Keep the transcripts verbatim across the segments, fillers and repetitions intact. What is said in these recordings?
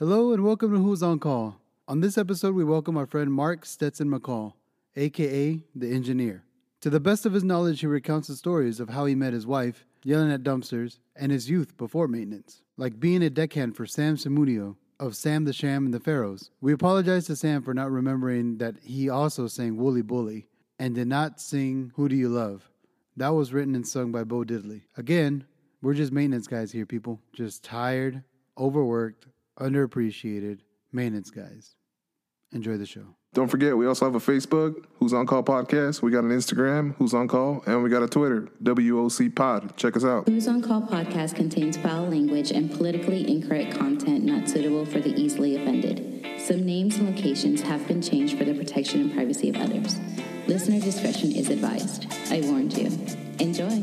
Hello and welcome to Who's On Call. On this episode, we welcome our friend Mark Stetson McCall, a k a The Engineer. To the best of his knowledge, he recounts the stories of how he met his wife, yelling at dumpsters, and his youth before maintenance, like being a deckhand for Sam Samudio of Sam the Sham and the Pharaohs. We apologize to Sam for not remembering that he also sang Wooly Bully and did not sing Who Do You Love. That was written and sung by Bo Diddley. Again, we're just maintenance guys here, people. Just tired, overworked, underappreciated maintenance guys. Enjoy the show. Don't forget, we also have a Facebook, Who's On Call Podcast. We got an Instagram, Who's On Call, and we got a Twitter, W O C Pod. Check us out. Who's On Call Podcast contains foul language and politically incorrect content not suitable for the easily offended. Some names and locations have been changed for the protection and privacy of others. Listener discretion is advised. I warned you. Enjoy.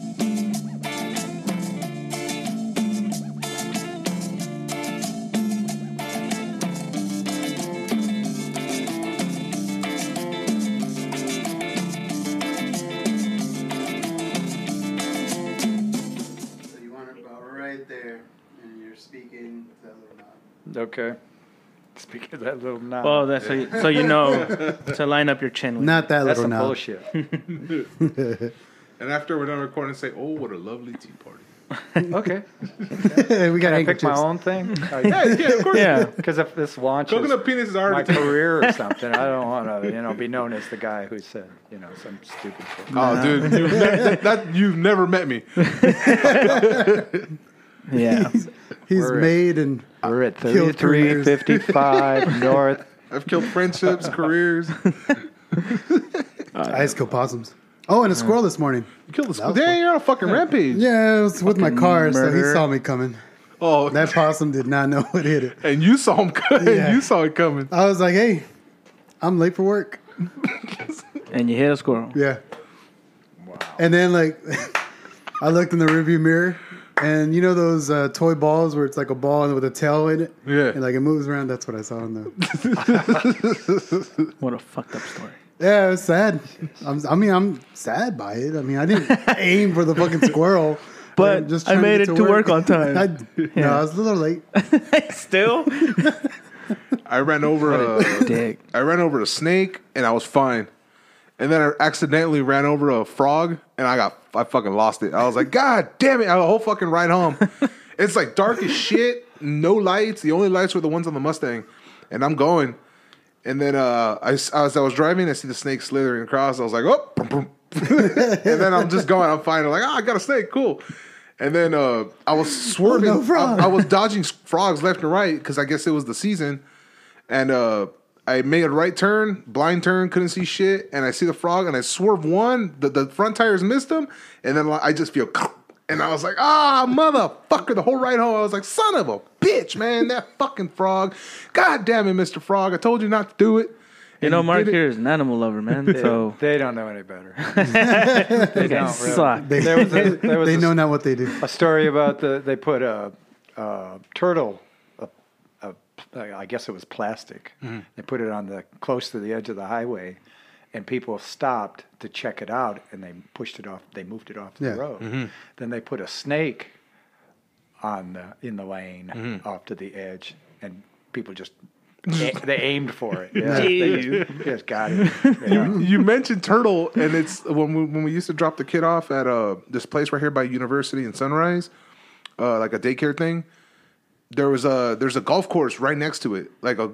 Okay. Speaking of that little knob. Oh, that's yeah. so, you, so you know to line up your chin with. Not that little knob. That's some bullshit. And after we're done recording, say, oh, what a lovely tea party. Okay. Yeah. We got to pick my own thing. Uh, yeah, yeah, of course. Yeah, because if this launches coconut penis is already my career or something, I don't want to, you know, be known as the guy who said, you know, some stupid shit. Oh, dude, you've, ne- that, that, you've never met me. Yeah. He's, he's we're made and we're at thirty-three fifty-five North. I've killed friendships, careers. I just killed possums. Oh, and a squirrel this morning. You killed a squirrel? Dang, you're on a fucking rampage. Yeah, it was fucking with my car, murder. So he saw me coming. Oh, that possum did not know what hit it. And you saw him coming. Yeah. You saw it coming. I was like, hey, I'm late for work. And you hit a squirrel. Yeah. Wow. And then, like, I looked in the rearview mirror. And you know those uh, toy balls where it's like a ball with a tail in it? Yeah. And like it moves around. That's what I saw on the... What a fucked up story. Yeah, it was sad. I'm, I mean, I'm sad by it. I mean, I didn't aim for the fucking squirrel. But I'm just I made to it to work, work on time. I, yeah. No, I was a little late. Still? I ran over a... Dick. I ran over a snake and I was fine. And then I accidentally ran over a frog, and I got I fucking lost it. I was like, God damn it! I had a whole fucking ride home. It's like dark as shit, no lights. The only lights were the ones on the Mustang, and I'm going. And then uh, I as I was driving, I see the snake slithering across. I was like, oh! Boom, boom. And then I'm just going. I'm fine. I'm like, oh, I got a snake. Cool. And then uh, I was swerving. Oh, no, I, I was dodging frogs left and right because I guess it was the season, and. Uh, I made a right turn, blind turn, couldn't see shit, and I see the frog, and I swerve one. The, the front tires missed him, and then I just feel, and I was like, ah, motherfucker, the whole ride home. I was like, son of a bitch, man, that fucking frog. God damn it, Mister Frog, I told you not to do it. You know, Mark here is an animal lover, man. They, so they don't know any better. They don't suck. Really. There was a, there was they a, know not what they do. A story about the they put a, a turtle. I guess it was plastic. Mm-hmm. They put it on the close to the edge of the highway, and people stopped to check it out, and they pushed it off. They moved it off the yeah. road. Mm-hmm. Then they put a snake on the in the lane mm-hmm. off to the edge, and people just they, they aimed for it. Yeah, they just got it. You, know? You mentioned turtle, and it's when we, when we used to drop the kid off at uh, this place right here by University and Sunrise, uh, like a daycare thing. There was a there's a golf course right next to it, like a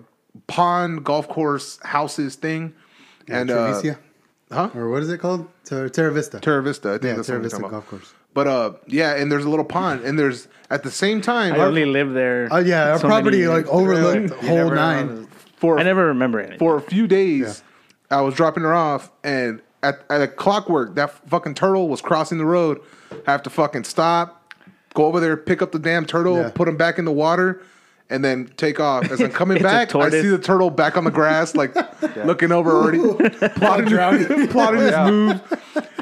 pond golf course houses thing, and yeah, Trevicia, uh, huh? Or what is it called? Ter- Terra Vista. Terra Vista. I think yeah, that's Terra Vista golf course. But uh, yeah, and there's a little pond, and there's at the same time. I our, only lived there. Oh uh, yeah, our so property like overlooked the whole nine. For I never remember it for a few days. Yeah. I was dropping her off, and at at a clockwork, that fucking turtle was crossing the road. I have to fucking stop. Go over there, pick up the damn turtle, yeah. put him back in the water, and then take off. As I'm coming back, I see the turtle back on the grass, like yeah. looking over already, plotting, plotting his yeah. moves.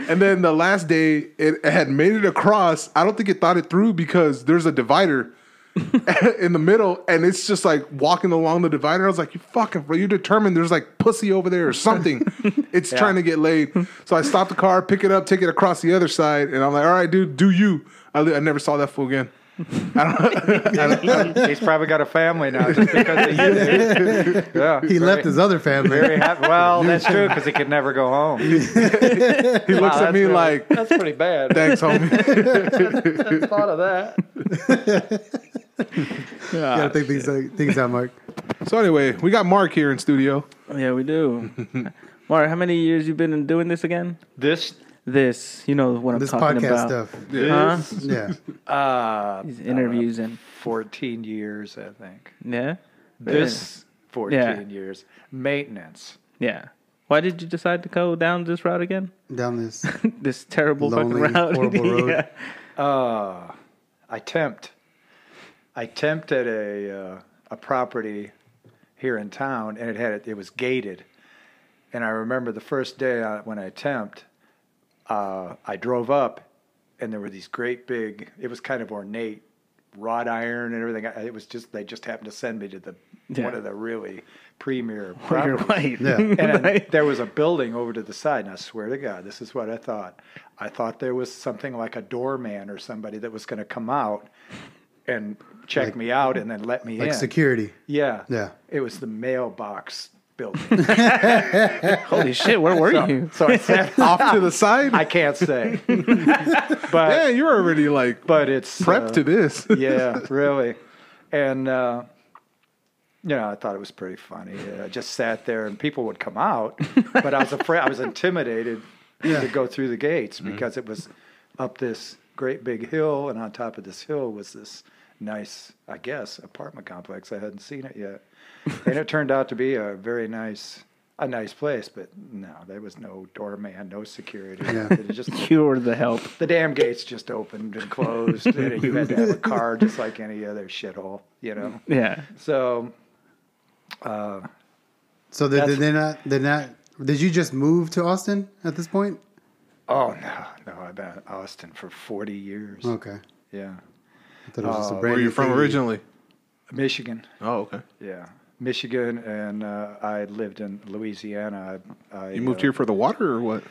And then the last day, it had made it across. I don't think it thought it through because there's a divider in the middle, and it's just like walking along the divider. I was like, you fucking, bro, you're determined there's like pussy over there or something. It's yeah. trying to get laid. So I stopped the car, pick it up, take it across the other side, and I'm like, all right, dude, do you. I never saw that fool again. I don't know. He's probably got a family now just because of you. Yeah, he very, left his other family. Very happy. Well, that's true because he could never go home. He looks wow, at me really, like, that's pretty bad. Thanks, homie. I thought of that. You gotta think these uh, things out, Mark. So anyway, we got Mark here in studio. Yeah, we do. Mark, how many years you been doing this again? This, this, you know what I'm this talking about. This podcast stuff. Huh? Yeah. Uh, These interviews and fourteen years, I think. Yeah. This fourteen yeah. years maintenance. Yeah. Why did you decide to go down this route again? Down this this terrible lonely, fucking route. Horrible road. Yeah. Uh, I tempt. I temped at a uh, a property here in town, and it had it was gated. And I remember the first day I, when I temped, uh, I drove up, and there were these great big. It was kind of ornate, wrought iron and everything. I, it was just they just happened to send me to the yeah. one of the really premier properties. Well, you're right. Yeah. And I, there was a building over to the side, and I swear to God, this is what I thought. I thought there was something like a doorman or somebody that was going to come out and check like, me out and then let me like in. Like security. Yeah. Yeah. It was the mailbox building. Holy shit, where were so, you? So I sat off to the side? I can't say. But yeah, you're already like but it's, prepped uh, to this. Yeah, really. And, uh, you know, I thought it was pretty funny. Yeah, I just sat there and people would come out, but I was afraid, I was intimidated yeah. to go through the gates mm-hmm. because it was up this great big hill, and on top of this hill was this nice, I guess, apartment complex. I hadn't seen it yet, and it turned out to be a very nice, a nice place. But no, there was no doorman, no security. Yeah. It just you were the help. The damn gates just opened and closed. And you had to have a car, just like any other shithole, you know. Yeah. So, uh, so did they not? Did not? Did you just move to Austin at this point? Oh, no, no, I've been in Austin for forty years. Okay. Yeah. I thought it was just a brand uh, where are you from city. Originally? Michigan. Oh, okay. Yeah. Michigan, and uh, I lived in Louisiana. I, I, you moved uh, here for the water or what?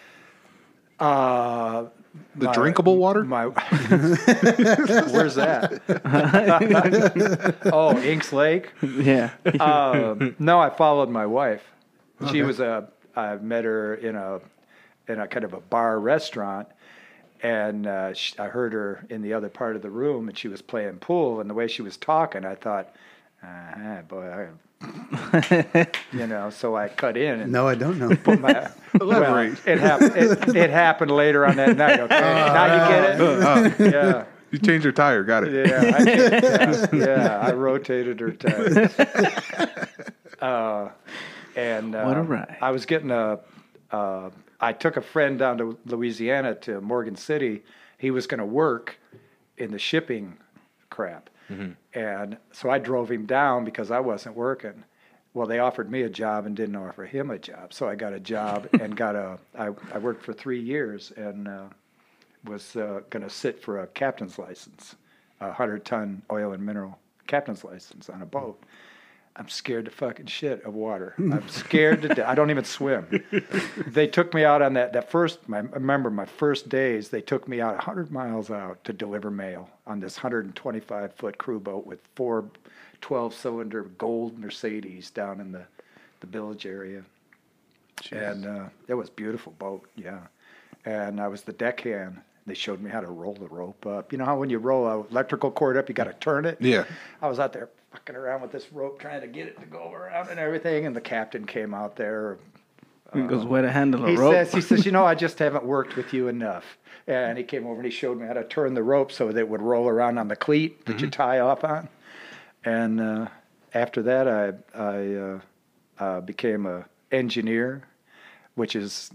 Uh, the my, drinkable water? My, where's that? Oh, Inks Lake? Yeah. Um, no, I followed my wife. Okay. She was a, I met her in a, in a kind of a bar restaurant, and uh, she, I heard her in the other part of the room, and she was playing pool, and the way she was talking, I thought, ah, boy, I, you know, so I cut in. And no, I don't know. Put my, well, it, happened, it, it happened later on that night, okay? Uh, now you get it? Uh, yeah. You changed her tire, got it. Yeah, I did, yeah, yeah, I rotated her tire. Uh, and uh, what a ride. I was getting a... Uh, I took a friend down to Louisiana to Morgan City. He was going to work in the shipping crap. Mm-hmm. And so I drove him down because I wasn't working. Well, they offered me a job and didn't offer him a job. So I got a job and got a, I, I worked for three years and uh, was uh, going to sit for a captain's license, a one hundred ton oil and mineral captain's license on a boat. I'm scared to fucking shit of water. I'm scared to death. I don't even swim. They took me out on that, that first, I remember my first days, they took me out one hundred miles out to deliver mail on this one hundred twenty-five foot crew boat with four twelve cylinder gold Mercedes down in the, the village area. Jeez. And uh, it was a beautiful boat, yeah. And I was the deckhand. They showed me how to roll the rope up. You know how when you roll an electrical cord up, you got to turn it? Yeah. I was out there fucking around with this rope, trying to get it to go around and everything. And the captain came out there. He um, goes, way to handle a he rope. Says, he says, you know, I just haven't worked with you enough. And he came over and he showed me how to turn the rope so that it would roll around on the cleat that mm-hmm. you tie off on. And uh, after that, I, I uh, uh, became an engineer, which is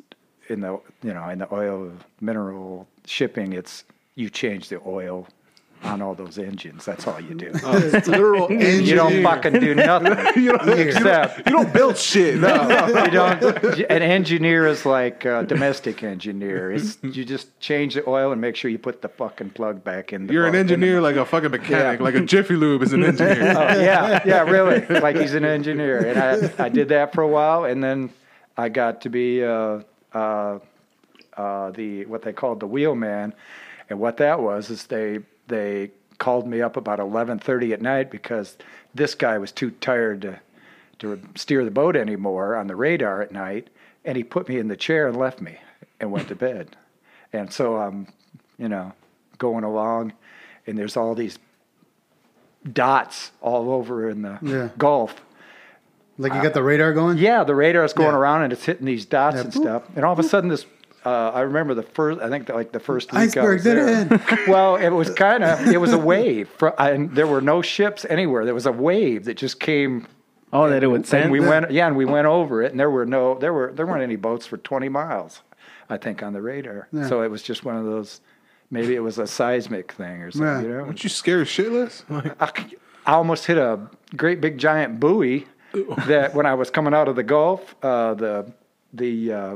in the, you know, in the oil, mineral shipping, it's you change the oil on all those engines. That's all you do. Uh, it's literal engine. You don't fucking do nothing. you don't, except you don't, you don't build shit. No, no, you don't. An engineer is like a domestic engineer. It's, you just change the oil and make sure you put the fucking plug back in. The You're plug. an engineer like a fucking mechanic, yeah. like a Jiffy Lube is an engineer. Oh, yeah, yeah, really. Like he's an engineer, and I I did that for a while, and then I got to be uh, uh, uh, the what they called the wheelman, and what that was is they. They called me up about eleven thirty at night because this guy was too tired to, to steer the boat anymore on the radar at night, and he put me in the chair and left me and went to bed. And so I'm, you know, going along, and there's all these dots all over in the yeah. Gulf. Like you got uh, the radar going? Yeah, the radar's going yeah. around, and it's hitting these dots yeah. and stuff. And all of a sudden, this uh, I remember the first, I think the, like the first week iceberg I was there. Did it. Well, it was kind of, it was a wave. For, and there were no ships anywhere. There was a wave that just came. Oh, and, that it would send? We went, yeah, and we went over it, and there were no, there were, there weren't any boats for twenty miles, I think, on the radar. Yeah. So it was just one of those, maybe it was a seismic thing or something, yeah. you know? Weren't you scared shitless? Like, I, I almost hit a great big giant buoy. That when I was coming out of the Gulf, uh, the the uh,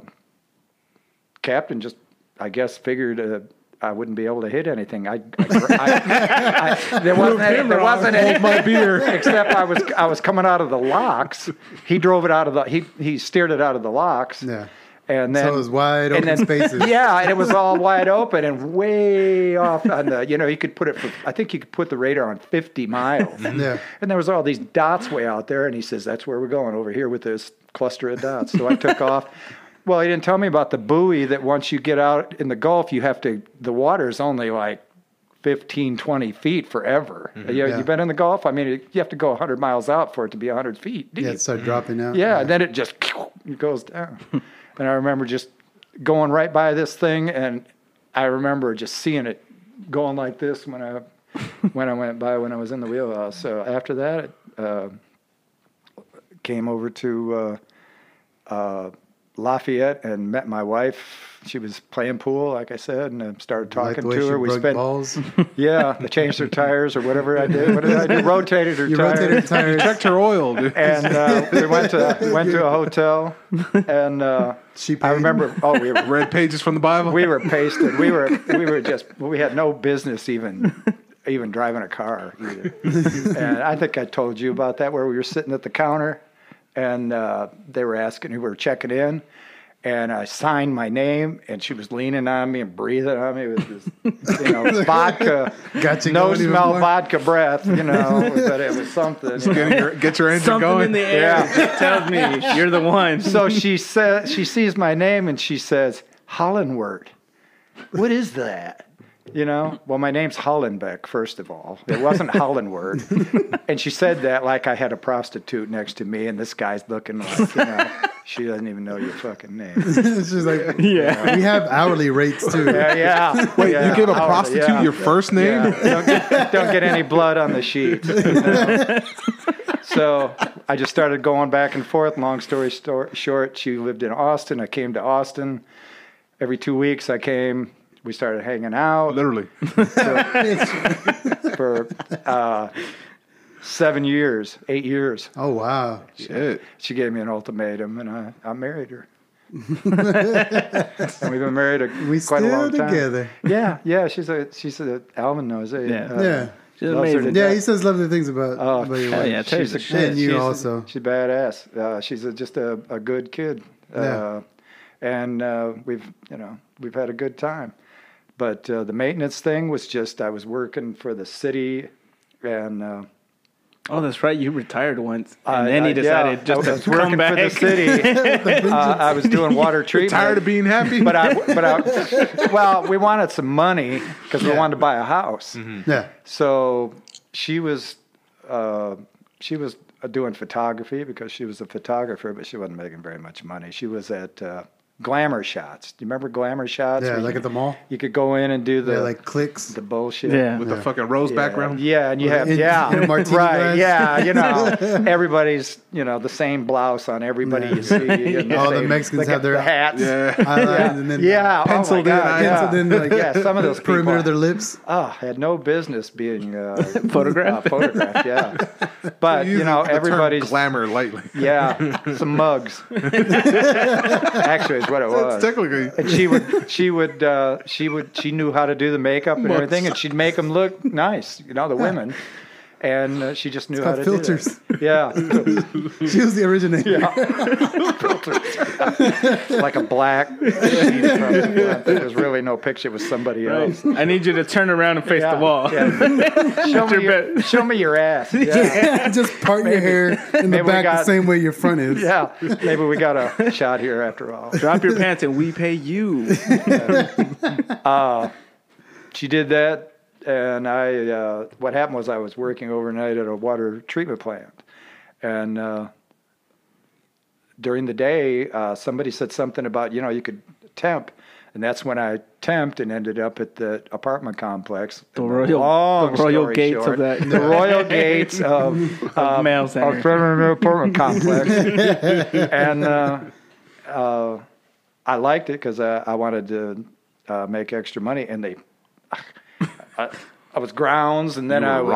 captain just, I guess, figured uh, I wouldn't be able to hit anything. I, I, I, I there wasn't any, there wasn't any my beer except I was I was coming out of the locks. He drove it out of the he he steered it out of the locks. Yeah. And then, so it was wide open then, spaces. Yeah, and it was all wide open and way off on the, you know, you could put it, for, I think you could put the radar on fifty miles. Yeah. And there was all these dots way out there, and he says, that's where we're going, over here with this cluster of dots. So I took off. Well, he didn't tell me about the buoy that once you get out in the Gulf, you have to, the water's only like fifteen, twenty feet forever. Mm-hmm. you, yeah. You've been in the Gulf? I mean, you have to go one hundred miles out for it to be one hundred feet deep. Yeah, it started dropping out. Yeah, yeah. And then it just it goes down. And I remember just going right by this thing, and I remember just seeing it going like this when I when I went by when I was in the wheelhouse. So after that, it uh, came over to uh, uh, Lafayette and met my wife. She was playing pool, like I said, and I started talking like to her. We spent balls. Yeah, they changed her tires or whatever I did. What did I do? Rotated her you tires. Rotated her tires. You checked her oil, dude. And uh, we went to went to a hotel, and uh, she paid. I remember. Oh, we were, read pages from the Bible. We were pasted. We were we were just we had no business even. even driving a car either. And I think I told you about that, where we were sitting at the counter. And uh, they were asking, we were checking in, and I signed my name, and she was leaning on me and breathing on me with this, you know, vodka, gotcha no smell vodka breath, you know, but it was something. You know. your, get your engine something going. Something in the air yeah. tells me you're the one. So she says, she sees my name, and she says, Hollandwort, what is that? You know, well, my name's Hollenbeck, first of all. It wasn't Hollenword. And she said that like I had a prostitute next to me, and this guy's looking like, you know, she doesn't even know your fucking name. She's like, yeah. You know. We have hourly rates, too. Yeah, yeah. Wait, yeah. You gave a hourly, prostitute yeah. your first name? Yeah. Don't, get, don't get any blood on the sheet. You know? So I just started going back and forth. Long story short, she lived in Austin. I came to Austin. Every two weeks I came. We started hanging out. Literally. So, for uh, seven years, eight years. Oh, wow. Shit. She, she gave me an ultimatum, and I, I married her. And we've been married a, we quite a long time. Together. Yeah, yeah. She's a, she's a, Alvin knows it. Yeah. Uh, yeah. She's amazing. Yeah, he says lovely things about, oh, about your wife. Yeah, she's a shit. And you she's also. A, she's badass. Uh, she's a, just a, a good kid. Yeah. Uh, and uh, we've, you know, we've had a good time. But uh, the maintenance thing was just, I was working for the city, and... Uh, oh, that's right. You retired once, and uh, then he decided uh, yeah, just I was to come working back. For the city. uh, I was doing water treatment. You're tired of being happy? But I, but I, well, we wanted some money, because yeah. we wanted to buy a house. Mm-hmm. Yeah. So she was, uh, she was doing photography, because she was a photographer, but she wasn't making very much money. She was at... Uh, Glamour Shots. Do you remember Glamour Shots? Yeah, like you, at the mall. You could go in and do the yeah, like clicks, the bullshit, yeah. with yeah. the fucking rose yeah. background. Yeah, and you have in, yeah, in right, glass. Yeah, you know, everybody's you know the same blouse on everybody yeah. you see. You know, all the Mexicans like have their the hats, yeah, yeah. and then yeah. penciled oh in, penciled yeah. in, like, yeah. Some of those perimeter people, of their lips. Oh, had no business being uh, photographed. Uh, photographed, yeah. But you, you know, everybody's glamour lightly. Yeah, some mugs. Actually. What it was. Technically. And she would, she would, uh, she would, she knew how to do the makeup and everything, and she'd make them look nice, you know, the women. And uh, she just knew how to filters. do it. Yeah. She was the originator. Yeah. Filters. Like a black scene from yeah. There was really no picture. It was somebody right. else. I need you to turn around and face yeah. the wall. Yeah. show, me your, show me your ass. Yeah. Yeah. Just part maybe, your hair in the back got, the same way your front is. Yeah. Maybe we got a shot here after all. Drop your pants and we pay you. Yeah. Uh, she did that. And I, uh, what happened was I was working overnight at a water treatment plant. And uh, during the day, uh, somebody said something about, you know, you could temp. And that's when I temped and ended up at the apartment complex. The royal, the royal gates short, of that. The royal gates of uh, the apartment complex. And uh, uh, I liked it because I, I wanted to uh, make extra money. And they... I, I was grounds, and then I was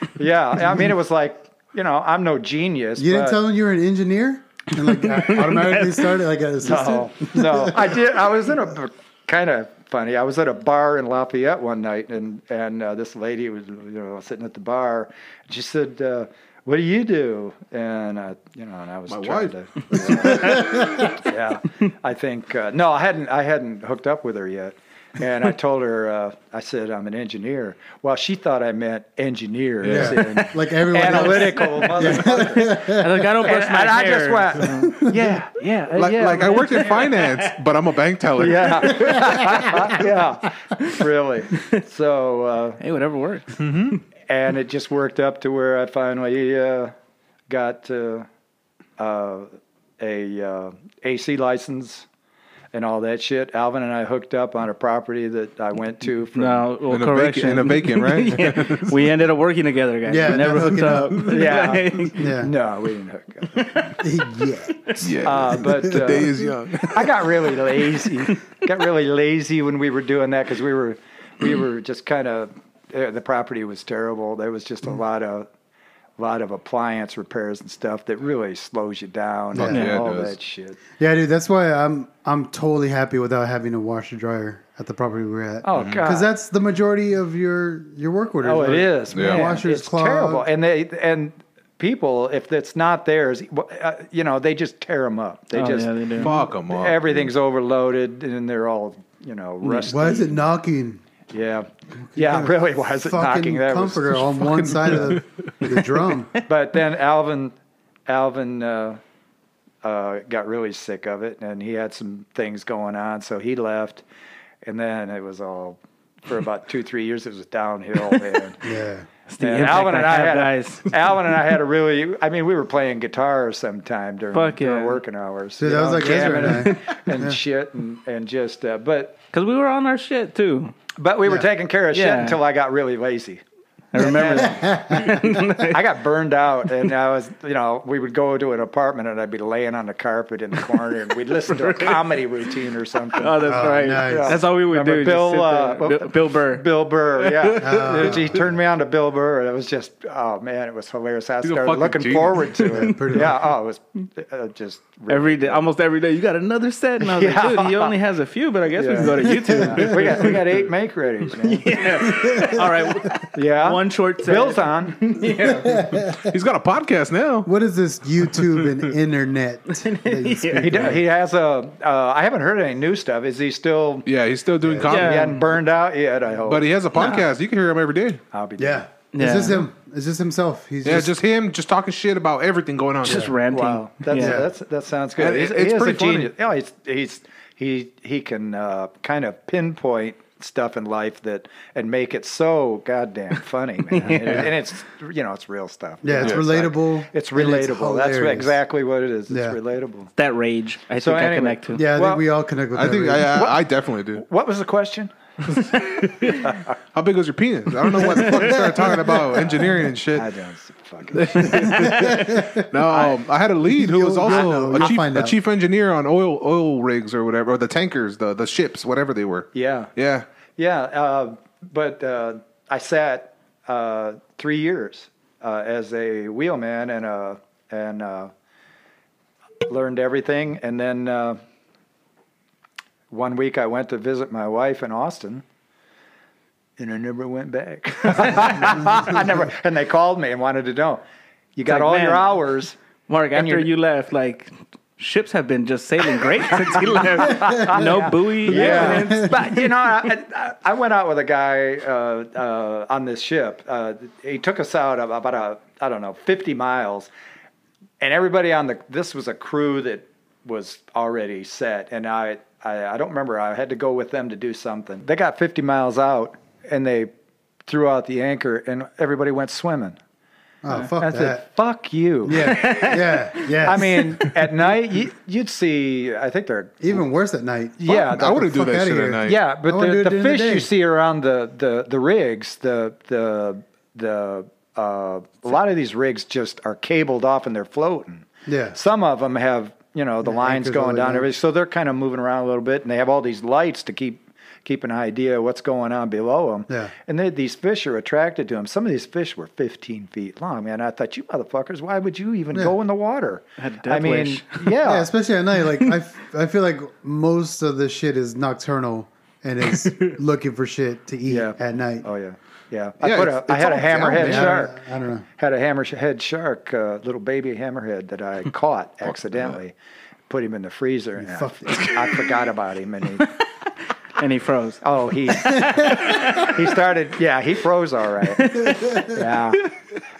wrong. Yeah, I mean, it was like, you know, I'm no genius. You didn't tell them you were an engineer, and like I automatically started like an assistant. No, no, I did. I was in a kind of funny. I was at a bar in Lafayette one night, and and uh, this lady was, you know, sitting at the bar. She said, uh, "What do you do?" And I, you know, and I was my trying wife. To. Yeah, yeah, I think uh, no, I hadn't. I hadn't hooked up with her yet. And I told her, uh, I said, I'm an engineer. Well, she thought I meant engineer. Yeah. Like everyone analytical motherfucker. Yeah. Like, I don't brush and, my and hair. And I just went, yeah, yeah. Uh, like, yeah, like I worked in finance, but I'm a bank teller. Yeah. Yeah, really. So. Uh, hey, whatever works. Mm-hmm. And it just worked up to where I finally uh, got uh, uh, a uh, A C license. And all that shit. Alvin and I hooked up on a property that I went to. From no, well, and correction. A bacon, and a bacon, right? Yeah. We ended up working together, guys. Yeah, we never hooked up. up. Yeah. Yeah. No, we didn't hook up. Yeah. Yeah. Uh, but, the uh, day is young. I got really lazy. Got really lazy when we were doing that because we were, we were just kind of, uh, the property was terrible. There was just a lot of, a lot of appliance repairs and stuff that really slows you down yeah. and yeah, all that shit. Yeah, dude, that's why I'm I'm totally happy without having a washer dryer at the property we're at. Oh, mm-hmm. God. Because that's the majority of your, your work orders. Oh, it right? is, yeah. man. Washers it's clogged. Terrible. And they and people, if it's not theirs, you know, they just tear them up. They oh, just yeah, they fuck them up. Everything's dude. overloaded and they're all, you know, rusty. Why is it knocking? Yeah, yeah, really. Why is it knocking that comforter was on one side of the, the drum? But then Alvin, Alvin uh, uh, got really sick of it, and he had some things going on, so he left. And then it was all for about two, three years. It was downhill, man. Yeah. And Alvin and I, I had guys. A, Alvin and I had a really. I mean, we were playing guitar sometime during, yeah. during working hours. Dude, that know, was like jamming and, and yeah. shit and and just uh, but because we were on our shit too. But we yeah. were taking care of shit yeah. until I got really lazy. I remember that. I got burned out, and I was, you know, we would go to an apartment, and I'd be laying on the carpet in the corner, and we'd listen to a comedy routine or something. Oh, that's oh, right. Nice. Yeah. That's all we would remember do. Bill, uh, Bill, Bill Burr. Bill Burr, yeah. Oh. He turned me on to Bill Burr, and it was just, oh, man, it was hilarious. I He's started looking genius. forward to it. Pretty yeah, much. Oh, it was uh, just. Really every day, almost every day, you got another set, and I was yeah. like, dude, he only has a few, but I guess yeah. we can go to YouTube. Yeah. we, got, we got eight make-readies, man. Yeah. All right. Well, yeah. One short set. Bill's on. Yeah. He's got a podcast now. What is this YouTube and internet? Yeah. He does, he has a. Uh, I haven't heard any new stuff. Is he still? Yeah, he's still doing yeah. comedy. Yeah. He hadn't burned out yet, I hope. But he has a podcast. No. You can hear him every day. I'll be. Yeah. yeah. Is this him? Is this himself? He's yeah, just, just him, just talking shit about everything going on. Just there. ranting. Wow. That's, yeah. that's that sounds good. It's, it's he pretty a funny. Genius. Yeah, he's, he's he he can uh, kind of pinpoint stuff in life that and make it so goddamn funny, man. Yeah. And it's, you know, it's real stuff. Yeah, it's, it's relatable. Like, it's relatable. It's That's exactly what it is. It's yeah. relatable. That rage. I so think anyway, I connect to. Yeah, I well, think we all connect with. I that think I, I, I definitely do. What was the question? How big was your penis? I don't know what the fuck you started talking about engineering and shit. I don't fucking shit. No, um, I had a lead who was also a chief, a chief engineer on oil oil rigs or whatever, or the tankers, the the ships, whatever they were. Yeah, yeah, yeah. Uh, but uh, I sat uh, three years uh, as a wheelman and uh, and uh, learned everything, and then. Uh, One week I went to visit my wife in Austin, and I never went back. I never. And they called me and wanted to know. You got like, all man, your hours, Mark. After you left, like ships have been just sailing great since you left. No yeah. buoy. Yeah, yeah. But you know, I, I, I went out with a guy uh, uh, on this ship. Uh, he took us out about a I don't know fifty miles, and everybody on the this was a crew that was already set, and I. I, I don't remember. I had to go with them to do something. They got fifty miles out, and they threw out the anchor, and everybody went swimming. Oh, fuck that. I said, fuck you. Yeah, yeah, yeah. I mean, at night, you, you'd see, I think they're... Even worse at night. Yeah. I wouldn't do that shit at night. Yeah, but the, the fish you see around the, the, the rigs, the... the the uh, a lot of these rigs just are cabled off, and they're floating. Yeah. Some of them have... You know, the yeah, lines going down, everything. So they're kind of moving around a little bit, and they have all these lights to keep keep an idea of what's going on below them. Yeah. And they, these fish are attracted to them. Some of these fish were fifteen feet long, man. I thought, you motherfuckers, why would you even yeah. go in the water? I mean, wish. Yeah. yeah. Especially at night. Like, I, f I feel like most of the shit is nocturnal and is looking for shit to eat yeah. at night. Oh, yeah. Yeah, I, yeah, put a, I had a hammerhead down, shark. I don't know. Had a hammerhead shark, uh, little baby hammerhead that I caught accidentally. Put him in the freezer, and I, I forgot about him, and he and he froze. Oh, he he started. Yeah, he froze all right. Yeah,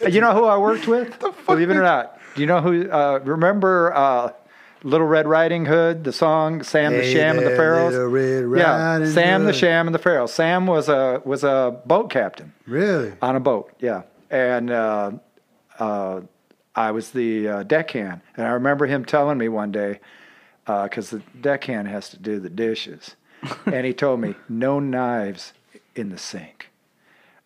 you know who I worked with? Believe it or not, do you know who? Uh, remember. Uh, Little Red Riding Hood, the song Sam the Sham and the Pharaohs. Yeah, Sam the Sham and the Pharaohs. Sam was a was a boat captain. Really? On a boat, yeah. And uh, uh, I was the uh, deckhand, and I remember him telling me one day, because uh, the deckhand has to do the dishes, and he told me no knives in the sink.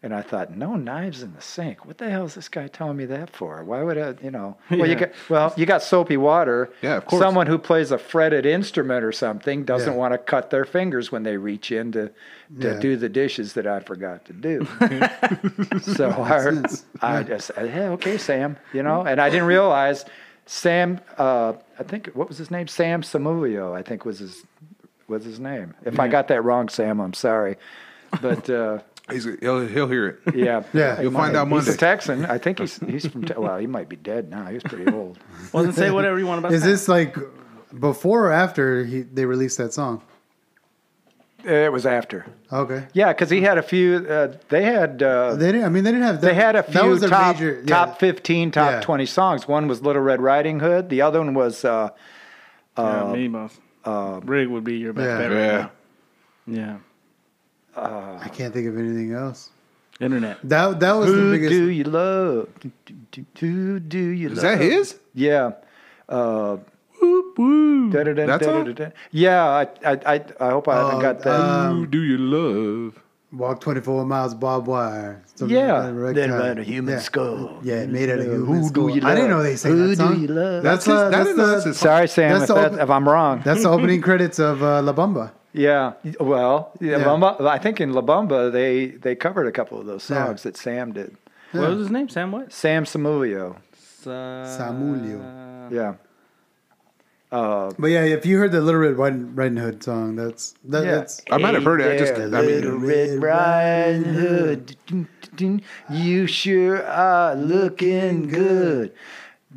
And I thought, no knives in the sink. What the hell is this guy telling me that for? Why would I, you know? Well, yeah. you got well, you got soapy water. Yeah, of course. Someone who plays a fretted instrument or something doesn't yeah. want to cut their fingers when they reach in to, to yeah. do the dishes that I forgot to do. So I, I just said, hey, okay, Sam, you know? And I didn't realize Sam, uh, I think, what was his name? Sam Samudio, I think was his, was his name. If yeah. I got that wrong, Sam, I'm sorry. But... Uh, He's, he'll, he'll hear it. Yeah. yeah. You'll find out Monday. He's a Texan. I think he's he's from Texas. Well, he might be dead now. He was pretty old. Well, then say whatever you want about that. Is this like before or after he, they released that song? It was after. Okay. Yeah, because he had a few. Uh, they had. Uh, they didn't. I mean, they didn't have. That, they had a few top a major, yeah. top fifteen, top yeah. twenty songs. One was Little Red Riding Hood. The other one was. Uh, uh, yeah, uh, Rig would be your best. Yeah. Favorite. Yeah. yeah. Uh, I can't think of anything else. Internet. That that was who the biggest. Who do you love? Who do, do, do, do you Is love? Is that his? Yeah. Uh, whoop, whoop. Da, da, da, That's da, da, da, da. Yeah. I I I hope I uh, haven't got that. Um, who do you love? Walk twenty-four miles barbed wire. Yeah. Like then ride a human yeah. skull. Yeah, made out of human who skull. Who do you love? I didn't know they sang who that song. Who do you love? That's, that's, uh, that's, that's the. Sorry, Sam, that's if, that, if I'm wrong. That's the opening credits of uh, La Bamba. Yeah, well, yeah. La Bamba, I think in La Bamba, they, they covered a couple of those songs yeah. that Sam did. Yeah. What was his name? Sam what? Sam Samudio. Sa Samudio. Yeah. Uh, but yeah, if you heard the Little Red Riding Hood song, that's... That, yeah. that's I might have heard it. I just, I mean, Little Red Riding Hood, you sure are looking good.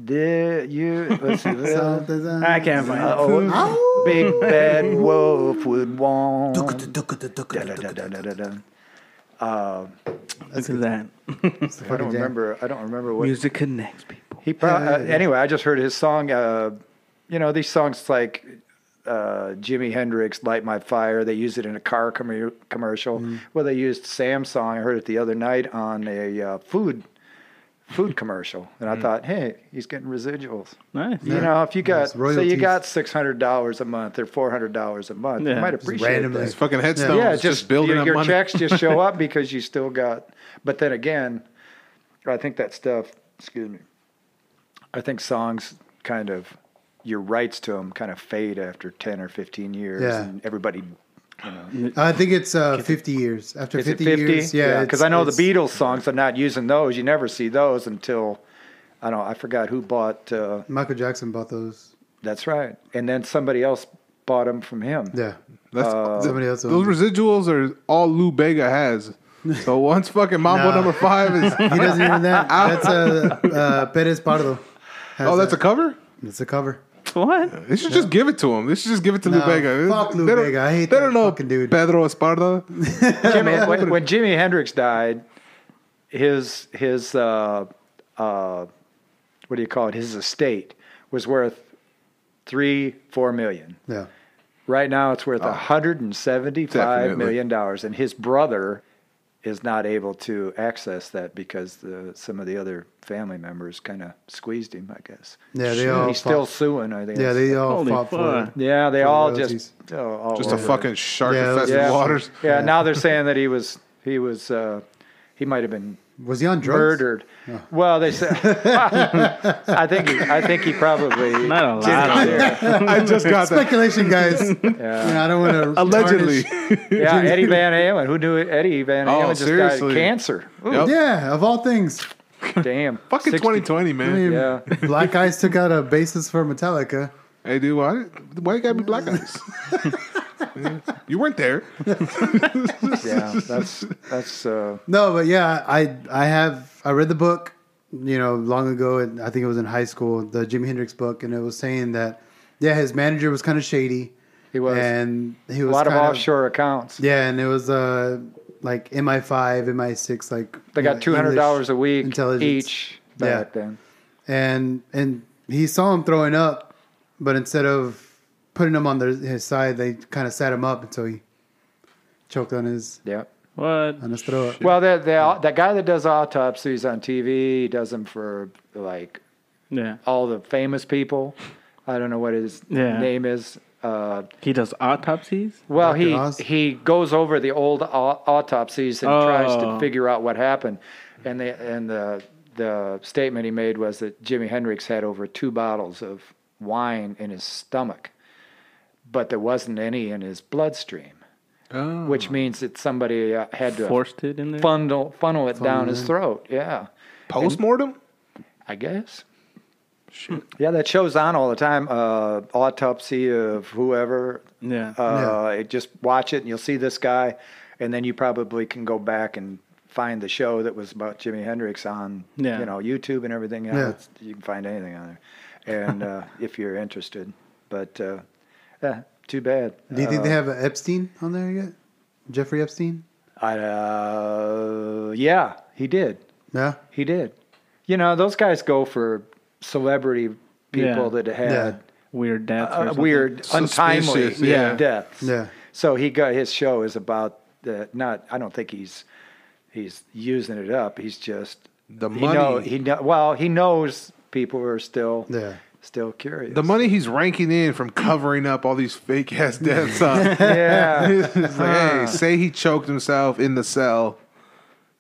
There you let's see, I can't find uh, oh, oh. Big bad wolf would want. Uh, Look at that. I don't remember. I don't remember what music connects people. He probably, uh, anyway. I just heard his song. Uh, you know these songs like uh, Jimi Hendrix, "Light My Fire." They use it in a car com commercial. Mm. Well, they used Sam's song. I heard it the other night on a uh, food. food commercial, and I mm. thought, hey, he's getting residuals. Nice. You yeah. know, if you got, nice. Say you got six hundred dollars a month or four hundred dollars a month, yeah. you might appreciate it. Randomly, it's fucking headstones. Yeah, just, just building your, up your money. Checks just show up because you still got, but then again, I think that stuff, excuse me, I think songs kind of, your rights to them kind of fade after ten or fifteen years, yeah. and everybody You know. I think it's uh, fifty years. After is fifty, it fifty years, yeah. Because yeah, I know the Beatles songs are not using those. You never see those until I don't. I forgot who bought. Uh, Michael Jackson bought those. That's right. And then somebody else bought them from him. Yeah, that's uh, somebody else. Those residuals are all Lou Bega has. So once fucking Mambo no. number five is... He doesn't even that. That's a, uh, Perez Pardo. Oh, that's a, a cover? It's a cover. What? They should yeah. just give it to him. They should just give it to no, Lou Bega. Fuck Lou Bega. I hate they that don't know fucking dude. Pedro Esparza. Jimmy, when, when Jimi Hendrix died, his, his uh, uh, what do you call it? His estate was worth three, four million. Yeah. Right now it's worth oh, one hundred seventy-five million dollars, and his brother is not able to access that because the, some of the other family members kind of squeezed him, I guess. Yeah, they all. He's fought. still suing, I think. Yeah, they all Holy fought fuck. for. Yeah, they for all royalties. just. Oh, all just a fucking shark-infested yeah, yeah. waters. Yeah, yeah, now they're saying that he was he was uh, he might have been. Was he on drugs? Murdered. Oh. Well, they said. I think. He, I think he probably. Not a lot. There. I just got speculation, that. guys. Yeah. You know, I don't want to. Allegedly. Yeah, Eddie Van Halen. Who knew it? Eddie Van Halen oh, just seriously. died of cancer. Yep. Yeah, of all things. Damn. Fucking twenty twenty, man. I mean, yeah. Black Eyes took out a basis for Metallica. Hey, dude, why? Why you gotta be Black Eyes? You weren't there. Yeah, that's that's. Uh... No, but yeah, I I have I read the book, you know, long ago, and I think it was in high school, the Jimi Hendrix book, and it was saying that yeah, his manager was kind of shady. He was, and he was a lot of offshore of, accounts. Yeah, and it was uh like M I five, M I six, like they got two hundred dollars a week each back yeah. then, and and he saw him throwing up, but instead of putting him on their, his side, they kind of sat him up until he choked on his yeah. What? On his throat. Well, that yeah. that guy that does autopsies on T V, he does them for like yeah. all the famous people. I don't know what his yeah. name is. Uh, he does autopsies? Well, he, he goes over the old au- autopsies and oh. tries to figure out what happened. And the and the the statement he made was that Jimi Hendrix had over two bottles of wine in his stomach, but there wasn't any in his bloodstream, oh. which means that somebody uh, had to forced it in there? funnel funnel it funnel down his throat. Yeah, postmortem, and, I guess. Shit. Yeah, that show's on all the time. Uh, autopsy of whoever. Yeah. Uh, yeah. It, just watch it, and you'll see this guy, and then you probably can go back and find the show that was about Jimi Hendrix on yeah. you know YouTube and everything else. Yeah. You can find anything on there, and uh, if you're interested, but. Uh, Yeah, too bad. Do you think uh, they have Epstein on there yet? Jeffrey Epstein? I, uh, yeah, he did. Yeah? He did. You know, those guys go for celebrity people yeah. that had... Yeah. Weird deaths uh, or Weird, Suspicious, untimely yeah. deaths. Yeah. So he got, his show is about... The, not. I don't think he's he's using it up. He's just... The money. He know, he know, well, he knows people are still... Yeah. Still curious. The money he's ranking in from covering up all these fake ass deaths. Huh? Yeah. It's like, huh. hey, say he choked himself in the cell.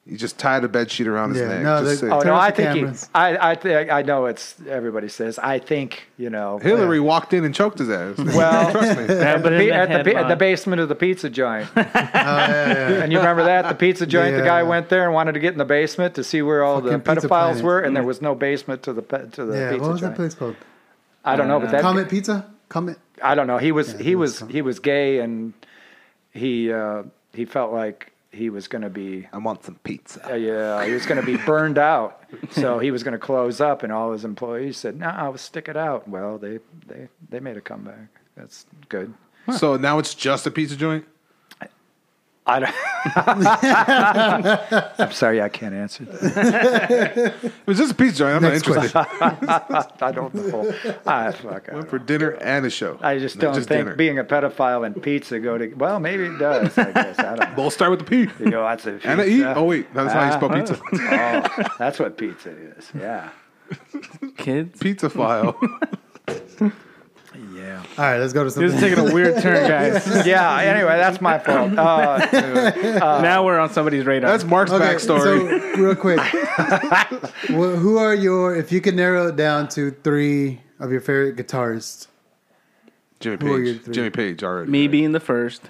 He just tied a bed sheet around his yeah, neck. No, just they, oh no, I think he, I I think I know it's everybody says. I think you know Hillary yeah. walked in and choked his ass. Well, trust me. At, the, at, the, at the basement of the pizza joint. Oh, yeah, yeah. And you remember that the pizza joint? Yeah. The guy went there and wanted to get in the basement to see where all Fucking the pedophiles were, and there was no basement to the to the yeah, pizza joint. Yeah, what was joint. that place called? I don't know, but that Comet Pizza, Comet. I don't know. He was yeah, he, he was, was he was gay, and he uh, he felt like he was going to be. I want some pizza. Uh, yeah, he was going to be burned out, so he was going to close up, and all his employees said, "No, nah, I'll stick it out." Well, they they they made a comeback. That's good. Huh. So now it's just a pizza joint. I don't. I'm sorry, I can't answer that. It was just a pizza joint. I'm Next not interested. I don't know. I fuck. I Went for know. dinner and a show. I just no, don't just think dinner. being a pedophile and pizza go to. Well, maybe it does. I guess I don't. We'll start with the P. You go, that's a pizza. And a E. Oh wait, that's how you spell pizza. Oh, that's what pizza is. Yeah. Kids. Pizza file. Yeah. All right, let's go to something. This is taking a weird turn, guys. Yeah, anyway, that's my fault. Uh, anyway, uh, now we're on somebody's radar. That's Mark's okay, backstory. So, real quick. Well, who are your, if you could narrow it down to three of your favorite guitarists? Jimmy Page. Jimmy Page already. Me right. being the first.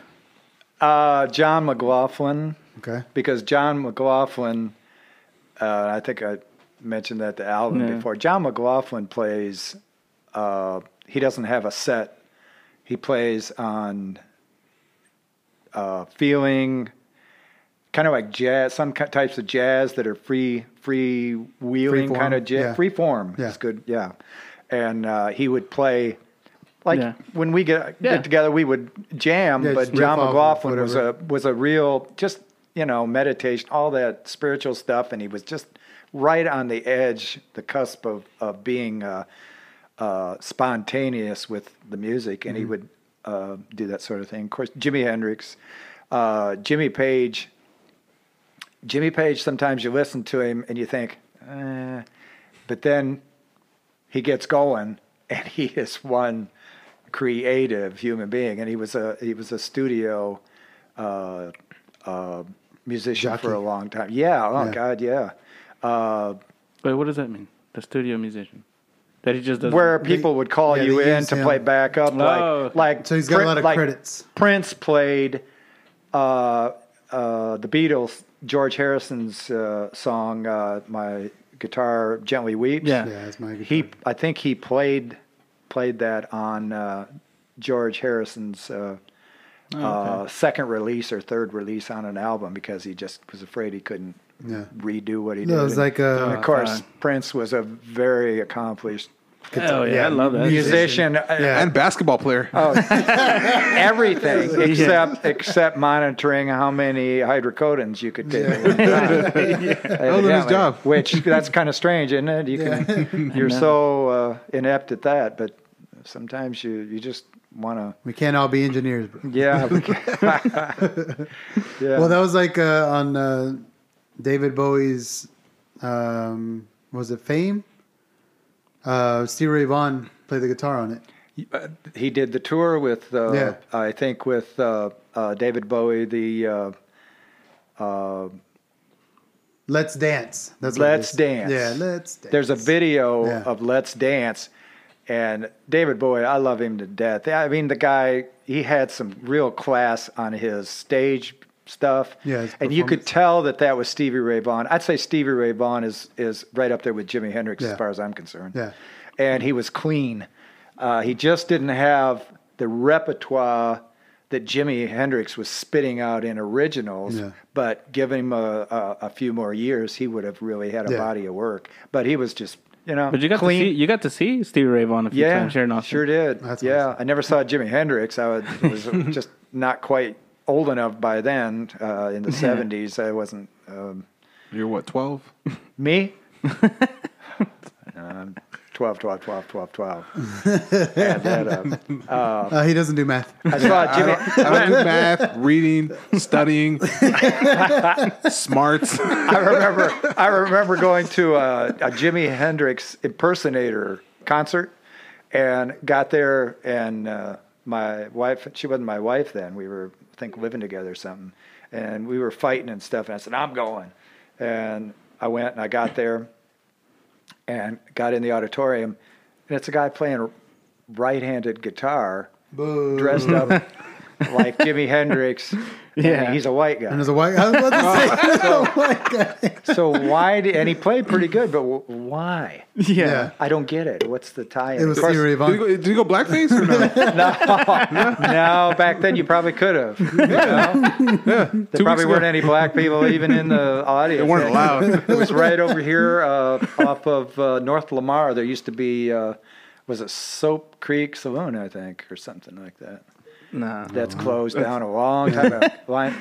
Uh, John McLaughlin. Okay. Because John McLaughlin, uh, I think I mentioned that to Alvin yeah. before. John McLaughlin plays... Uh, He doesn't have a set. He plays on uh, feeling, kind of like jazz, some types of jazz that are free, free wheeling free kind of jazz, yeah. free form. Yeah. It's good, yeah. And uh, he would play, like yeah. when we get, yeah. get together, we would jam. Yeah, but John McLaughlin was a was a real just you know meditation, all that spiritual stuff, and he was just right on the edge, the cusp of of being uh, uh, spontaneous with the music, and mm-hmm. he would uh, do that sort of thing. Of course, Jimi Hendrix, uh, Jimmy Page. Jimmy Page, sometimes you listen to him and you think, eh. But then he gets going and he is one creative human being. And he was a he was a studio uh, uh, musician Jockey. for a long time. Yeah, oh yeah. God, yeah. Uh, Wait, what does that mean? The studio musician? That he just doesn't... Where people would call yeah, you in to him. play backup. Oh. Like, like so he's got Prin- a lot of like credits. Prince played uh, uh, the Beatles... George Harrison's uh, song, uh, "My Guitar Gently Weeps." Yeah, yeah that's my guitar. He, I think he played played that on uh, George Harrison's uh, oh, okay. uh, second release or third release on an album because he just was afraid he couldn't yeah. redo what he no, did. It was and, like, a, and of course, uh, Prince was a very accomplished. Oh yeah, yeah, I love that musician yeah. and basketball player. Oh, everything except yeah. except monitoring how many hydrocodones you could take. Yeah. yeah. That was his job. Which that's kind of strange, isn't it? You yeah. can you're so uh, inept at that, but sometimes you, you just want to. We can't all be engineers. Bro. Yeah. We yeah. Well, that was like uh, on uh, David Bowie's. Um, was it Fame? Uh, Stevie Ray Vaughan played the guitar on it. Uh, he did the tour with, uh, yeah. I think, with uh, uh, David Bowie. The uh, uh, Let's Dance. That's Let's Dance. Yeah, Let's Dance. There's a video yeah. of Let's Dance, and David Bowie. I love him to death. I mean, the guy. He had some real class on his stage stuff. Yeah, and you could tell that that was Stevie Ray Vaughan. I'd say Stevie Ray Vaughan is is right up there with Jimi Hendrix yeah. as far as I'm concerned. Yeah, and he was clean. Uh, he just didn't have the repertoire that Jimi Hendrix was spitting out in originals. Yeah. But give him a, a, a few more years, he would have really had a yeah. body of work. But he was just you know. But you got clean. to see you got to see Stevie Ray Vaughan a few yeah, times here in Austin. Sure did. That's yeah, awesome. I never saw Jimi Hendrix. I was, was just not quite. Old enough by then, uh, in the seventies, I wasn't. Um, You're what, twelve? Me? um, twelve, twelve, twelve, twelve, twelve. Add that up. Uh, uh, he doesn't do math. I saw Jimmy. I don't, I don't do math, reading, studying, smarts. I remember. I remember going to a, a Jimi Hendrix impersonator concert, and got there and. Uh, My wife, she wasn't my wife then. We were, I think, living together or something. And we were fighting and stuff. And I said, I'm going. And I went and I got there and got in the auditorium. And it's a guy playing right-handed guitar, Boo. dressed up like Jimi Hendrix. Yeah, and he's a white guy. And he's a white guy. I was about to say, so, a white guy. So why did, and he played pretty good, but why? Yeah. yeah. I don't get it. What's the tie? It was course, did, you go, did you go blackface or no? no? No. Back then you probably could have. You know? yeah. There probably weren't any black people even in the audience. They weren't allowed. It was right over here uh, off of uh, North Lamar. There used to be, uh, was it Soap Creek Saloon, I think, or something like that. No, that's closed down a long time ago.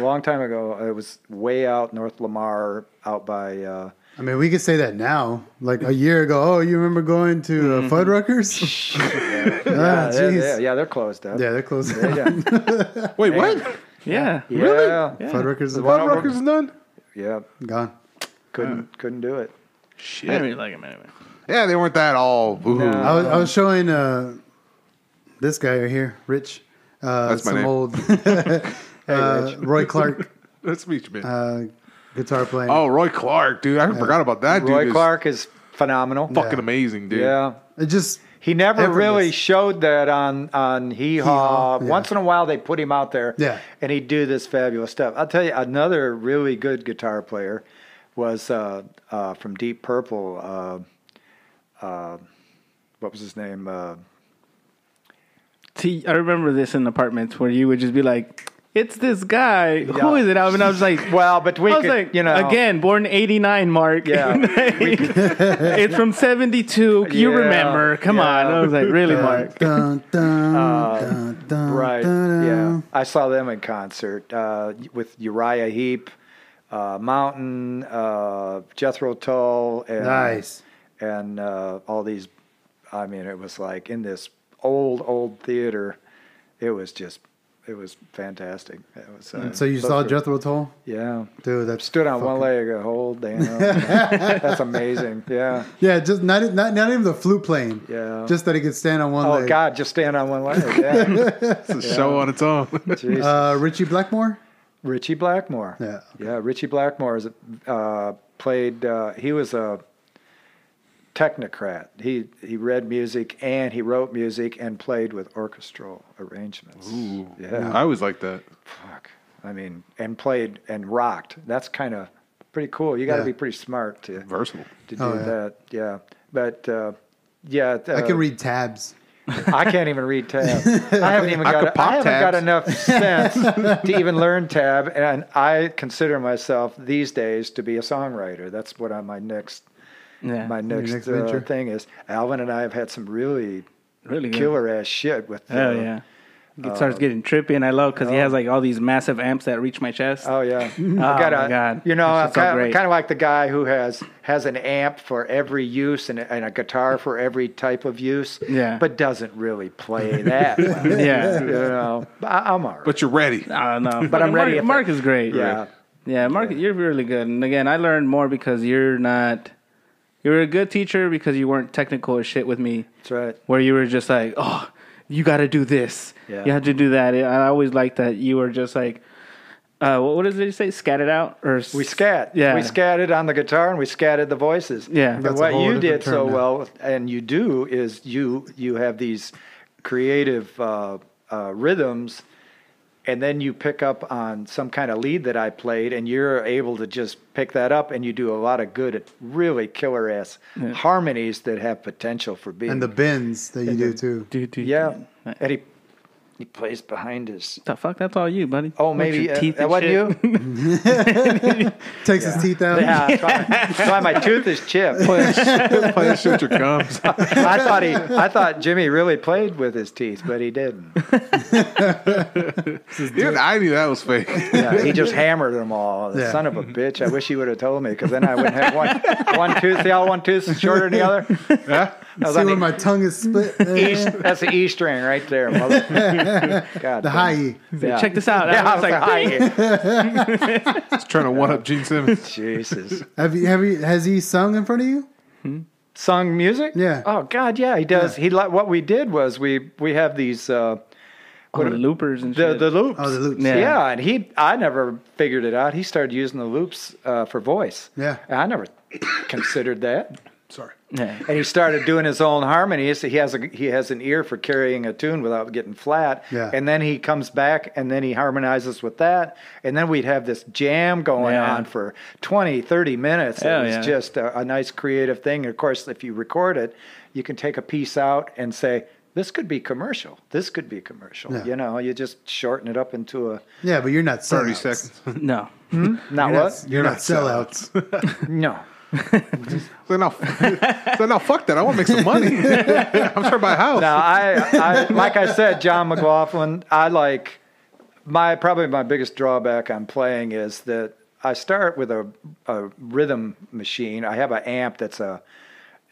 Long time ago, it was way out North Lamar, out by. Uh, I mean, we could say that now. Like a year ago, oh, you remember going to uh, Fuddruckers? yeah. Ah, yeah, they're, they're, yeah, they're closed up. Yeah, they're closed up. Yeah. Wait, what? Yeah, yeah. really? Yeah. Fuddruckers, the Fuddruckers is done. Yeah, gone. Couldn't, uh, couldn't do it. Shit, I didn't really like them anyway. Yeah, they weren't that all. No. I was, I was showing uh, this guy right here, Rich. Uh, That's some my name. old uh, Roy Clark. That's me, man. Uh, guitar playing. Oh, Roy Clark, dude! I yeah. forgot about that. Roy dude. Roy Clark is phenomenal. Fucking yeah. amazing, dude. Yeah, it just he never effortless. really showed that on on Hee Haw. Yeah. Once in a while, they put him out there. Yeah, and he'd do this fabulous stuff. I'll tell you, another really good guitar player was uh, uh, from Deep Purple. Uh, uh, what was his name? Uh, See, I remember this in apartments where you would just be like, it's this guy. Yeah. Who is it? I mean, I was like, well, but we I was could, like, you know, again, born eighty-nine, Mark. Yeah. It's from seventy-two. Yeah. You remember? Come yeah. on. I was like, really, Mark? Dun, dun, uh, dun, dun, right. Dun. Yeah. I saw them in concert uh, with Uriah Heep, uh, Mountain, uh, Jethro Tull, and nice, and uh, all these. I mean, it was like in this old, old theater. It was just. It was fantastic. It was, uh, so you saw Jethro Tull? Yeah. Dude, that stood on one leg a whole damn. That's amazing. Yeah. Yeah, just not, not not even the flute playing. Yeah. Just that he could stand on one oh, leg. Oh, God, just stand on one leg. Yeah. It's a yeah. show on its own. uh, Ritchie Blackmore? Ritchie Blackmore. Yeah. Okay. Yeah, Ritchie Blackmore is, uh, played, uh, he was a technocrat. He he read music and he wrote music and played with orchestral arrangements. Ooh, yeah, I was like that. Fuck, I mean, and played and rocked. That's kind of pretty cool. You got to yeah. be pretty smart to versatile to do oh, yeah. that. Yeah, but uh, yeah, uh, I can read tabs. I can't even read tab. I haven't even I got. A, I haven't tabs. got enough sense to even learn tab, and I consider myself these days to be a songwriter. That's what I'm my next. Yeah. My next, next uh, thing is Alvin and I have had some really, really killer ass shit with them. Oh, yeah. It starts um, getting trippy, and I love because oh. he has like all these massive amps that reach my chest. Oh, yeah. oh, gotta, my God. You know, I'm kind, of, kind of like the guy who has has an amp for every use and, and a guitar for every type of use, yeah. but doesn't really play that well. yeah. You know, I, I'm all right. But you're ready. I don't know. But I'm Mark, ready. Mark I, is great. Yeah. Yeah, Mark, yeah. you're really good. And again, I learned more because you're not... You were a good teacher because you weren't technical as shit with me. That's right. Where you were just like, oh, you got to do this. Yeah. You have to do that. I always liked that you were just like, uh, what did you say? Scat it out? Or we scat. Yeah. We scatted on the guitar and we scatted the voices. Yeah. But what you did so now. well, and you do, is you you have these creative uh, uh, rhythms, and then you pick up on some kind of lead that I played, and you're able to just pick that up, and you do a lot of good, really killer-ass yeah. harmonies that have potential for being. And the bends that you do, too. Do, do, yeah. yeah. And he, he plays behind his... The fuck? That's all you, buddy. Oh, maybe... Your teeth uh, and that shit? Wasn't you? Takes yeah. his teeth out. Yeah, that's why, that's why my tooth is chipped. Play a shoot your gums. I thought he, I thought Jimmy really played with his teeth, but he didn't. Dude, I knew that was fake. Yeah, he just hammered them all. The yeah. son of a bitch. I wish he would have told me, because then I wouldn't have one, one tooth. See how one tooth is shorter than the other? Yeah. See where the, my tongue is split? East, that's the E string right there, mother. God, the high E. Yeah. Check this out. Yeah, it's like high E. He's trying to one up Gene Simmons. Jesus. Have you? Have you? Has he sung in front of you? Hmm? Sung music? Yeah. Oh God, yeah, he does. Yeah. He what we did was we we have these. Uh, What oh, the loopers and the, shit. The loops. Oh, the loops. Yeah. yeah, and he, I never figured it out. He started using the loops uh, for voice. Yeah. And I never considered that. Sorry. Yeah. And he started doing his own harmonies. He has a he has an ear for carrying a tune without getting flat. Yeah. And then he comes back and then he harmonizes with that. And then we'd have this jam going yeah. on for twenty, thirty minutes. Hell it was yeah. just a, a nice creative thing. And of course, if you record it, you can take a piece out and say, this could be commercial. This could be commercial. Yeah. You know, you just shorten it up into a... Yeah, but you're not sellouts. thirty seconds. No. Hmm? Not you're what? Not, you're, you're not, not sellouts. sellouts. No. So now, so now, fuck that. I want to make some money. I'm sure my house. Now, I, I, like I said, John McLaughlin, I like... my probably my biggest drawback on playing is that I start with a, a rhythm machine. I have an amp that's a...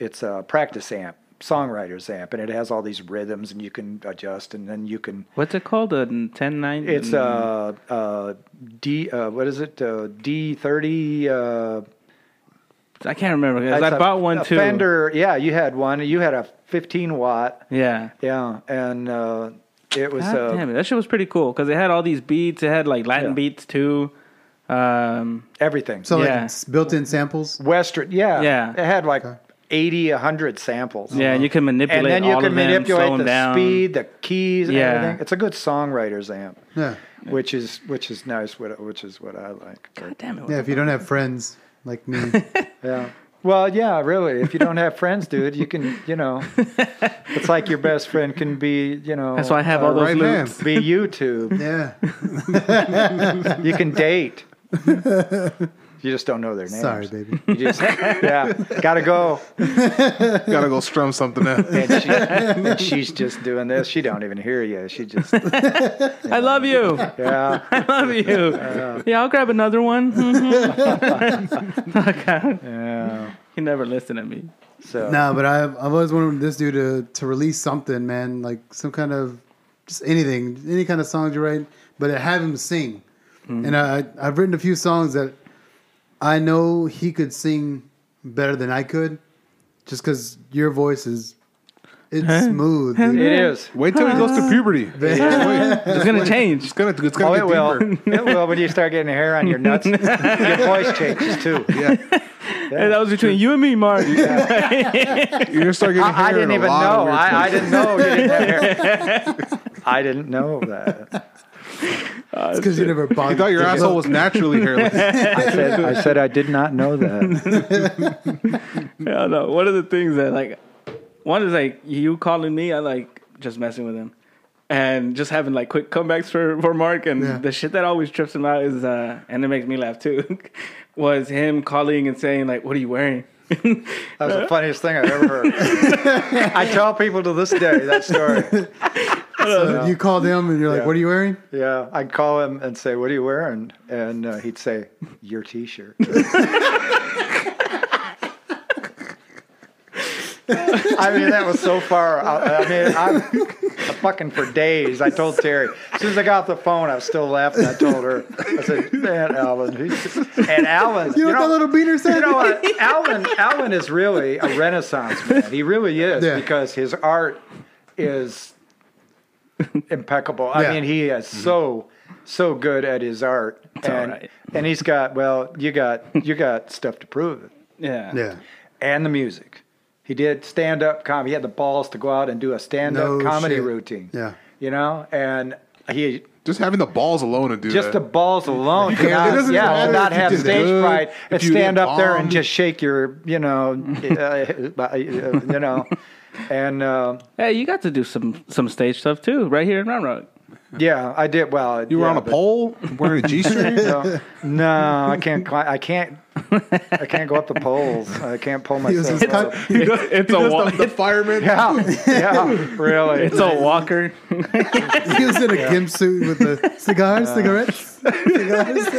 It's a practice amp. Songwriter's amp, and it has all these rhythms, and you can adjust, and then you can. What's it called? A ten nine. It's a, a D. Uh, what is it? A D thirty. Uh, I can't remember. I a, bought one a too. Fender. Yeah, you had one. You had a fifteen watt. Yeah. Yeah, and uh, it was. God uh, damn it! That shit was pretty cool because it had all these beats. It had like Latin yeah. beats too. Um, Everything. So yeah. like built-in samples. Western. Yeah. Yeah. It had like. Okay. eighty, one hundred samples. Yeah, and you can manipulate all of them. And then you can manipulate them, the down. speed, the keys, and yeah. everything. It's a good songwriter's amp. Yeah. Which is which is nice, which is what I like. God damn it. Yeah, if you don't have friends like me. yeah. Well, yeah, really. If you don't have friends, dude, you can, you know, it's like your best friend can be, you know. That's why I have uh, all those right loops. Be YouTube. Yeah. You can date. You just don't know their names. Sorry, baby. You just, yeah, gotta go. Gotta go strum something out. And, she, and she's just doing this. She don't even hear you. She just. You know. I love you. Yeah. I love you. Uh, yeah, I'll grab another one. Mm-hmm. Okay. Yeah. He never listened to me. So. No, but I've, I've always wanted this dude to, to release something, man. Like some kind of, just anything, any kind of songs you write, but have him sing. Mm-hmm. And I, I've written a few songs that I know he could sing better than I could, just because your voice is it's huh? smooth. Dude. It is. Wait till he goes to puberty. It's gonna change. It's gonna. It's gonna. Oh, it will. It will when you start getting hair on your nuts. Your voice changes too. Yeah. Yeah. Hey, that was between you and me, Mark. Yeah. You're start getting I, hair. I didn't even know. I, I didn't know. You didn't have hair. I didn't know that. Uh, it's because you never bonked. You thought your asshole was naturally hairless. I said, I said I did not know that. Yeah, no. One of the things that, like, one is like you calling me, I like just messing with him, and just having like quick comebacks for, for Mark. And yeah. the shit that always trips him out is, uh, and it makes me laugh too, was him calling and saying like, "What are you wearing?" That was the funniest thing I've ever heard. I tell people to this day that story. So you call them and you're like, yeah. What are you wearing? Yeah, I'd call him and say, what are you wearing? And uh, he'd say, your t-shirt. I mean, that was so far out. I mean, I'm fucking for days. I told Terry. As soon as I got off the phone, I was still laughing. I told her. I said, man, Alan. And Alan. You, you know what that little beater said? You know what? Alan, Alan is really a Renaissance man. He really is yeah. because his art is impeccable. I yeah. mean, he is mm-hmm. so, so good at his art. It's and, all right. and he's got, well, you got, you got stuff to prove it. Yeah. Yeah. And the music. He did stand-up comedy. He had the balls to go out and do a stand-up no comedy shit. routine. Yeah. You know? And he... Just having the balls alone to do just that. Just the balls alone. Not, yeah, to not have stage good, fright and stand up bomb. there and just shake your, you know, uh, you know. And... Uh, hey, you got to do some, some stage stuff, too, right here in Round Rock. Yeah, I did. Well, you were yeah, on a but, pole wearing a G-string. No, no, I can't. Climb, I can't. I can't go up the poles. I can't pull myself it's, up. He does, it's he a walker. The fireman. Yeah, yeah, really. It's a walker. He was in a yeah. gimp suit with the cigars, uh, cigarettes. Cigars.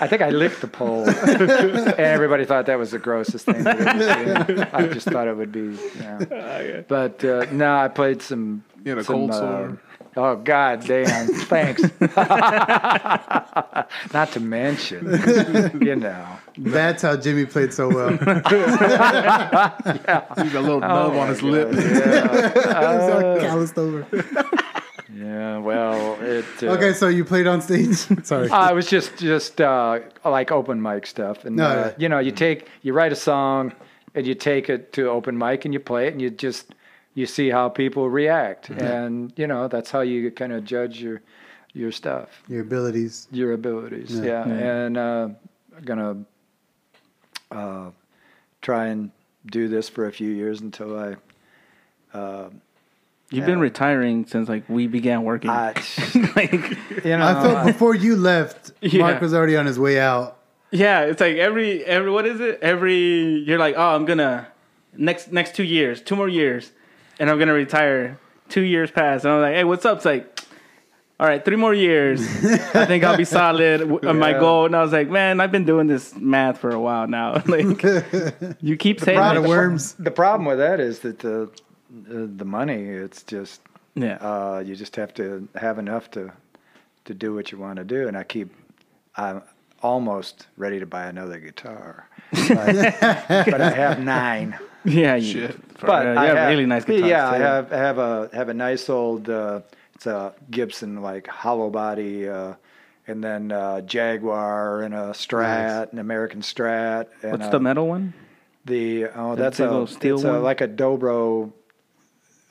I think I licked the pole, and everybody thought that was the grossest thing I've ever seen. I just thought it would be. You know. uh, yeah. But uh, no, I played some. You had a some, cold sore. Uh, Oh, God damn. Thanks. Not to mention, you know. That's how Jimmy played so well. Yeah. He's got a little nub oh on his God. lip. Yeah. Uh, He's all calloused over. Yeah, well, it... Uh, okay, so you played on stage? Sorry. Uh, I was just, just uh, like open mic stuff. And, no, uh, yeah. you know, you take, you write a song, and you take it to open mic, and you play it, and you just... You see how people react, mm-hmm. and you know that's how you kind of judge your your stuff, your abilities, your abilities. Yeah, yeah. Mm-hmm. And uh, I'm gonna uh, try and do this for a few years until I. Uh, You've yeah. been retiring since like we began working. I, like, you know, I thought before you left, yeah. Mark was already on his way out. Yeah, it's like every every what is it? Every you're like, oh, I'm gonna next next two years, two more years. And I'm going to retire. Two years past. And I'm like, hey, what's up? It's like, all right, three more years. I think I'll be solid on yeah. my goal. And I was like, man, I've been doing this math for a while now. Like, you keep the saying that. Like, worms. The problem with that is that the, the money, it's just, yeah. uh, you just have to have enough to, to do what you want to do. And I keep, I'm almost ready to buy another guitar. But, but I have nine. Yeah, you Shit. But yeah, you I have, have really nice guitars. Yeah, too. I have I have a have a nice old uh, it's a Gibson like hollow body, uh, and then uh, Jaguar and a Strat, nice. an American Strat. And What's a, the metal one? The oh, the that's a steel it's one? A, like a Dobro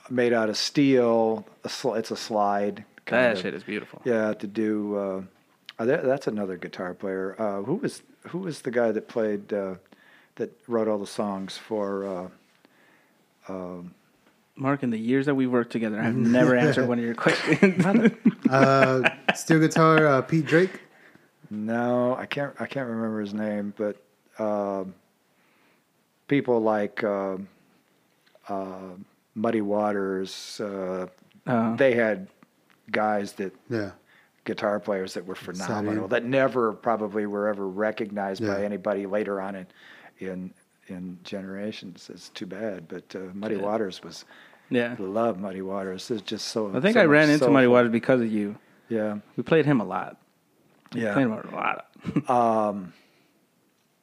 made out of steel. A sl- it's a slide. That of, shit is beautiful. Yeah, to do. Uh, oh, that, that's another guitar player. Uh, who was who was the guy that played? Uh, that wrote all the songs for... Uh, uh, Mark, in the years that we worked together, I've never answered one of your questions. uh, steel guitar, uh, Pete Drake? No, I can't. I can't remember his name, but uh, people like uh, uh, Muddy Waters, uh, uh, they had guys that yeah. guitar players that were phenomenal that never probably were ever recognized yeah. by anybody later on in in in generations. It's too bad, but uh, Muddy yeah. Waters was. Yeah, I love Muddy Waters. It's just so. I think so I ran into so Muddy Waters because of you. Yeah, we played him a lot. Yeah, playing a lot. um,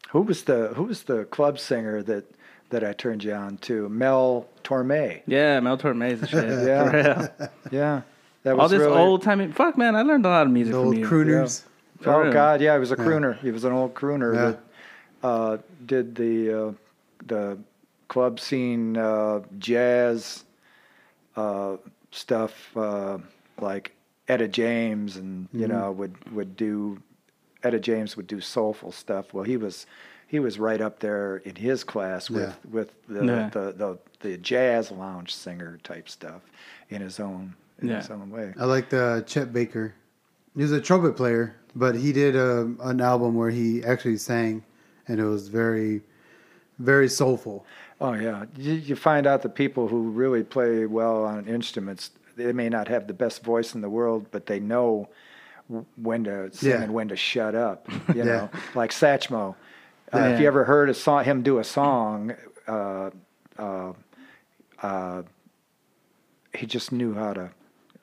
who was the Who was the club singer that, that I turned you on to? Mel Torme. Yeah, Mel Torme's the shit. yeah, for real. yeah. That was all this really... old time. Fuck, man, I learned a lot of music the from old you. Old crooners. Yeah. Oh real. God, yeah, he was a crooner. Yeah. He was an old crooner yeah. that uh, did the uh, the club scene uh, jazz uh, stuff uh, like. Etta James and you know mm-hmm. would, would do Etta James would do soulful stuff. Well, he was he was right up there in his class with yeah. with the, yeah. the, the the jazz lounge singer type stuff in his own in yeah. his own way. I liked uh, Chet Baker. He was a trumpet player, but he did a, an album where he actually sang, and it was very very soulful. Oh yeah, you, you find out the people who really play well on instruments. They may not have the best voice in the world, but they know when to sing yeah. and when to shut up. You yeah. know, like Satchmo. Uh, yeah. If you ever heard a song, him do a song, uh, uh, uh, he just knew how to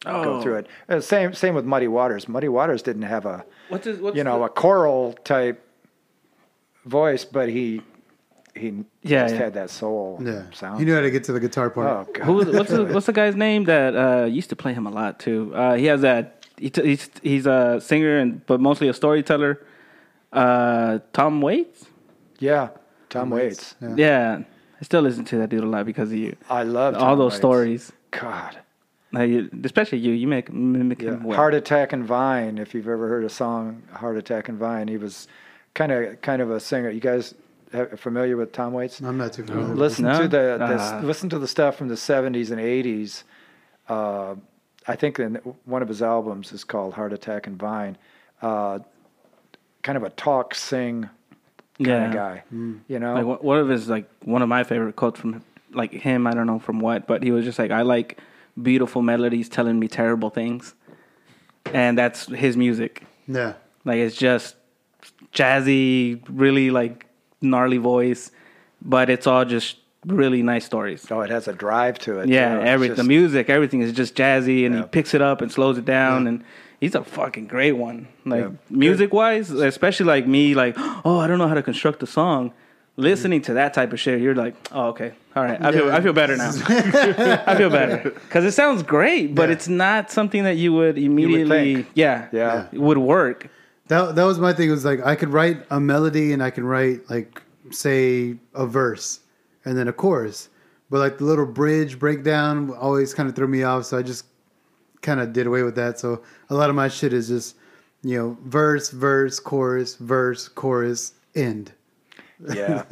oh. go through it. Uh, same, same with Muddy Waters. Muddy Waters didn't have a what's his, what's you know the... a choral type voice, but he. He yeah, just yeah. had that soul yeah. sound. He knew how to get to the guitar part. Oh, God. Who, what's, the, what's the guy's name that uh, used to play him a lot, too? Uh, he has that... He t- he's, he's a singer, and but mostly a storyteller. Uh, Tom Waits? Yeah, Tom, Tom Waits. Waits. Yeah. yeah. I still listen to that dude a lot because of you. I love Tom all those Waits. Stories. God. Now you, especially you. You make mimic yeah. him well. Heart Attack and Vine, if you've ever heard a song, Heart Attack and Vine. He was kind of kind of a singer. You guys... familiar with Tom Waits? I'm not too familiar. Listen no? to the, the uh, listen to the stuff from the seventies and eighties. Uh, I think in one of his albums is called Heart Attack and Vine. Uh, kind of a talk sing kind yeah. of guy. Mm. You know, like one of his like one of my favorite quotes from like him. I don't know from what, but he was just like, "I like beautiful melodies telling me terrible things," and that's his music. Yeah, like it's just jazzy, really like. Gnarly voice, but it's all just really nice stories. Oh, it has a drive to it. Yeah, you know, every, just, the music, everything is just jazzy, and yeah. he picks it up and slows it down, yeah. and he's a fucking great one. Like, yeah. music-wise, especially like me, like, oh, I don't know how to construct a song. Listening mm-hmm. to that type of shit, you're like, oh, okay, all right, I feel, yeah. I feel better now. I feel better. Because it sounds great, but yeah. it's not something that you would immediately, you would yeah, yeah, yeah, would work. That that was my thing. It was like I could write a melody and I can write like say a verse and then a chorus, but like the little bridge breakdown always kind of threw me off. So I just kind of did away with that. So a lot of my shit is just you know verse verse chorus verse chorus end. Yeah,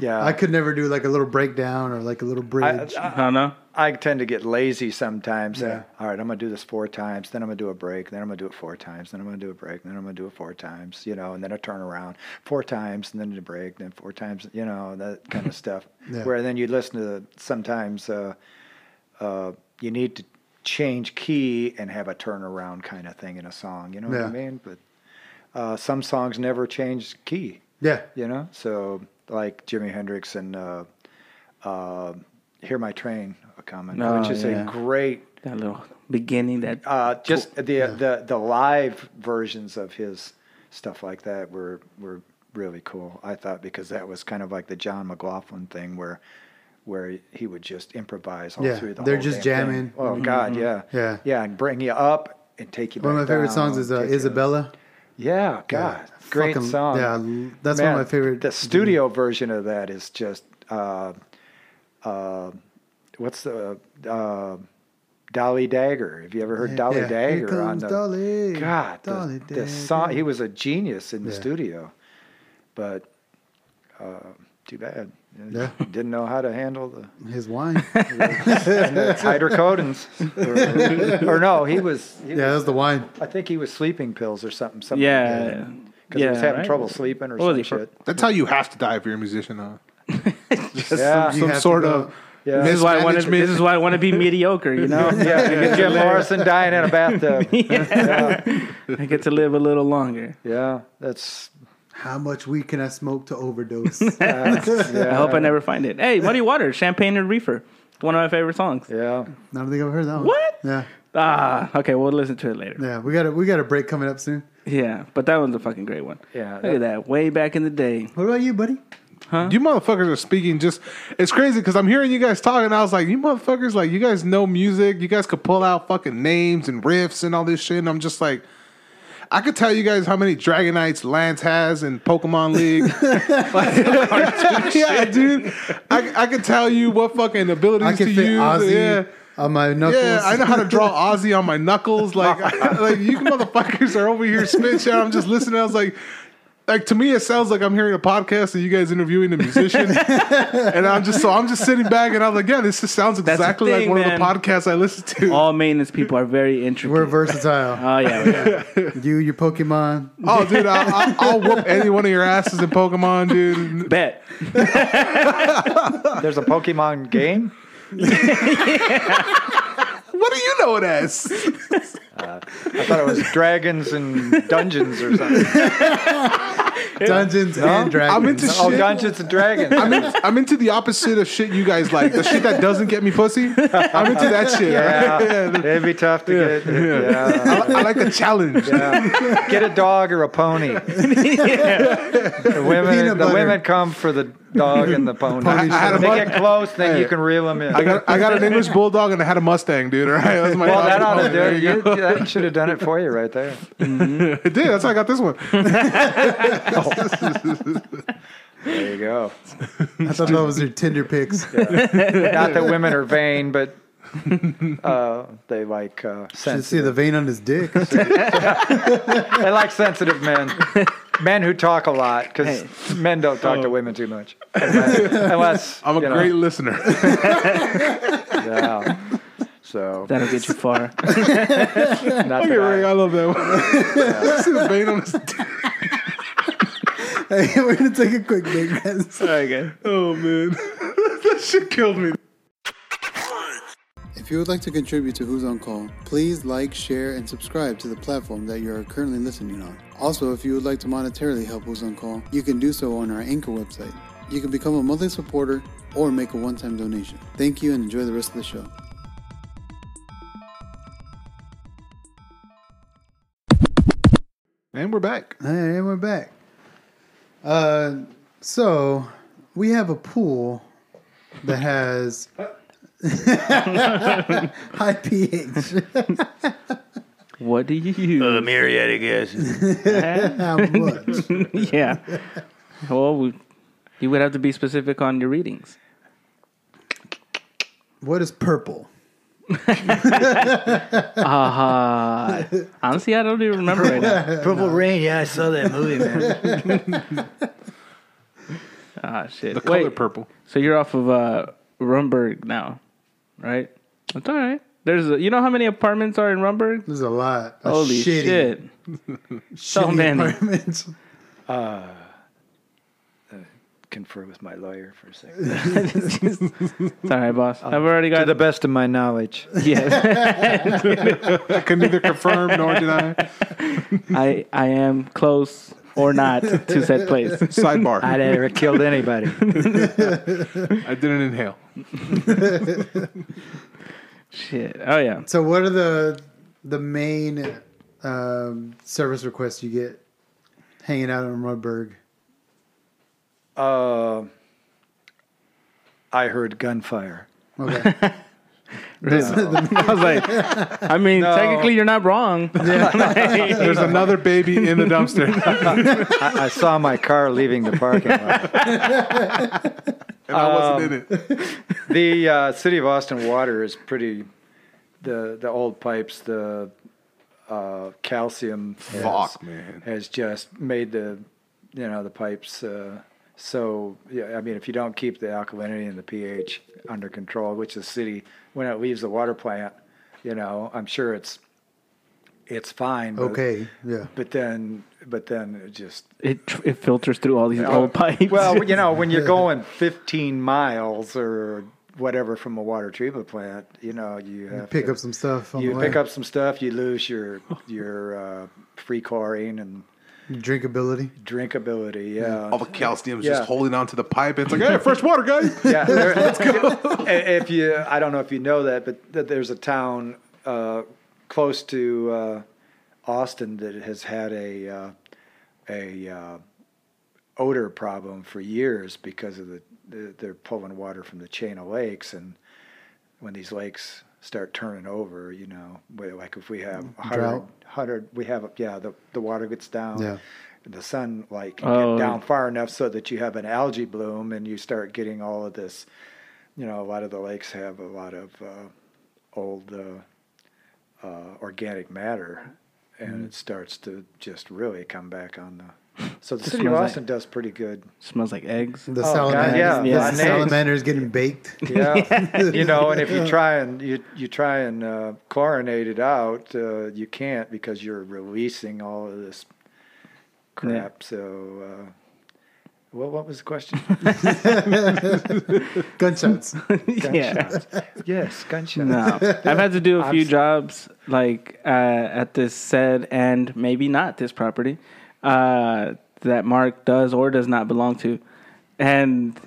yeah. I could never do like a little breakdown or like a little bridge. I, I, I don't know. I tend to get lazy sometimes. Yeah. Uh, all right, I'm going to do this four times. Then I'm going to do a break. Then I'm going to do it four times. Then I'm going to do a break. Then I'm going to do it four times, you know, and then I turn around four times and then a break. Then four times, you know, that kind of stuff. Yeah. Where then you listen to the, sometimes uh, uh, you need to change key and have a turnaround kind of thing in a song. You know yeah. what I mean? But uh, some songs never change key. Yeah. You know? So like Jimi Hendrix and uh, uh, Hear My Train. Coming, oh, which is yeah. a great that little beginning that uh, just the, yeah. the the live versions of his stuff like that were were really cool. I thought because that was kind of like the John McLaughlin thing where where he would just improvise all yeah. through the they're whole just jamming. Thing. Oh mm-hmm. God, yeah, yeah, yeah, and bring you up and take you. One back of my favorite down, songs is uh, Isabella. Yeah, God, yeah. great Fucking, song. Yeah, that's Man, one of my favorite. The studio mm-hmm. version of that is just. Uh, uh, What's the uh, Dolly Dagger? Have you ever heard Dolly yeah. Dagger? Here comes on the, Dolly, God, Dolly the, the song. He was a genius in the yeah. studio, but uh, too bad. Yeah. Didn't know how to handle the his wine. the, and the hydrocodons. Or, or no, he was... He yeah, was, that was the wine. I think he was sleeping pills or something. something yeah. Because yeah, he was having right? trouble sleeping or well, some shit. That's how you have to die if you're a musician, though. Just yeah, some, some sort of... Yeah. This is why I want to. This is why I want to be mediocre, you know. Yeah, you get Jim Morrison dying in a bathtub. Yeah. Yeah. I get to live a little longer. Yeah, that's how much weed can I smoke to overdose? uh, yeah. I hope I never find it. Hey, Muddy Waters, Champagne and Reefer, one of my favorite songs. Yeah, I don't think I've heard that one. What? Yeah. Ah, okay. We'll listen to it later. Yeah, we got a we got a break coming up soon. Yeah, but that one's a fucking great one. Yeah, look that, at that. Way back in the day. What about you, buddy? Huh? You motherfuckers are speaking just... It's crazy because I'm hearing you guys talking and I was like, you motherfuckers, like, you guys know music. You guys could pull out fucking names and riffs and all this shit. And I'm just like... I could tell you guys how many Dragonites Lance has in Pokemon League. Like, yeah, dude. I, I could tell you what fucking abilities I can to fit use. Ozzy yeah. on my knuckles. Yeah, I know how to draw Ozzy on my knuckles. Like, I, like you motherfuckers are over here spit shit. I'm just listening. I was like... Like, to me, it sounds like I'm hearing a podcast and you guys interviewing a musician. And I'm just, so I'm just sitting back and I'm like, yeah, this just sounds exactly thing, like one man. of the podcasts I listen to. All maintenance people are very intricate. We're versatile. Oh, yeah. We are. You, your Pokemon. Oh, dude, I, I, I'll whoop any one of your asses in Pokemon, dude. Bet. There's a Pokemon game? Yeah. What do you know it as? uh, I thought it was Dragons and Dungeons or something. Dungeons no? and Dragons. I'm into oh, shit. Dungeons and Dragons. I'm, in, I'm into the opposite of shit you guys like. The shit that doesn't get me pussy. I'm into that shit. Yeah, right? It'd be tough to yeah. get. Yeah. Yeah. I, I like the challenge. Yeah. Get a dog or a pony. Yeah. The women, the women come for the... dog and the pony. I, I had they a get close, then hey. you can reel them in. I got, I got an English bulldog and I had a Mustang, dude. All right, that was my well, that ought to do you, that should have done it for you right there. Mm-hmm. It did. That's how I got this one. Oh. There you go. I thought that was your Tinder pics. Yeah. Not that women are vain, but uh, they like uh, sensitive. Should see the vein on his dick. They like sensitive men. Men who talk a lot, because hey. men don't talk oh. to women too much. Unless, unless I'm a you know. great listener. Yeah. So that'll get you far. Not okay, that Ray, I, I love that one. Yeah. See the vein on his dick. Hey, we're gonna take a quick break, guys. Okay. Oh man, that shit killed me. If you would like to contribute to Who's On Call, please like, share, and subscribe to the platform that you are currently listening on. Also, if you would like to monetarily help Who's On Call, you can do so on our Anchor website. You can become a monthly supporter or make a one-time donation. Thank you and enjoy the rest of the show. And we're back. And we're back. Uh, so, we have a pool that has... High pH. What do you use? A myriad of gases. How much? Yeah. Well, we, you would have to be specific on your readings. What is purple? uh, honestly, I don't even remember right now. Purple no. Rain. Yeah, I saw that movie, man. Ah, shit. The color Wait, purple. So you're off of uh, Rundberg now. Right? That's all right. There's, a, you know how many apartments are in Rundberg? There's a lot. That's Holy shitty. shit. So shitty many. Apartments. Uh, confer with my lawyer for a second. It's all right, boss. Um, I've already got... To the best of my knowledge. Yes. I can neither confirm nor deny. I, I am close... Or not to said place. Sidebar. I never killed anybody. I didn't inhale. Shit. Oh yeah. So what are the the main um, service requests you get hanging out in Rundberg? Uh, I heard gunfire. Okay. No. I was like, I mean, no. technically you're not wrong. Yeah. Like, there's another baby in the dumpster. I, I saw my car leaving the parking lot, and um, I wasn't in it. The uh, city of Austin water is pretty. The the old pipes, the uh, calcium, fuck has, man, has just made the you know the pipes. Uh, So, yeah, I mean, if you don't keep the alkalinity and the pH under control, which the city, when it leaves the water plant, you know, I'm sure it's it's fine. But, okay, yeah. But then, but then it just... It it filters through all these you know, old pipes. Well, you know, when you're going fifteen miles or whatever from a water treatment plant, you know, you have you pick to, up some stuff on you the way. pick up some stuff, you lose your, your uh, free chlorine and... Drinkability. Drinkability, yeah. All the calcium is yeah. just holding on to the pipe. It's like, hey, fresh water, guys. Yeah, there, let's go. If you, I don't know if you know that, but there's a town uh, close to uh, Austin that has had a uh, a uh, odor problem for years because of the they're pulling water from the chain of lakes, and when these lakes start turning over, you know, like if we have one hundred, one hundred we have, yeah, the, the water gets down, yeah. the sunlight can oh. get down far enough so that you have an algae bloom and you start getting all of this, you know, a lot of the lakes have a lot of uh, old uh, uh, organic matter, and mm-hmm. it starts to just really come back on the... So the city of Austin like, does pretty good. Smells like eggs. The oh, salamanders, yeah. yeah. the salamanders getting baked. Yeah, you know, and if you try and you you try and uh, chlorinate it out, uh, you can't because you're releasing all of this crap. Yeah. So, uh, what what was the question? gunshots. gunshots. Yeah. Yes, gunshots. No, I've had to do a few I'm jobs like uh, at this said and maybe not this property. Uh, that Mark does or does not belong to, and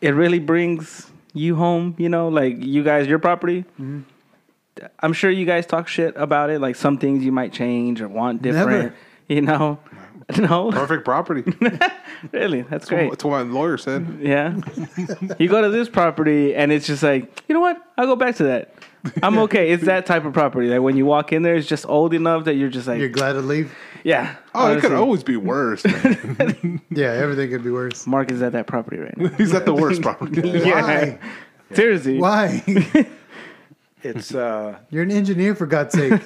it really brings you home. You know, like you guys, your property. Mm-hmm. I'm sure you guys talk shit about it, like some things you might change or want different. Never. You know, no, no? Perfect property. Really, that's, that's great. What, that's what my lawyer said. Yeah, you go to this property and it's just like, you know what? I'll go back to that. I'm okay. It's that type of property that when you walk in there, it's just old enough that you're just like... You're glad to leave? Yeah. Oh, honestly. It could always be worse, man. Yeah, everything could be worse. Mark is at that property right now. He's yeah. at the worst property. Yeah. Why? Yeah. Seriously. Why? It's, uh... You're an engineer, for God's sake.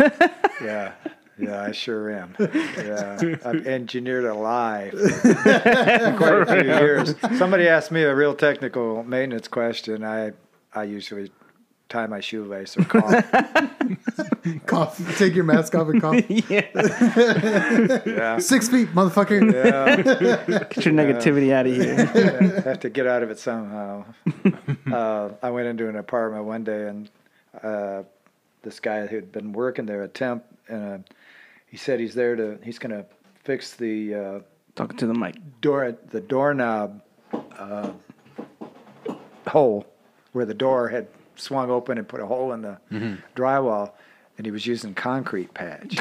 Yeah. Yeah, I sure am. Yeah. I've engineered a lie for quite a few years. Somebody asked me a real technical maintenance question. I, I usually... tie my shoelace or cough. Cough. Take your mask off and cough. Yeah. Yeah. Six feet, motherfucker. Yeah. Get your negativity yeah. out of here. Yeah. I have to get out of it somehow. uh, I went into an apartment one day, and uh, this guy who had been working there, a temp, and uh, he said he's there to, he's going to fix the... Uh, Talking to the mic. Door, the doorknob uh, hole where the door had... swung open and put a hole in the mm-hmm. drywall, and he was using concrete patch.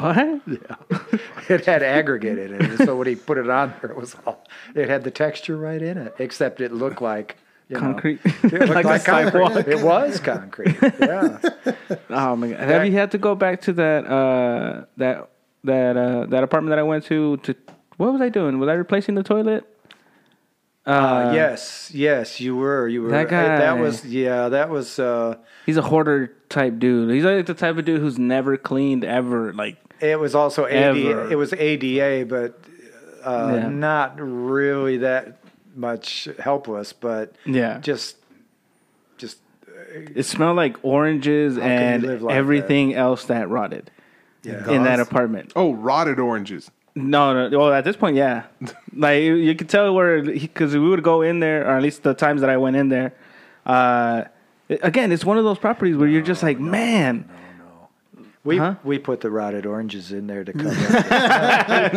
What? Yeah, it had aggregate in it, so when he put it on there, it was all. It had the texture right in it, except it looked like you concrete. Know, it looked like, like concrete. It was concrete. Yeah. Oh my God! Have that, you had to go back to that uh, that that uh, that apartment that I went to? To what was I doing? Was I replacing the toilet? Uh, uh, yes, yes, you were, you were. That guy, I, that was, yeah, that was. Uh, he's a hoarder type dude. He's like the type of dude who's never cleaned ever. Like it was also A D A. It was A D A, but uh, yeah. not really that much helpless. But yeah, just, just. It smelled like oranges and like everything that? else that rotted yeah. in that apartment. Oh, rotted oranges. No, no. Well, at this point, yeah. Like, you, you could tell where... Because we would go in there, or at least the times that I went in there. Uh, it, again, it's one of those properties where no, you're just like, no, man... No, no. We huh? we put the rotted oranges in there to cover up.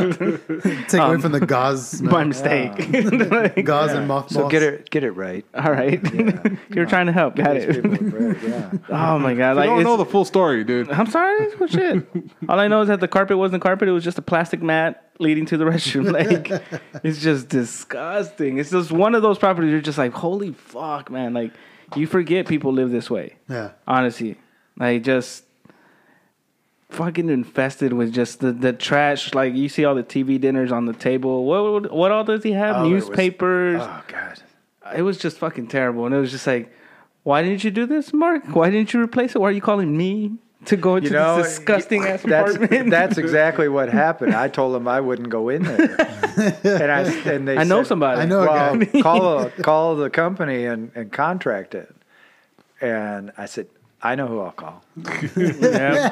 Take um, away from the gauze. No. By mistake. Yeah. Like, gauze yeah. and mothballs. So get it get it right. All right. Yeah. You're trying to help. Got it. Bread, yeah. Oh, my God. Like, you don't know the full story, dude. I'm sorry. Well, shit. All I know is that the carpet wasn't carpet. It was just a plastic mat leading to the restroom. Like, it's just disgusting. It's just one of those properties you're just like, holy fuck, man. Like, you forget people live this way. Yeah. Honestly. Like, just... fucking infested with just the, the trash. Like, you see all the T V dinners on the table. What what all does he have? Oh, newspapers. It was, oh, God. It was just fucking terrible. And it was just like, why didn't you do this, Mark? Why didn't you replace it? Why are you calling me to go into you know, this disgusting ass apartment. That's exactly what happened. I told them I wouldn't go in there, and I and they. I said, know somebody. I know well, a guy. call a, call the company and, and contract it. And I said, I know who I'll call. Yeah.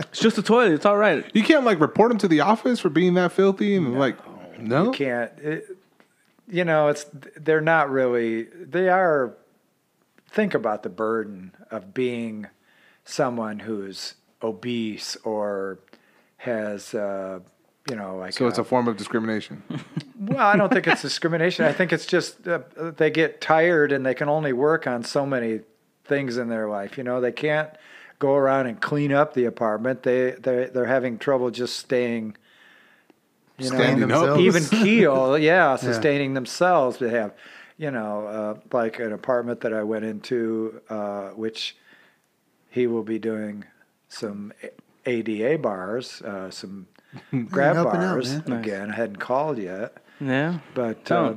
It's just a toilet. It's all right. You can't like report them to the office for being that filthy and no, like no, you can't. It, you know, it's they're not really. They are. Think about the burden of being someone who's obese or has, uh, you know, like. So it's a, a form of discrimination. Well, I don't think it's discrimination. I think it's just uh, they get tired and they can only work on so many things in their life. You know, they can't go around and clean up the apartment. They they they're having trouble just staying. You Standing know, themselves. Even keel, yeah, sustaining yeah. themselves. They have, you know, uh, like an apartment that I went into, uh, which. He will be doing some A D A bars, uh, some grab bars up, again. Nice. I hadn't called yet. Yeah, but uh,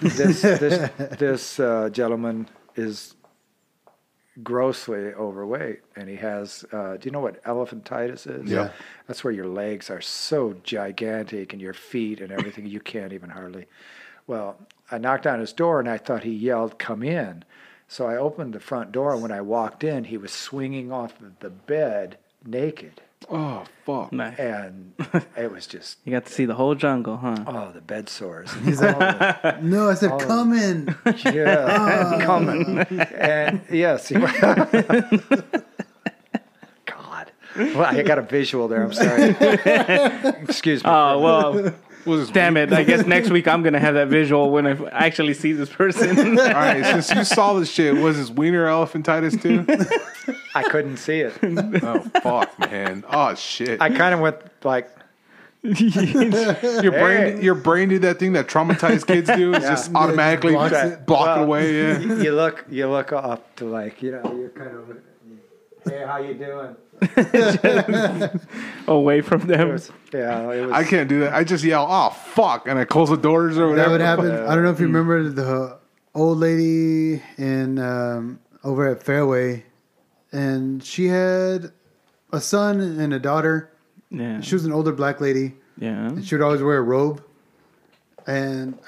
this this this uh, gentleman is grossly overweight, and he has. Uh, do you know what elephantitis is? Yeah, that's where your legs are so gigantic, and your feet and everything. You can't even hardly. Well, I knocked on his door, and I thought he yelled, "Come in." So I opened the front door, and when I walked in, he was swinging off of the bed naked. Oh, fuck. Nice. And it was just... You got to see the whole jungle, huh? Oh, the bed sores. He's like, the, no, I said, come in. Yeah, oh. come in. And yes. He, God. Well, I got a visual there. I'm sorry. Excuse me. Oh, well... Damn it! I guess next week I'm gonna have that visual when I actually see this person. All right, since you saw this shit, was his wiener elephantitis too? I couldn't see it. Oh fuck, man! Oh shit! I kind of went like your brain. Your brain did that thing that traumatized kids do. It's yeah. just automatically blocked it block well, away. Yeah. You look, you look up to like you know you're kind of hey, how you doing? Away from them. It was, yeah, it was, I can't do that. I just yell, "Oh fuck!" and I close the doors or whatever. That would happen. Yeah. I don't know if you remember the old lady in um, over at Fairway, and she had a son and a daughter. Yeah, she was an older black lady. Yeah, and she would always wear a robe, and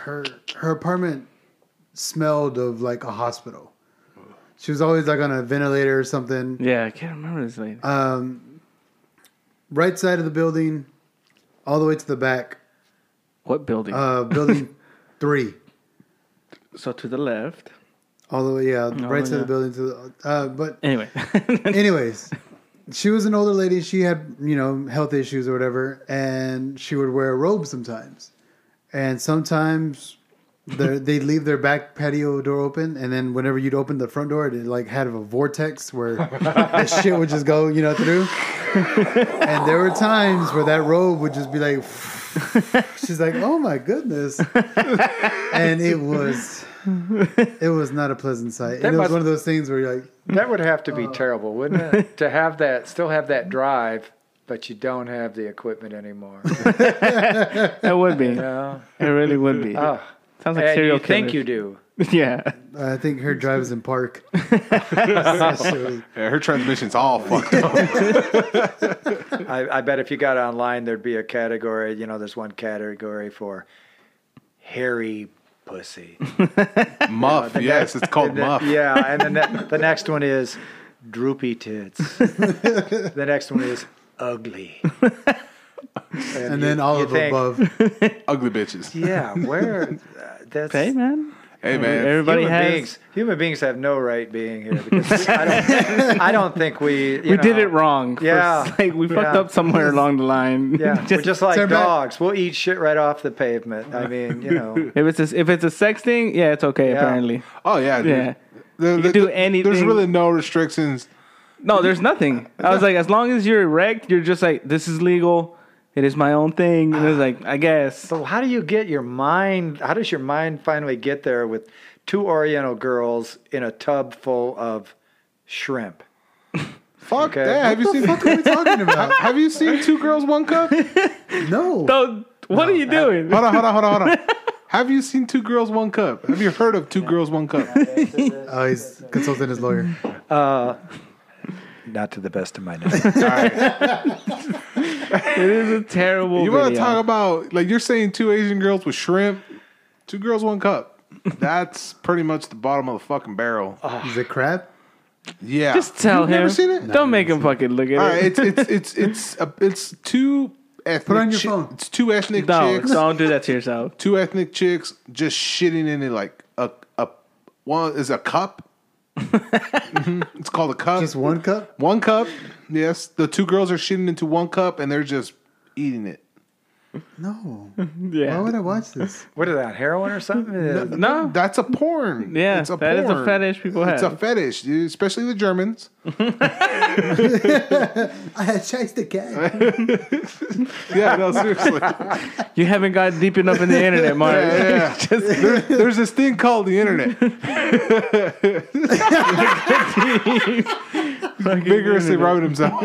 her her apartment smelled of like a hospital. She was always like on a ventilator or something. Yeah, I can't remember this lady. Um, right side of the building, all the way to the back. What building? Uh, building three. So to the left. All the way, yeah. No, right side yeah. of the building to the. Uh, but anyway, anyways, she was an older lady. She had you know health issues or whatever, and she would wear a robe sometimes, and sometimes. They'd leave their back patio door open, and then whenever you'd open the front door, it like had a vortex where the shit would just go, you know, through. And there were times where that robe would just be like, she's like, oh my goodness. And it was, it was not a pleasant sight. That and it must, was one of those things where you're like, that would have to be uh, terrible, wouldn't it? To have that, still have that drive. But you don't have the equipment anymore. That would be. You know? It really would be. Oh. Sounds like serial you killers. Think you do. Yeah. I think her drive is in park. Yeah, her transmission's all fucked up. I, I bet if you got online, there'd be a category. You know, there's one category for hairy pussy. Muff, you know, yes, next, it's called the, muff. Yeah, and the, ne- the next one is droopy tits. The next one is ugly. And, and then you, all you of think, above, ugly bitches. Yeah, where? Uh, that's, hey man, hey man. Everybody human has beings, human beings have no right being here because I don't. I don't think we. You we know, did it wrong. Yeah, for, like, we yeah. fucked up somewhere just, along the line. Yeah, just, we're just like dogs. Back. We'll eat shit right off the pavement. I mean, you know, if it's a, if it's a sex thing, yeah, it's okay. Yeah. Apparently. Oh yeah, dude. Yeah. The, you the, do the, anything. There's really no restrictions. No, there's nothing. I was like, as long as you're erect, you're just like this is legal. It is my own thing. And it was like, I guess. So how do you get your mind? How does your mind finally get there with two Oriental girls in a tub full of shrimp? Fuck okay. that. Have what you the seen, fuck are we talking about? Have you seen Two Girls, One Cup? No. So, what no, are you doing? I, hold on, hold on, hold on, hold on. Have you seen Two Girls, One Cup? Have you heard of Two yeah. Girls, One Cup? Oh, uh, he's consulting his lawyer. Uh, Not to the best of my knowledge. All right. It is a terrible you video. You want to talk about, like, you're saying two Asian girls with shrimp, two girls, one cup. That's pretty much the bottom of the fucking barrel. Uh, is it crap? Yeah. Just tell You've him. Never seen it? No, Don't make him fucking it. look at All right, it. All right, it's it's it's it's, a, it's two ethnic Put on your chi- phone. It's two ethnic no, chicks. Don't do that to yourself. Two ethnic chicks just shitting in it like a a one is a cup. Mm-hmm. It's called a cup. Just one cup? One cup. Yes. The two girls are shitting into one cup and they're just eating it. No. Yeah. Why would I watch this? What is that? Heroin or something? No. no. That's a porn. Yeah. It's a that porn. Is a fetish people it's have. It's a fetish, dude, especially the Germans. I chased the cat. Yeah, no, seriously. You haven't got deep enough in the internet, Mark. Yeah, yeah. Just, there, there's this thing called the internet. Vigorously rubbing himself.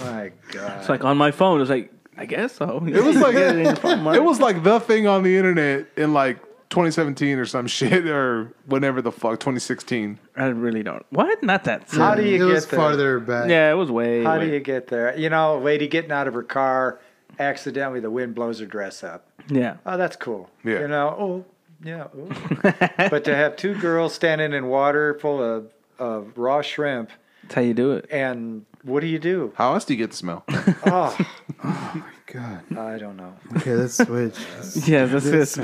My God. It's like on my phone. It's like, I guess so. It was like it, phone, it was like the thing on the internet in like twenty seventeen or some shit or whenever the fuck twenty sixteen. I really don't. What? Not that. Soon. How do you it get was there? Farther back? Yeah, it was way. How way. do you get there? You know, lady getting out of her car, accidentally the wind blows her dress up. Yeah. Oh, that's cool. Yeah. You know. Oh, yeah. Oh. But to have two girls standing in water full of of raw shrimp. That's how you do it. And what do you do? How else do you get the smell? Oh, oh my God! I don't know. Okay, let's switch. Yeah, this is.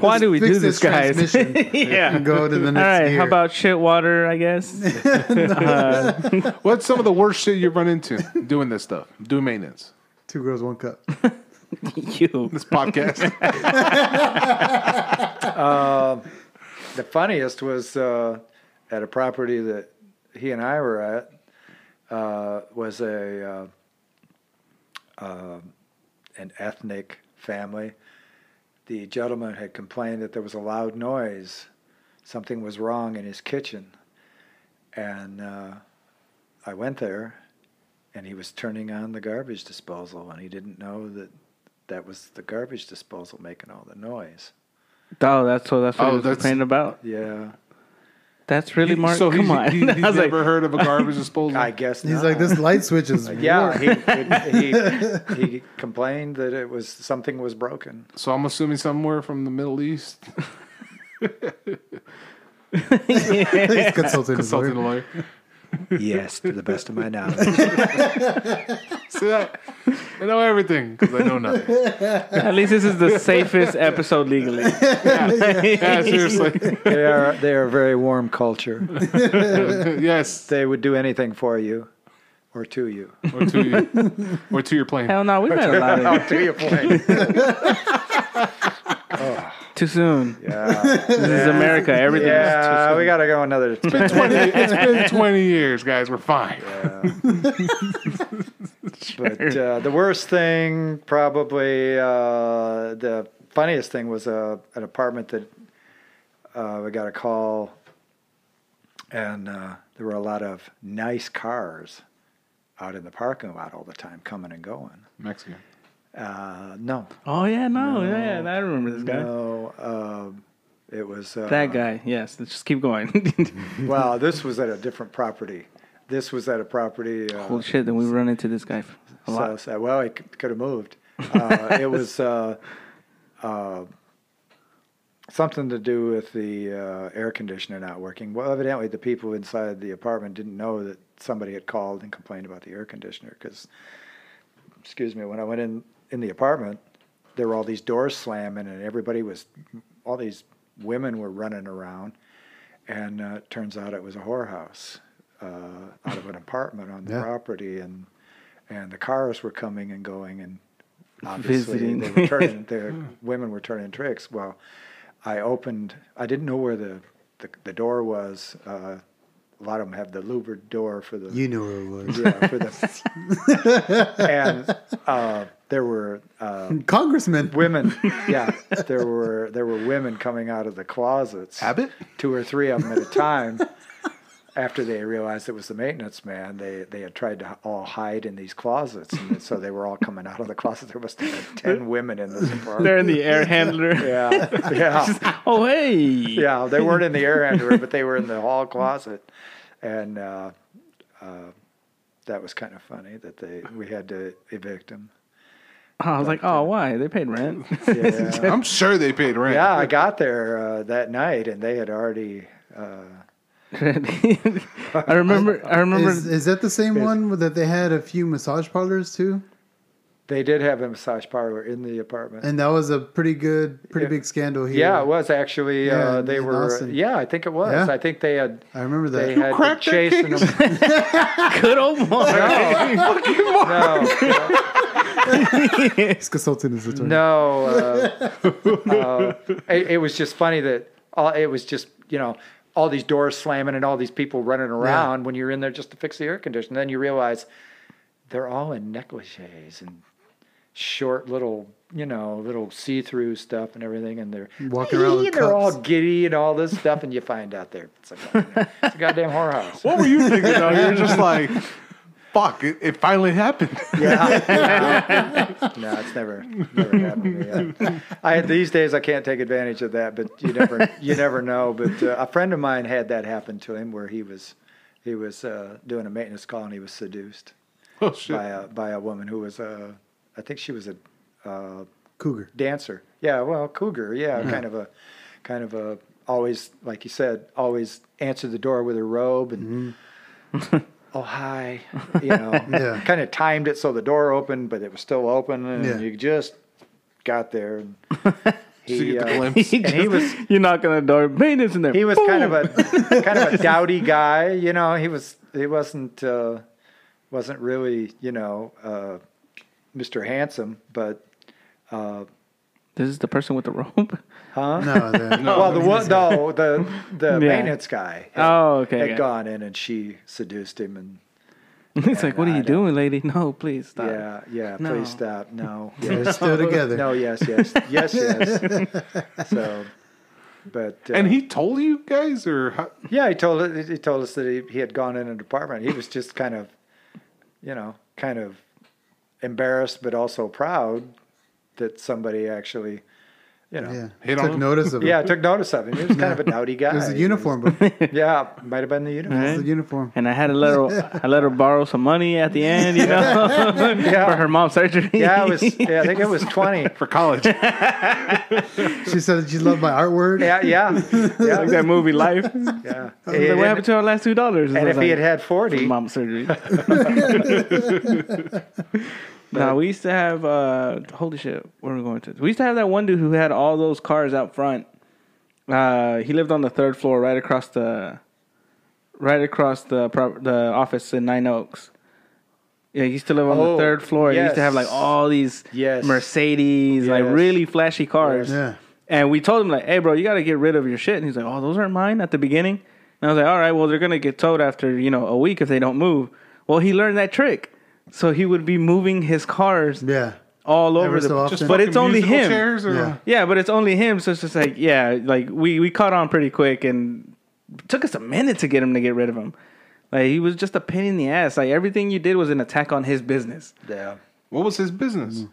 Why do we do this, this guys? Yeah, go to the next. All right, year. How about shit water? I guess. uh, What's some of the worst shit you've run into doing this stuff? Doing maintenance. Two girls, one cup. You. This podcast. uh, the funniest was uh, at a property that he and I were at. Uh, was a uh, uh, an ethnic family. The gentleman had complained that there was a loud noise. Something was wrong in his kitchen. And uh, I went there, and he was turning on the garbage disposal, and he didn't know that that was the garbage disposal making all the noise. Oh, that's what, that's what oh, he was that's, complaining about? Yeah. That's really Mark. So Come on. He, he's never like, heard of a garbage disposal? I guess not. He's like, this light switch is Yeah, he, he, he complained that it was something was broken. So I'm assuming somewhere from the Middle East. He's consulting a lawyer. lawyer. Yes, to the best of my knowledge. See that? I know everything because I know nothing. At least this is the safest episode legally. Yeah, yeah. Yeah, seriously. They are, they are a very warm culture. Yes. They would do anything for you or to you. Or to you. Or to your plane. Hell no, we met a lot of to your plane. Oh. Too soon. Yeah. This yeah. is America. Everything yeah, is too soon. We got to go another it's been, twenty, it's been twenty years, guys. We're fine. Yeah. Sure. But uh, the worst thing, probably uh, the funniest thing was uh, an apartment that uh, we got a call, and uh, there were a lot of nice cars out in the parking lot all the time, coming and going. Mexican. Uh, no. Oh, yeah, no, no. Yeah, I remember this guy. No, uh, it was... Uh, that guy, yes. Let's just keep going. Well, this was at a different property. This was at a property... Uh, Holy shit, then we run into this guy a lot. So, so, well, he could have moved. Uh, it was uh, uh, something to do with the uh, air conditioner not working. Well, evidently, the people inside the apartment didn't know that somebody had called and complained about the air conditioner because, excuse me, when I went in... in the apartment, there were all these doors slamming, and everybody was, all these women were running around, and uh, it turns out it was a whorehouse uh, out of an apartment on the yeah. property, and and the cars were coming and going, and obviously Visiting. they were turning, the women were turning tricks. Well, I opened, I didn't know where the the, the door was. Uh, a lot of them have the louvered door for the. You knew where it was. Yeah, for the. and. Uh, There were uh, congressmen, women. Yeah, there were there were women coming out of the closets. Habit? Two or three of them at a time. After they realized it was the maintenance man, they they had tried to all hide in these closets, and so they were all coming out of the closets. There must have been ten women in this apartment. They're in the air handler. Yeah, yeah. Just, oh hey. Yeah, they weren't in the air handler, but they were in the hall closet, and uh, uh, that was kind of funny that they we had to evict him. Oh, I was but, like, oh, uh, why? They paid rent. Yeah. I'm sure they paid rent. Yeah, I got there uh, that night, and they had already. Uh, I remember. I remember. Is, is that the same busy. one that they had a few massage parlors too? They did have a massage parlor in the apartment, and that was a pretty good, pretty it, big scandal here. Yeah, it was actually. Yeah, uh, they were. Austin. Yeah, I think it was. Yeah? I think they had. I remember that. They you had cracked chasing them. Good old Mark. No, fucking Mark. No, no. He's consulting his attorney. No, uh, uh, it, it was just funny that all, it was just you know all these doors slamming and all these people running around yeah. when you're in there just to fix the air conditioner. Then you realize they're all in negligees and short little you know little see-through stuff and everything, and they're walking around. With they're cups. all giddy and all this stuff, and you find out there it's, like, you know, it's a goddamn whorehouse. What were you thinking? Though? You're just like. Fuck! It, it finally happened. Yeah, no, no, it's never, never happened. Yeah. I these days I can't take advantage of that, but you never, you never know. But uh, a friend of mine had that happen to him, where he was, he was uh, doing a maintenance call and he was seduced oh, shit. by a by a woman who was a, I think she was a uh, cougar dancer. Yeah, well, cougar. Yeah, mm-hmm. kind of a, kind of a always like you said, always answered the door with her robe and. Mm-hmm. Oh, hi, you know, yeah. kind of timed it so the door opened, but it was still open, and yeah. you just got there. And he, uh, the he, and just, he was you knock on the door, maintenance in there. He was boom. kind of a kind of a dowdy guy, you know. He was he wasn't uh, wasn't really you know uh, Mister Handsome, but. Uh, This is the person with the robe? Huh? No. The, no. Well, the one, no, the the yeah. maintenance guy. Had, oh, okay. Had okay. gone in and she seduced him and. It's like, what are you doing, lady? No, please stop. Yeah, yeah, no. please stop. No, yes. They're still together. No, yes, yes, yes, yes. So, but uh, and he told you guys, or how? Yeah, he told he told us that he, he had gone in an apartment. He was just kind of, you know, kind of embarrassed but also proud. That somebody actually, you know, yeah. hit took on notice of him. Yeah, took notice of him. He was kind of a dowdy guy. It was the uniform. Was, yeah, might have been the uniform. Right. It was the uniform. And I had to let her, I let her borrow some money at the end, you know, yeah. for her mom's surgery. Yeah, it was. Yeah, I think it was twenty for college. She said she loved my artwork. Yeah, yeah, yeah. Like that movie Life. Yeah. What like, happened to our last two dollars? And if like, he had had forty, mom's surgery. No, we used to have, uh, holy shit, where are we going to? We used to have that one dude who had all those cars out front. Uh, he lived on the third floor right across the, right across the pro- the office in Nine Oaks. Yeah, he used to live on oh, the third floor. Yes. He used to have like all these yes. Mercedes, yes. like really flashy cars. Yeah. And we told him like, hey bro, you got to get rid of your shit. And he's like, oh, those aren't mine at the beginning. And I was like, all right, well, they're going to get towed after, you know, a week if they don't move. Well, he learned that trick. So he would be moving his cars yeah. all over so the place. But it's only him. Chairs or yeah. yeah, but it's only him. So it's just like, yeah, like we, we caught on pretty quick and it took us a minute to get him to get rid of him. Like he was just a pain in the ass. Like everything you did was an attack on his business. Yeah. What was his business?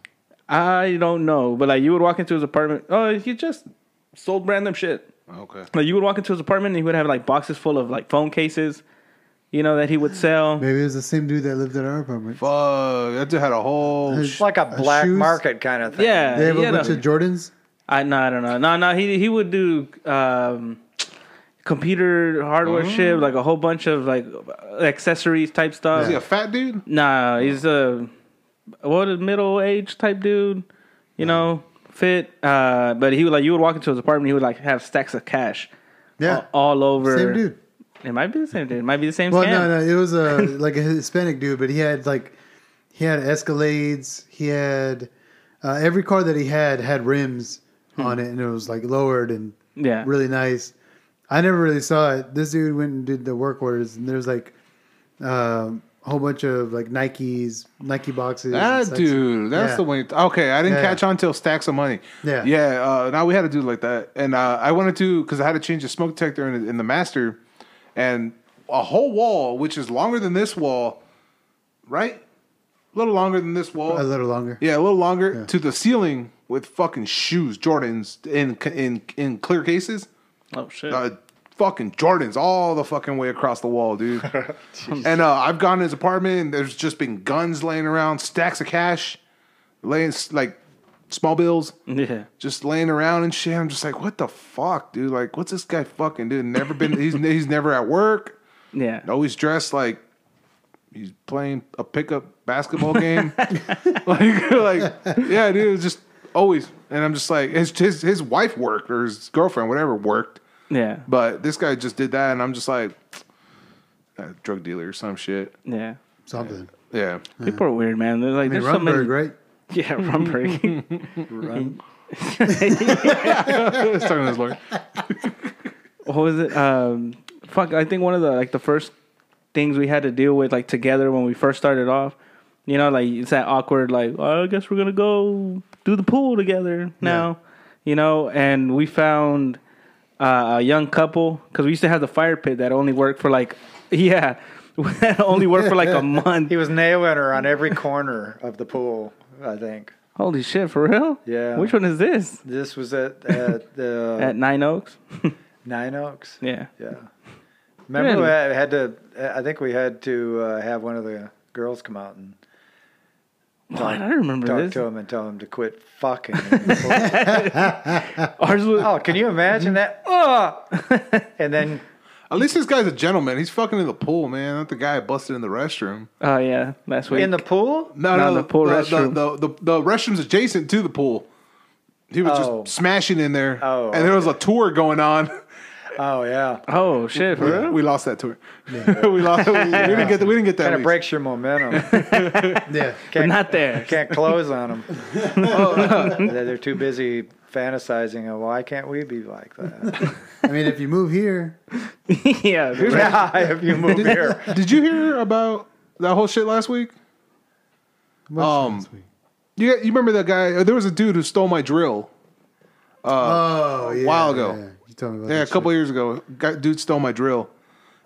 I don't know. But like you would walk into his apartment. Oh, he just sold random shit. Okay. Like you would walk into his apartment and he would have like boxes full of like phone cases. You know, that he would sell. Maybe it was the same dude that lived in our apartment. Fuck. That dude had a whole... It's like a black shoes. market kind of thing. Yeah. They have a bunch a, of Jordans? I, no, I don't know. No, no, he he would do um, computer hardware oh. shit, like a whole bunch of like accessories type stuff. Yeah. Is he a fat dude? Nah, he's a, what, a middle-aged type dude, you know, fit. Uh, but he would like, you would walk into his apartment, he would like have stacks of cash yeah. all, all over. Same dude. It might be the same dude. It might be the same Well, scam. no, no. It was a like a Hispanic dude, but he had like he had Escalades. He had uh, every car that he had had rims hmm. on it, and it was like lowered and yeah. really nice. I never really saw it. This dude went and did the work orders, and there was like um, a whole bunch of like Nikes, Nike boxes. That dude, that's yeah. the way. Okay, I didn't yeah. catch on till stacks of money. Yeah, yeah. Uh, now we had a dude like that, and uh, I wanted to because I had to change the smoke detector in, in the master. And a whole wall, which is longer than this wall, right? A little longer than this wall. A little longer. Yeah, a little longer yeah. to the ceiling with fucking shoes, Jordans in in in clear cases. Oh shit! Uh, fucking Jordans all the fucking way across the wall, dude. And uh, I've gone to his apartment, and there's just been guns laying around, stacks of cash, laying like small bills, yeah, just laying around and shit. I'm just like, what the fuck, dude? Like, what's this guy fucking doing? Never been. he's he's never at work. Yeah, always dressed like he's playing a pickup basketball game. like, like, yeah, dude, just always. And I'm just like, his his his wife worked or his girlfriend, whatever, worked. Yeah. But this guy just did that, and I'm just like, a drug dealer or some shit. Yeah. Something. Yeah. yeah. yeah. People are weird, man. They're like, I mean, there's Rundberg, so many. Right? Yeah, Rundberg. Run. I was talking to his lawyer. What was it? Um, fuck, I think one of the, like, the first things we had to deal with, like, together when we first started off, you know, like, it's that awkward, like, oh, I guess we're going to go do the pool together now, yeah. you know, and we found... Uh, a young couple, because we used to have the fire pit that only worked for like, yeah, that only worked for like a month. He was nailing her on every corner of the pool, I think. Holy shit, for real? Yeah. Which one is this? This was at at the uh, at Nine Oaks. Nine Oaks. Yeah. Yeah. Remember, really? we had to. I think we had to uh, have one of the girls come out and. Talk, I remember talk this. to him and tell him to quit fucking. Ours was, oh, can you imagine that? Oh! And then, at least this guy's a gentleman. He's fucking in the pool, man. Not the guy busted in the restroom. Oh uh, yeah, last week in the pool. No, no, no the pool the, restroom. The the, the the restroom's adjacent to the pool. He was oh. just smashing in there. Oh, and there was a tour going on. Oh yeah. Oh shit. For we, real? we lost that tour. Yeah. we lost. We, we yeah. didn't get. The, we didn't get that. Kind of breaks your momentum. yeah. Can't, not there. Can't close on them. oh, uh, they're too busy fantasizing. Of, why can't we be like that? I mean, if you move here. yeah. Nah, if you move did, here. Did you hear about that whole shit last week? What's um. Last week? You you remember that guy? There was a dude who stole my drill. Uh, oh yeah. A while ago. Yeah. Yeah, a couple shit. years ago, dude stole my drill,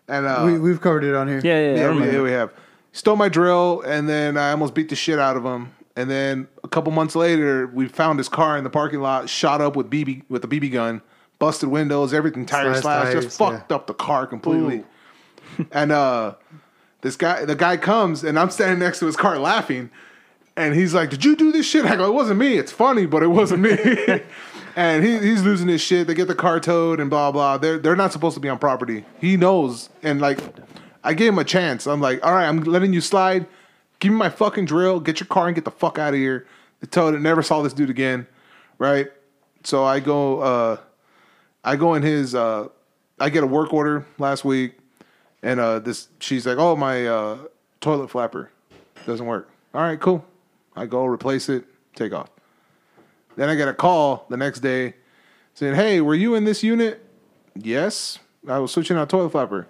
and uh, we, we've covered it on here. Yeah, yeah, yeah. yeah, we, yeah we have stole my drill, and then I almost beat the shit out of him. And then a couple months later, we found his car in the parking lot, shot up with B B with a B B gun, busted windows, everything, tires, slashed, tires, just fucked yeah. up the car completely. and uh, this guy, the guy comes, and I'm standing next to his car laughing, and he's like, "Did you do this shit?" I go, "It wasn't me. It's funny, but it wasn't me." And he, he's losing his shit. They get the car towed and blah, blah. They're, they're not supposed to be on property. He knows. And, like, I gave him a chance. I'm like, all right, I'm letting you slide. Give me my fucking drill. Get your car and get the fuck out of here. They towed it. Never saw this dude again, right? So I go uh, I go in his uh, – I get a work order last week. And uh, this she's like, oh, my uh, toilet flapper doesn't work. All right, cool. I go replace it, take off. Then I get a call the next day saying, hey, were you in this unit? Yes. I was switching out toilet flapper.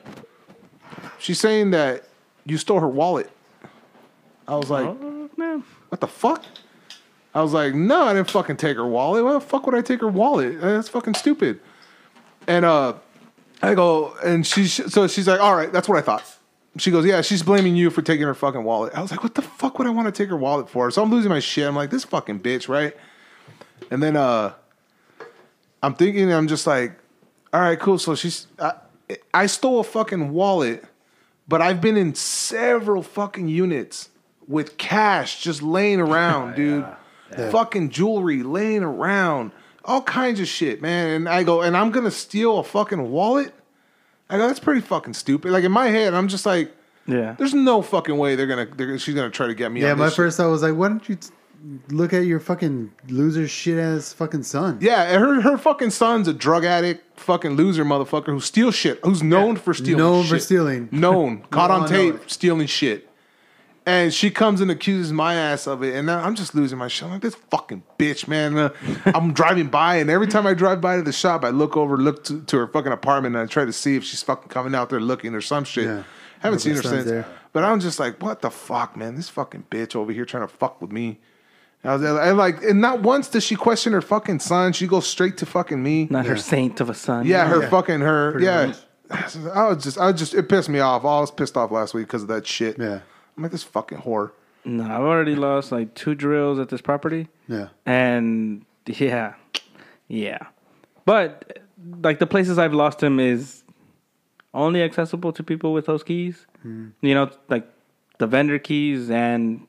She's saying that you stole her wallet. I was like, oh, man. What the fuck? I was like, no, I didn't fucking take her wallet. Why the fuck would I take her wallet? That's fucking stupid. And uh, I go, and she, so she's like, all right, that's what I thought. She goes, yeah, she's blaming you for taking her fucking wallet. I was like, what the fuck would I want to take her wallet for? So I'm losing my shit. I'm like, this fucking bitch, right? And then uh, I'm thinking, I'm just like, all right, cool. So she's, I, I stole a fucking wallet, but I've been in several fucking units with cash just laying around, dude. Yeah. Yeah. Fucking jewelry laying around, all kinds of shit, man. And I go, and I'm going to steal a fucking wallet? I go, that's pretty fucking stupid. Like in my head, I'm just like, yeah, there's no fucking way they're going to, she's going to try to get me out of this shit. Yeah, my first thought was like, why don't you... T- Look at your fucking loser shit ass fucking son. Yeah, her her fucking son's a drug addict, fucking loser motherfucker who steals shit. Who's known yeah. for stealing known shit. Known for stealing. Known. Caught on, on tape known. stealing shit. And she comes and accuses my ass of it. And I'm just losing my shit. I'm like, this fucking bitch, man. Uh, I'm driving by, and every time I drive by to the shop, I look over, look to, to her fucking apartment, and I try to see if she's fucking coming out there looking or some shit. Yeah. I haven't seen her since. There. But I'm just like, what the fuck, man? This fucking bitch over here trying to fuck with me. I was I like, and not once does she question her fucking son. She goes straight to fucking me. Not yeah. her saint of a son. Yeah, her yeah. fucking her. Pretty yeah, nice. I was just, I was just, it pissed me off. I was pissed off last week because of that shit. Yeah, I'm like this fucking whore. No, I've already lost like two drills at this property. Yeah, and yeah, yeah, but like the places I've lost him is only accessible to people with those keys. Mm. You know, like the vendor keys and,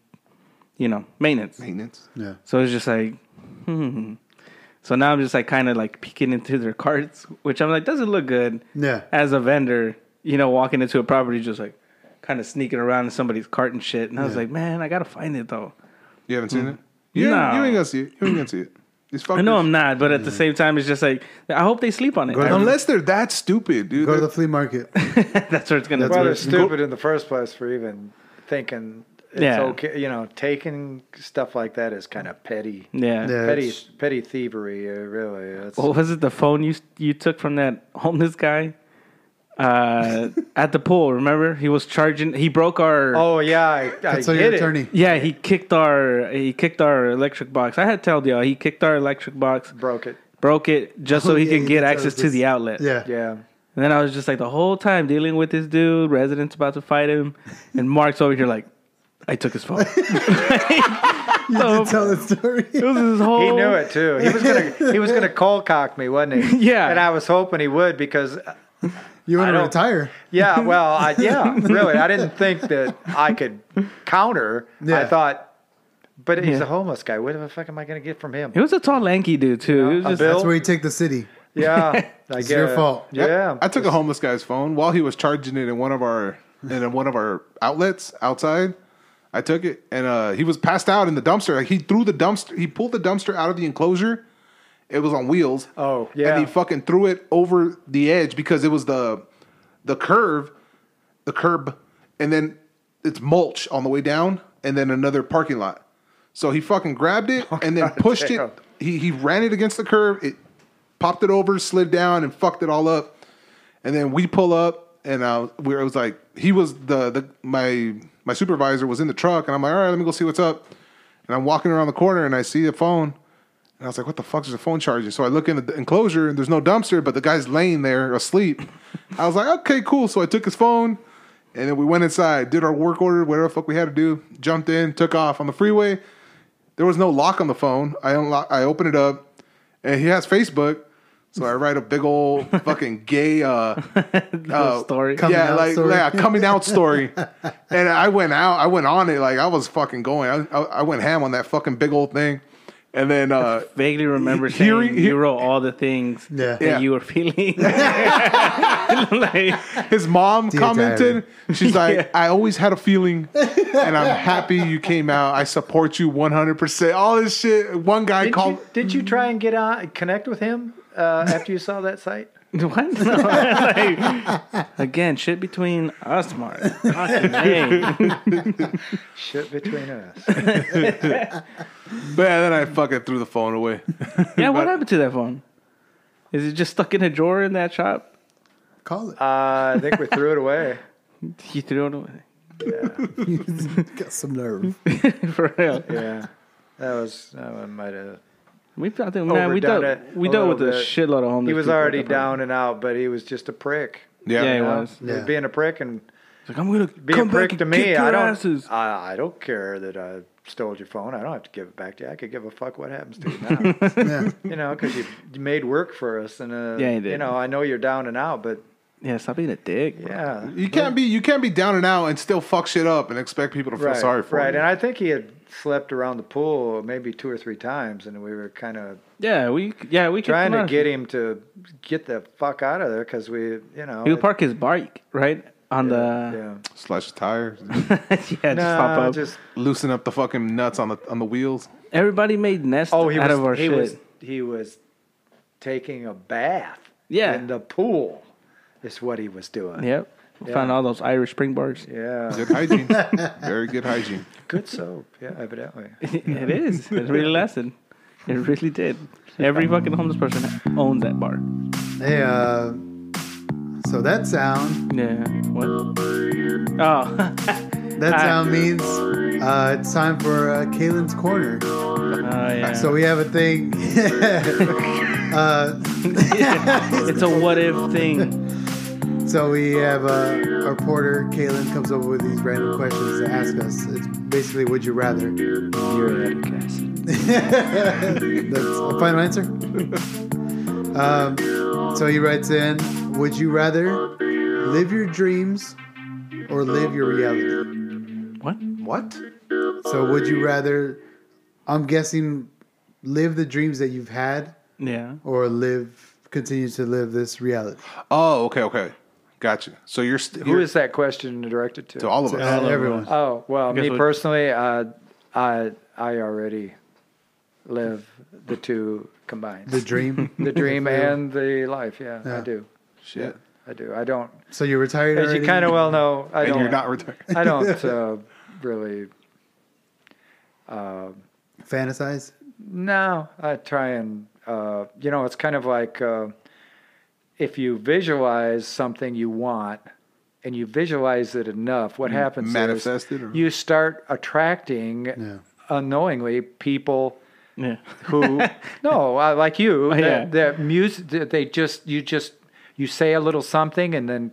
you know, maintenance. Maintenance, yeah. So it's just like, hmm. So now I'm just like kind of like peeking into their carts, which I'm like, doesn't look good. Yeah. As a vendor, you know, walking into a property, just like kind of sneaking around in somebody's cart and shit. And I yeah. was like, man, I got to find it though. You haven't seen mm. it? You, no. ain't, you ain't going to see it. You ain't going to see it. I know I'm not, but at yeah. the same time, it's just like, I hope they sleep on it. To, Unless they're that stupid, dude. Go to the flea market. That's where it's going to be. Well, they're stupid in the first place for even thinking it's yeah. okay. You know, taking stuff like that is kind of petty. Yeah. yeah petty petty thievery, really. Well, was it the phone you you took from that homeless guy? Uh, at the pool, remember? He was charging. He broke our. Oh yeah, I, I get your attorney. It. Yeah, he kicked our. He kicked our electric box. I had told y'all. He kicked our electric box. Broke it. Broke it just oh, so he yeah, could he get access to the outlet. Yeah, yeah. And then I was just like the whole time dealing with this dude. Residents about to fight him, and Mark's over here like, I took his phone. You so, did tell the story. It was his whole... He knew it too. He was gonna. He was gonna cold cock me, wasn't he? Yeah. And I was hoping he would because. You want to retire? Yeah, well, I, yeah, really. I didn't think that I could counter. Yeah. I thought, but he's yeah. a homeless guy. What the fuck am I going to get from him? He was a tall, lanky dude, too. You know, was just, that's where you take the city. Yeah. I it's your it. fault. Yeah. yeah. I took a homeless guy's phone while he was charging it in one of our in one of our outlets outside. I took it, and uh, he was passed out in the dumpster. Like he threw the dumpster. He pulled the dumpster out of the enclosure. It was on wheels. Oh, yeah. And he fucking threw it over the edge because it was the the curve, the curb, and then it's mulch on the way down and then another parking lot. So he fucking grabbed it oh, and then God pushed damn. it. He he ran it against the curb. It popped it over, slid down, and fucked it all up. And then we pull up and uh, we, it was like, he was the, the, my, my supervisor was in the truck and I'm like, all right, let me go see what's up. And I'm walking around the corner and I see the phone. And I was like, what the fuck is the phone charging? So I look in the enclosure, and there's no dumpster, but the guy's laying there asleep. I was like, okay, cool. So I took his phone, and then we went inside, did our work order, whatever the fuck we had to do, jumped in, took off on the freeway. There was no lock on the phone. I unlock, I open it up, and he has Facebook. So I write a big old fucking gay uh, uh, story. Coming yeah, out like story. yeah, coming out story. And I went out. I went on it. Like, I was fucking going. I, I, I went ham on that fucking big old thing. And then uh, I vaguely remember he, saying he, he, you wrote all the things yeah. that yeah. you were feeling. Like, his mom commented. She's like, yeah. I always had a feeling, and I'm happy you came out. I support you one hundred percent. All this shit. One guy did called. You, did you try and get on connect with him uh, after you saw that site? What? No, like, again, shit between us, Mark. Shit between us. Man, then I fucking threw the phone away. Yeah, what happened to that phone? Is it just stuck in a drawer in that shop? Call it. Uh, I think we threw it away. You threw it away. Yeah. You got some nerve. For real. Yeah. That was, that one might have. We, I think, man, we dealt, it we dealt with a bit. Shitload of homeless. He was already down and out, but he was just a prick. Yeah, yeah he was. Yeah. He was being a prick and like, I'm gonna be a prick to me. I don't, I, I don't care that I stole your phone. I don't have to give it back to you. I could give a fuck what happens to you now. Yeah. You know, because you, you made work for us, and uh, yeah, you, did. you know, I know you're down and out, but yeah, stop being a dick. Bro. Yeah, you can't be you can't be down and out and still fuck shit up and expect people to feel right, sorry for right. you. Right, and I think he had. Slept around the pool maybe two or three times, and we were kind of yeah we yeah we trying to get him to get the fuck out of there because we you know he'll park his bike right on yeah, the yeah. slash tires. yeah just no, pop up just loosen up the fucking nuts on the on the wheels. Everybody made nests oh, out was, of our he shit. Was, he was taking a bath yeah in the pool is what he was doing. Yep. Yeah. Found all those Irish spring bars. Yeah. Good hygiene. Very good hygiene. Good soap. Yeah, evidently. It is. It really lasted. It really did. Every fucking homeless person owns that bar. Hey, uh, so that sound. Yeah. What? Oh. That sound I, means uh, it's time for uh, Kalen's Corner. Oh, yeah. So we have a thing. uh, it's a what if thing. So we have uh, our porter, Kalen, comes over with these random questions to ask us. It's basically, would you rather? You're an acid. That's a final answer. um, so he writes in, would you rather Live your dreams or live your reality. What? What? So would you rather, I'm guessing, live the dreams that you've had? Yeah. Or live, continue to live this reality? Oh, okay, okay. Gotcha. So you're... St- Who is that question directed to? To all of us. Uh, everyone. Oh, well, me we'll... personally, uh, I I already live the two combined. The dream? The dream and the life, yeah, yeah. I do. Shit. Yeah. I do. I don't. So you're retired already? As you kind of well know, I and don't. You're not retired. I don't uh, really uh, fantasize. No, I try and uh, you know, it's kind of like uh, if you visualize something you want and you visualize it enough, what you happens? Manifest is it, or? You start attracting yeah. unknowingly people. Yeah. Who? No, uh, like you. Oh, yeah. That music. They just you just. You say a little something, and then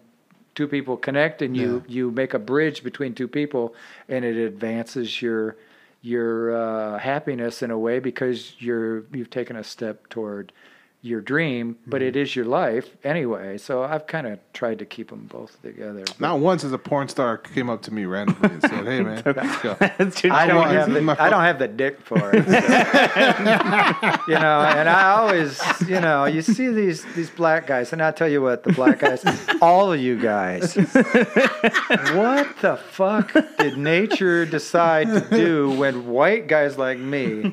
two people connect, and you, yeah. you make a bridge between two people, and it advances your your uh, happiness in a way because you're you've taken a step toward your dream, but mm-hmm. it is your life anyway. So I've kind of tried to keep them both together. Not once has a porn star came up to me randomly and said, "Hey man, let's go." I don't have the, I don't have the dick for it, so. You know. And I always, you know, you see these these black guys, and I tell you what, the black guys, all of you guys, what the fuck did nature decide to do when white guys like me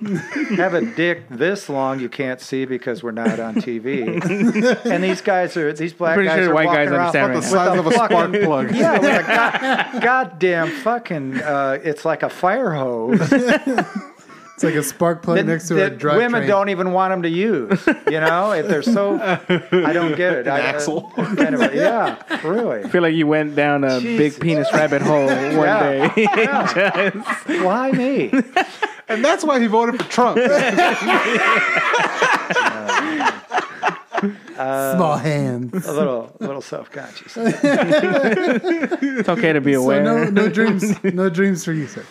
have a dick this long you can't see because we're not on T V, and these guys are these black guys sure are white walking guys around right with the size of a fucking, spark plug. Yeah, with a god, goddamn fucking. Uh, it's like a fire hose. It's like a spark plug that, next to that a drug women train. Don't even want them to use. You know, if they're so. I don't get it. An I, axle. Uh, anyway, yeah, really. I feel like you went down a Jeez. big penis rabbit hole one yeah. day. Yeah. Just... Why me? And that's why he voted for Trump. Uh, Small hands. A little, a little self-conscious. It's okay to be aware. So no, no dreams, no dreams for you, sir.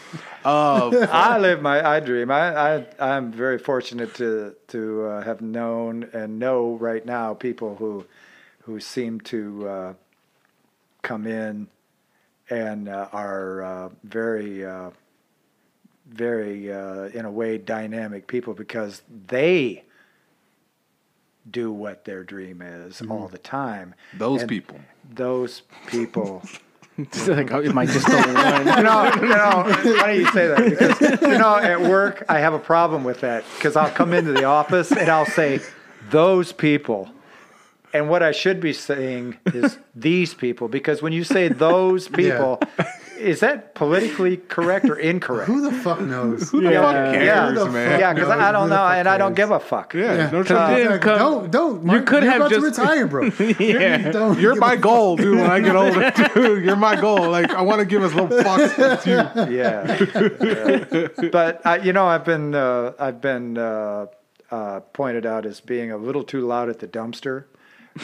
Oh, boy. I live my, I dream. I, I, I'm very fortunate to to uh, have known and know right now people who, who seem to uh, come in, and uh, are uh, very, uh, very uh, in a way dynamic people because they. Do what their dream is mm-hmm. all the time. Those and people. Those people. It's like, oh, am I just the one? You know, you know, why do you say that? Because, you know, at work, I have a problem with that because I'll come into the office and I'll say, those people. And what I should be saying is these people, because when you say those people, yeah. is that politically correct or incorrect? Who the fuck knows? Who the yeah. fuck cares, yeah. man? Yeah, because I don't know, and I don't give a fuck. Yeah, yeah. No, uh, don't, don't. Mark, you could you're have about just to retire, bro. yeah, don't you're my goal, dude. When I get older, dude, you're my goal. Like I want to give as little fucks as you. Yeah, yeah. But I, you know, I've been, uh, I've been uh, uh, pointed out as being a little too loud at the dumpster.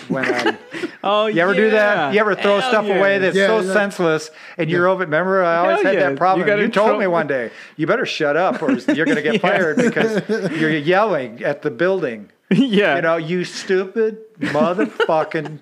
When I'm, oh, you ever yeah. do that? You ever throw Hell stuff yeah. away that's yeah, so yeah. senseless, and yeah. you're over. Remember, I always Hell had yeah. that problem. You, you told trouble. me one day, you better shut up, or you're going to get yeah. fired because you're yelling at the building. Yeah, you know, you stupid motherfucking.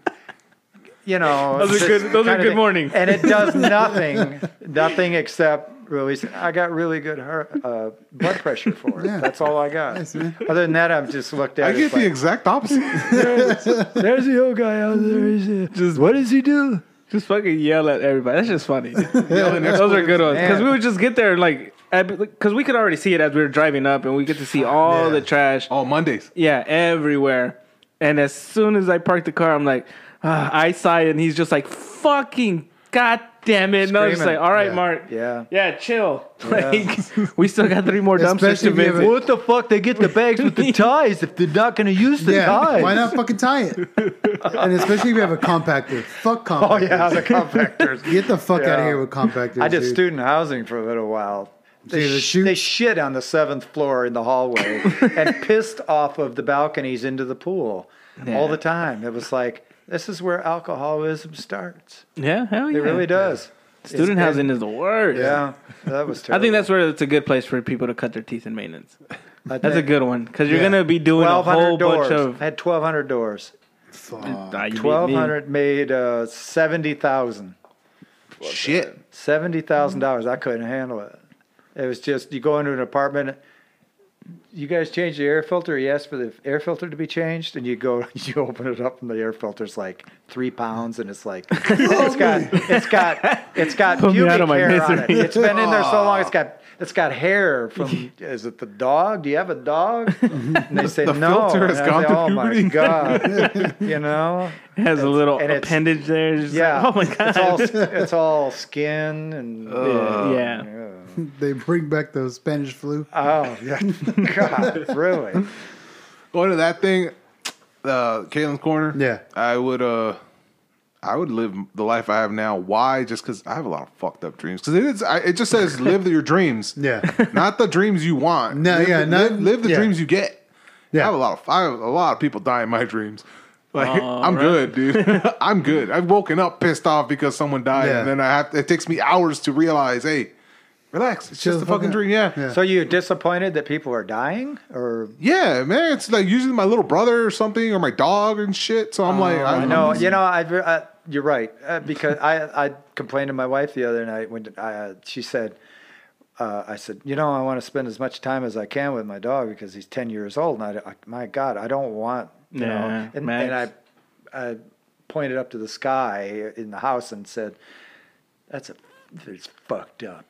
You know, those are good. Those are good morning, and it does nothing, nothing except. Really, I got really good heart, uh, blood pressure for it. Yeah. That's all I got. Nice, man. Other than that, I'm just looked at. I get the like, exact opposite. there's, there's the old guy out there. He's, uh, just what does he do? Just fucking yell at everybody. That's just funny. yeah, those are good ones because we would just get there like because we could already see it as we were driving up, and we get to see all yeah. the trash. All Mondays. Yeah, everywhere. And as soon as I parked the car, I'm like, uh, I sigh, and he's just like, fucking god. Damn it! Screaming. No, just like, all right, yeah. Mark. Yeah, yeah, chill. Yeah. Like, we still got three more dumpsters to visit. What the fuck? They get the bags with the ties if they're not going to use the yeah. ties. Why not fucking tie it? And especially if you have a compactor. Fuck compactors. Oh yeah, the compactors. Get the fuck yeah. out of here with compactors. I did dude. student housing for a little while. They, the sh- they shit on the seventh floor in the hallway and pissed off of the balconies into the pool yeah. all the time. It was like. This is where alcoholism starts. Yeah, hell yeah. It really does. Yeah. Student it's housing been, is the worst. Yeah, that was terrible. I think that's where it's a good place for people to cut their teeth in maintenance. That's a good one because you're yeah. going to be doing a whole doors. bunch of... I had twelve hundred doors. Fuck. twelve hundred made uh, seventy thousand dollars. Shit. seventy thousand dollars. Mm. I couldn't handle it. It was just, you go into an apartment, you guys change the air filter, you ask for the air filter to be changed, and you go, you open it up, and the air filter's like three pounds, and it's like, it's got, it's got, it's got pubic hair on it. It's been in there so long, it's got, it's got hair from, is it the dog? Do you have a dog? And they say, the no. Filter has and gone say, oh my God. You know? It has it's, a little appendage there. Yeah. Like, oh my God. It's all, it's all skin and, uh, yeah. yeah. They bring back the Spanish flu. Oh, yeah. God, really? Going to that thing, uh, Caitlin's Corner. Yeah. I would uh, I would live the life I have now. Why? Just because I have a lot of fucked up dreams. Because it is. I, it just says live your dreams. Yeah. Not the dreams you want. No, live, yeah. Live, not, live the yeah. dreams you get. Yeah. I have a lot of, I have a lot of people die in my dreams. Like, all I'm right. good, dude. I'm good. I've woken up pissed off because someone died. Yeah. And then I have to, it takes me hours to realize, hey, relax. It's, it's just a fucking dream, yeah. yeah. So you're disappointed that people are dying? Or yeah, man. It's like usually my little brother or something or my dog and shit. So I'm oh, like... I know. You know, I, I, you're right. Uh, because I, I complained to my wife the other night when I, uh, she said, uh, I said, you know, I want to spend as much time as I can with my dog because he's ten years old. And I, I, my God, I don't want... you nah, know. And, and I, I pointed up to the sky in the house and said, that's a... it's fucked up.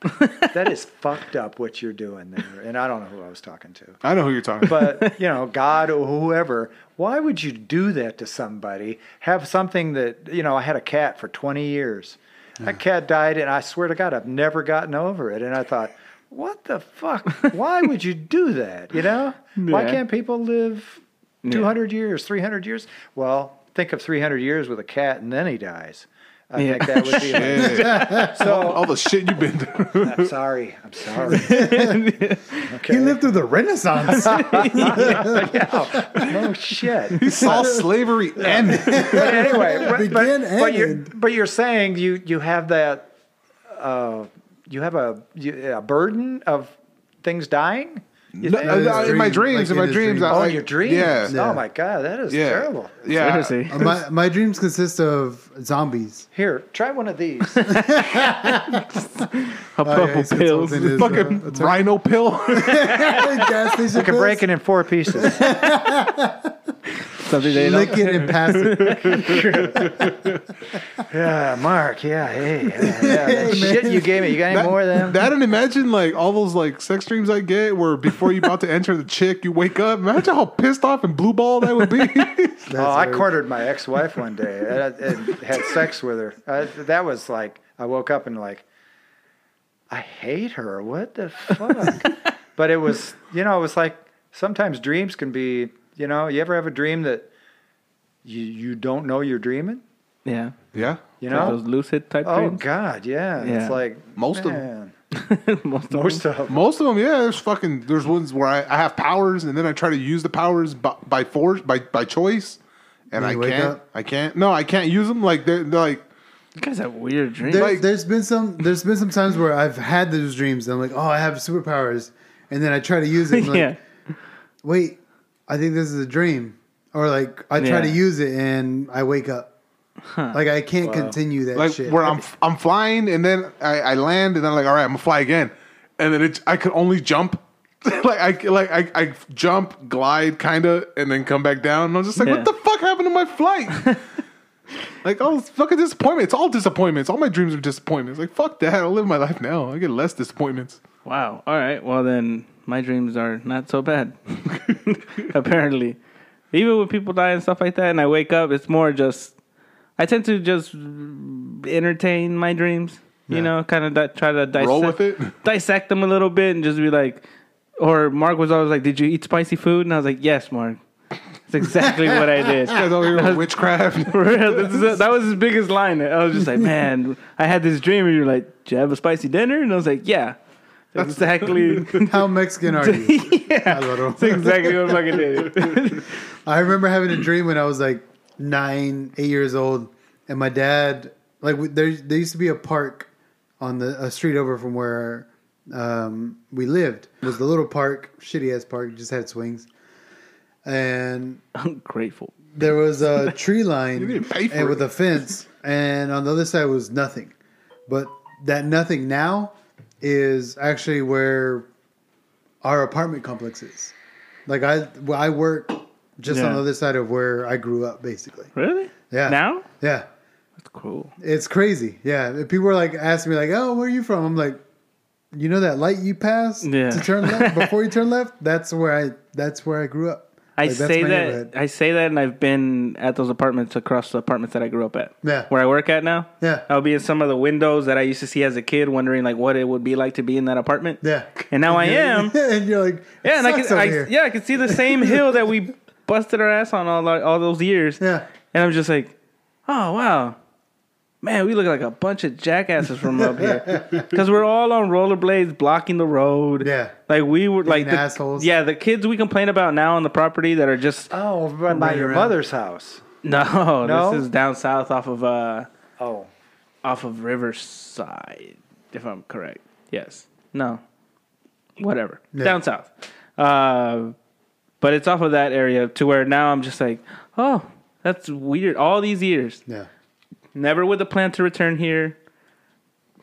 That is fucked up what you're doing there. And I don't know who I was talking to. I know who you're talking to. But, you know, God or whoever, why would you do that to somebody? Have something that, you know, I had a cat for twenty years. Yeah. That cat died, and I swear to God, I've never gotten over it. And I thought, what the fuck? Why would you do that, you know? Yeah. Why can't people live two hundred yeah. years, three hundred years? Well, think of three hundred years with a cat, and then he dies. I yeah. think that would be yeah. so. All, all the shit you've been through. I'm sorry. I'm sorry. Okay. He lived through the Renaissance. yeah, yeah. No shit. He saw slavery end. But anyway, but, but, but, you're, but you're saying you you have that uh, you have a, you, a burden of things dying. No, no, in my dreams, like in my dreams, dreams. I, oh, like, your dreams! Yeah. Yeah. Oh my God, that is yeah. terrible. Yeah, uh, my my dreams consist of zombies. Here, try one of these. A purple pill, fucking uh, rhino pill. You can break it in four pieces. Something they lick it and pass it. Yeah, Mark. Yeah, hey, yeah, yeah. That hey, shit you gave me. You got any that, more of them? That and imagine like all those like sex dreams I get where before you about to enter the chick, you wake up. Imagine how pissed off and blue balled I would be. Oh, I cornered my ex-wife one day and, and had sex with her. I, that was like I woke up and like I hate her. What the fuck? But it was, you know, it was like sometimes dreams can be. You know, you ever have a dream that you you don't know you're dreaming? Yeah. Yeah. You know? Like those lucid type oh, dreams? Oh, God, yeah. yeah. It's like... Most man. of them. Most, Most of them. Most of them, yeah. There's fucking... There's ones where I, I have powers, and then I try to use the powers by, by force, by, by choice, and I can't. Up? I can't. No, I can't use them. Like, they're, they're like... You guys have weird dreams. There, like, there's been some There's been some times where I've had those dreams, and I'm like, oh, I have superpowers, and then I try to use it, and yeah. like, wait... I think this is a dream, or like I try yeah. to use it and I wake up. Huh. Like I can't wow. continue that like shit. Where I'm I'm flying and then I, I land and I'm like, all right, I'm gonna fly again, and then it, I could only jump, like I like I, I jump, glide, kind of, and then come back down. And I'm just like, yeah. what the fuck happened to my flight? Like, oh, fucking disappointment. It's all disappointments. All my dreams are disappointments. Like, fuck that. I'll live my life now. I get less disappointments. Wow. All right. Well then. My dreams are not so bad, apparently. Even when people die and stuff like that, and I wake up, it's more just, I tend to just entertain my dreams, you yeah. know, kind of di- try to dissect, Roll with it. dissect them a little bit and just be like, or Mark was always like, did you eat spicy food? And I was like, yes, Mark. That's exactly what I did. You guys over here with witchcraft. That was his biggest line. I was just like, man, I had this dream, and you're like, did you have a spicy dinner? And I was like, yeah. That's exactly how Mexican are you? Yeah, that's exactly what fucking did. I remember having a dream when I was like nine, eight years old, and my dad like there. There used to be a park on the a street over from where um, we lived. It was the little park, shitty ass park, just had swings. And I'm grateful. there was a tree line and with it. a fence, and on the other side was nothing. But that nothing now is actually where our apartment complex is. Like I, I work just yeah. on the other side of where I grew up, basically. Really? Yeah. Now? Yeah. That's cool. It's crazy. Yeah. People were like asking me, like, "Oh, where are you from?" I'm like, "You know that light you passed yeah. to turn left before you turn left? That's where I. That's where I grew up." I like, say that I say that, and I've been at those apartments across the apartments that I grew up at. Yeah, where I work at now. Yeah, I'll be in some of the windows that I used to see as a kid, wondering like what it would be like to be in that apartment. Yeah, and now and I am. And you're like, yeah, and I can, I, yeah, I can see the same hill that we busted our ass on all all those years. Yeah, and I'm just like, oh wow, man, we look like a bunch of jackasses from up here because we're all on rollerblades blocking the road. Yeah, like we were like the, assholes. Yeah, the kids we complain about now on the property that are just oh by, by your around. mother's house. No, no, this is down south off of uh oh, off of Riverside, if I'm correct. Yes, no, whatever, yeah. down south. Uh, but it's off of that area to where now I'm just like, oh, that's weird. All these years, yeah. Never with a plan to return here.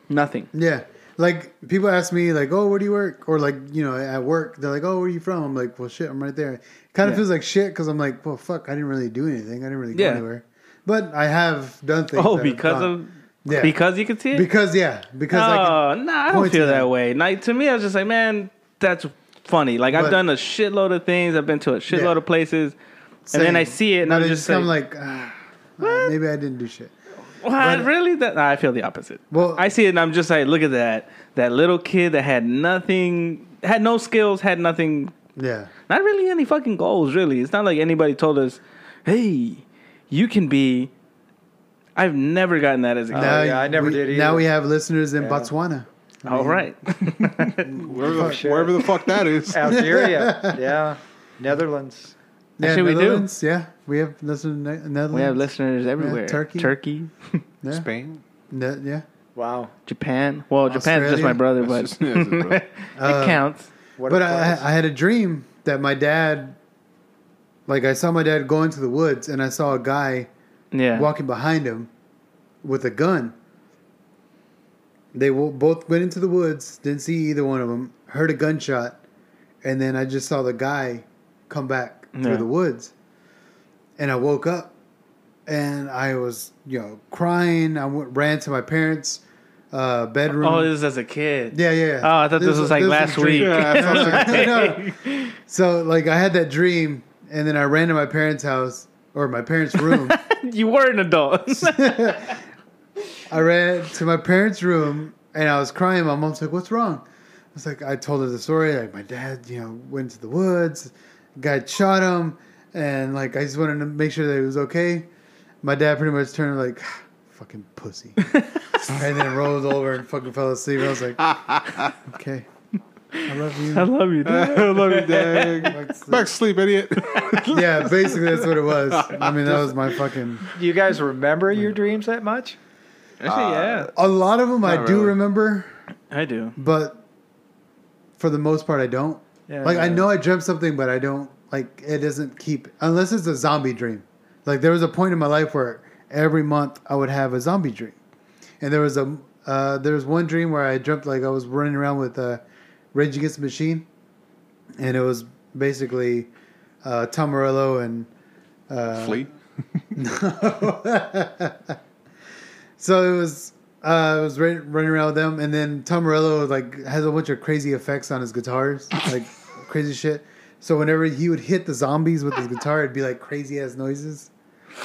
Nothing. Yeah. Like, people ask me, like, oh, where do you work? Or, like, you know, at work, they're like, oh, where are you from? I'm like, well, shit, I'm right there. It kind of yeah. feels like shit because I'm like, well, fuck, I didn't really do anything. I didn't really go yeah. anywhere. But I have done things. Oh, because of... Yeah. Because you can see it? Because, yeah. Because oh, I can... Oh, nah, I don't feel that way. Like, to me, I was just like, man, that's funny. Like, but, I've done a shitload of things. I've been to a shitload yeah. of places. Same. And then I see it, and but I'm just, just like... I'm like, ah, maybe I didn't do shit. Well, but, I really, that, nah, I feel the opposite. Well, I see it and I'm just like, look at that. That little kid that had nothing, had no skills, had nothing. Yeah. Not really any fucking goals, really. It's not like anybody told us, hey, you can be. I've never gotten that as a kid. Now, yeah, I never we, did either. Now we have listeners in yeah. Botswana. I All mean, right. wherever, the, wherever the fuck that is. Algeria. yeah. Netherlands. Yeah, Actually, we do. Yeah, we have listeners in Netherlands. We have listeners everywhere. Yeah, Turkey. Turkey. yeah. Spain. Ne- yeah. Wow. Japan. Well, Australia. Japan's just my brother, but just, yeah, brother. it uh, counts. What but I, I had a dream that my dad, like I saw my dad go into the woods and I saw a guy yeah. walking behind him with a gun. They both went into the woods, didn't see either one of them, heard a gunshot, and then I just saw the guy come back. Through yeah. the woods. And I woke up and I was, you know, crying. I went, ran to my parents' uh, bedroom. Oh, this was as a kid. Yeah, yeah, yeah. Oh, I thought this, this was, was like this last was week. Yeah, like, no. So, like, I had that dream and then I ran to my parents' house or my parents' room. You were an adult. I ran to my parents' room and I was crying. My mom's like, what's wrong? I was like, I told her the story. Like, my dad, you know, went to the woods. Guy shot him, and like I just wanted to make sure that he was okay. My dad pretty much turned like, fucking pussy, and then rolled over and fucking fell asleep. I was like, okay, I love you. I love you, Dad. I love you, Dad. Back to sleep, idiot. Yeah, basically that's what it was. I mean, that was my fucking. Do you guys remember your dreams that much? Actually, uh, yeah. A lot of them Not I do really. remember. I do, but for the most part, I don't. Yeah, like, yeah. I know I dreamt something, but I don't, like, it doesn't keep, unless it's a zombie dream. Like, there was a point in my life where every month I would have a zombie dream. And there was a, uh, there was one dream where I dreamt, like, I was running around with uh, Rage Against the Machine. And it was basically uh, Tom Morello and... Uh, Flea? No. So it was... Uh, I was running around with them, and then Tom Morello like has a bunch of crazy effects on his guitars, like crazy shit. So whenever he would hit the zombies with his guitar, it'd be like crazy ass noises.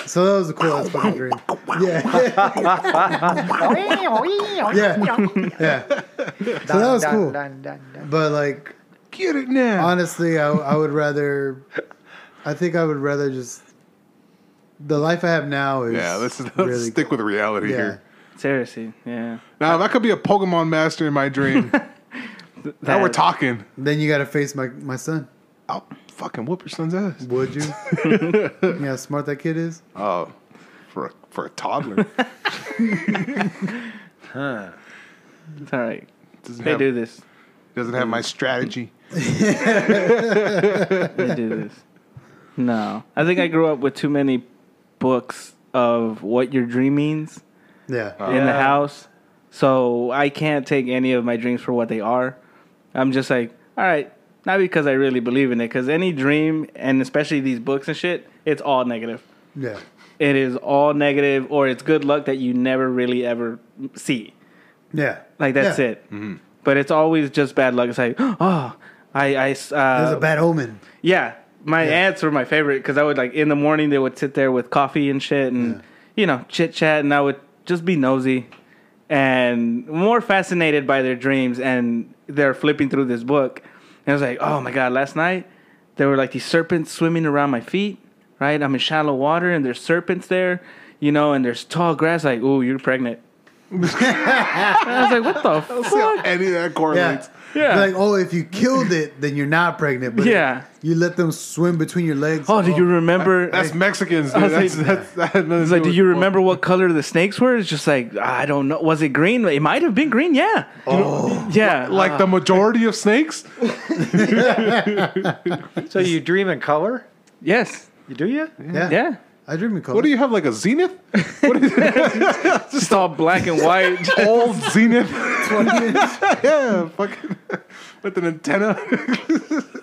So that was a cool ass fucking dream. Yeah. yeah, yeah. So that was cool. But like, get it now. Honestly, I, I would rather. I think I would rather just. The life I have now is yeah. Let's, let's really stick cool. with reality yeah. here. Seriously, yeah. Now, if I could be a Pokemon master in my dream, that, now we're talking. Then you got to face my, my son. I'll fucking whoop your son's ass. Would you? You know how smart that kid is? Oh, for a, for a toddler. Huh. It's all right. Doesn't they have, do this. Doesn't have my strategy. They do this. No. I think I grew up with too many books of what your dream means yeah. in yeah. the house. So I can't take any of my dreams for what they are. I'm just like, all right, not because I really believe in it, because any dream, and especially these books and shit, it's all negative. Yeah. It is all negative, or it's good luck that you never really ever see. Yeah. Like, that's yeah. it. Mm-hmm. But it's always just bad luck. It's like, oh, I... I uh, There's a bad omen. Yeah. My yeah. aunts were my favorite, because I would, like, in the morning, they would sit there with coffee and shit and, yeah. you know, chit-chat, and I would just be nosy and more fascinated by their dreams, and they're flipping through this book. And I was like, oh, my God, last night, there were, like, these serpents swimming around my feet, right? I'm in shallow water, and there's serpents there, you know, and there's tall grass. Like, ooh, you're pregnant. I was like, what the fuck? See how any of that correlates. Yeah. yeah. Like, oh, if you killed it, then you're not pregnant. But yeah. you let them swim between your legs. Oh, oh. do you remember? I, that's like, Mexicans, dude. That's, like, that's, that's, that's it's like, do you remember what color the snakes were? It's just like, I don't know. Was it green? It might have been green, yeah. Oh. Yeah. Like uh, the majority of snakes? So you dream in color? Yes. You do, you? Yeah. Yeah. yeah. I dream in color. What do you have, like a zenith? What is it? Just all black and white. Old zenith. Yeah, fucking with an antenna.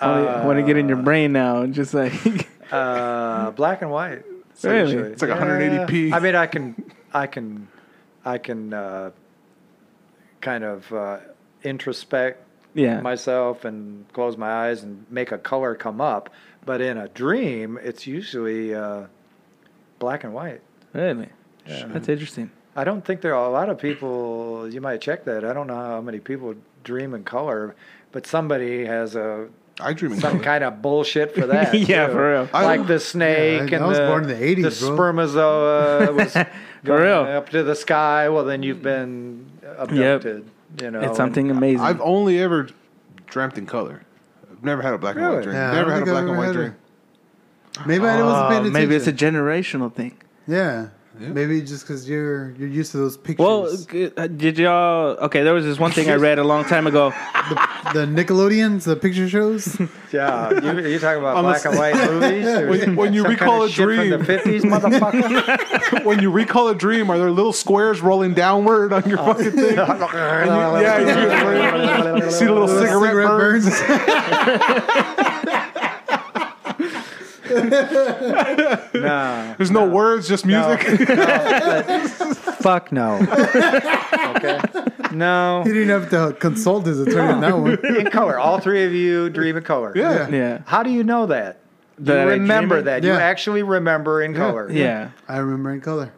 uh, Want to get in your brain now and just like uh, black and white. Really? It's like yeah. one eighty p. I mean, I can, I can, I can uh, kind of uh, introspect yeah. myself and close my eyes and make a color come up. But in a dream, it's usually. Uh, Black and white. Really? Yeah. That's interesting. I don't think there are a lot of people, you might check that. I don't know how many people dream in color, but somebody has a I dream in some color. Kind of bullshit for that. Yeah, too. For real. Like the snake yeah, and I was the, born in the, eighties, the spermazoa was for real. Up to the sky. Well, then you've been abducted. Yep. You know, it's something amazing. I've only ever dreamt in color. I've never had a black really? and white dream. Yeah, never had a black and white dream. Maybe I wasn't paying attention. Maybe it's a generational thing. Yeah, yeah. Maybe just because you're you're used to those pictures. Well, did y'all? Okay, there was this one thing I read a long time ago. the, the Nickelodeons, the picture shows. Yeah, you, you're talking about black and white movies. When, when you recall kind of a dream, from the fifties, motherfucker. When you recall a dream, are there little squares rolling downward on your uh, fucking thing? No, no, and you, no, yeah, no, you, no, you see little, little cigarette, cigarette burns. burns. Nah, There's no, no words, just music. No, no, fuck no. Okay. No. He didn't have to consult his attorney on no. that one. In color. All three of you dream in color. Yeah. yeah. How do you know that? that you remember that. Yeah. You actually remember in yeah. color. Yeah. yeah. I remember in color.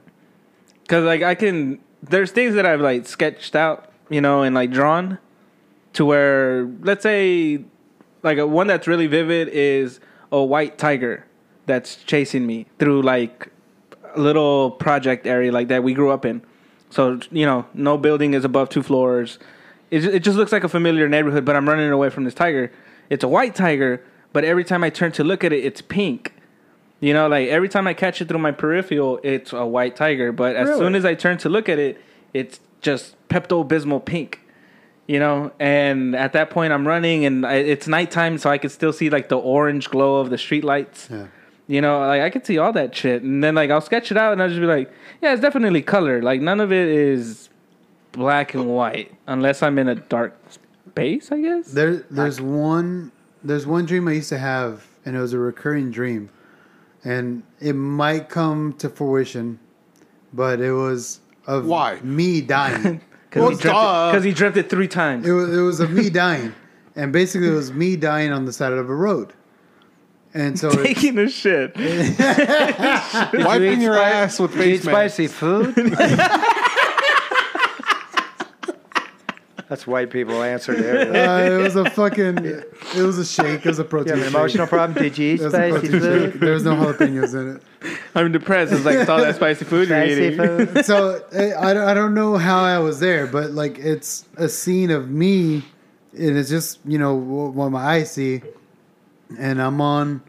Because, like, I can... There's things that I've, like, sketched out, you know, and, like, drawn to where, let's say, like, a one that's really vivid is... a white tiger that's chasing me through like a little project area like that we grew up in. So, you know, no building is above two floors. It, it just looks like a familiar neighborhood, but I'm running away from this tiger. It's a white tiger, but every time I turn to look at it, it's pink. You know, like every time I catch it through my peripheral, it's a white tiger. But as really? soon as I turn to look at it, it's just Pepto-Bismol pink. You know, and at that point I'm running and I, it's nighttime, so I could still see like the orange glow of the streetlights. Yeah. You know, like I could see all that shit. And then like I'll sketch it out and I'll just be like, yeah, it's definitely color. Like none of it is black and white unless I'm in a dark space, I guess. There, there's like, one, there's one dream I used to have and it was a recurring dream and it might come to fruition, but it was of why? me dying. Because well, he, he dreamt it three times. It was, it was of me dying. And basically, it was me dying on the side of a road. And so taking it, a shit. Wiping you your spice? ass with face masks. Spicy food? That's white people answer to everything. Uh, it was a fucking... It was a shake. It was a protein shake. You have an emotional shake. problem? Did you eat spicy food? There was no jalapenos in it. I'm depressed. It's like, it's all that spicy food you're eating. Food. So I, I don't know how I was there, but like it's a scene of me, and it's just, you know, what my eyes see, and I'm on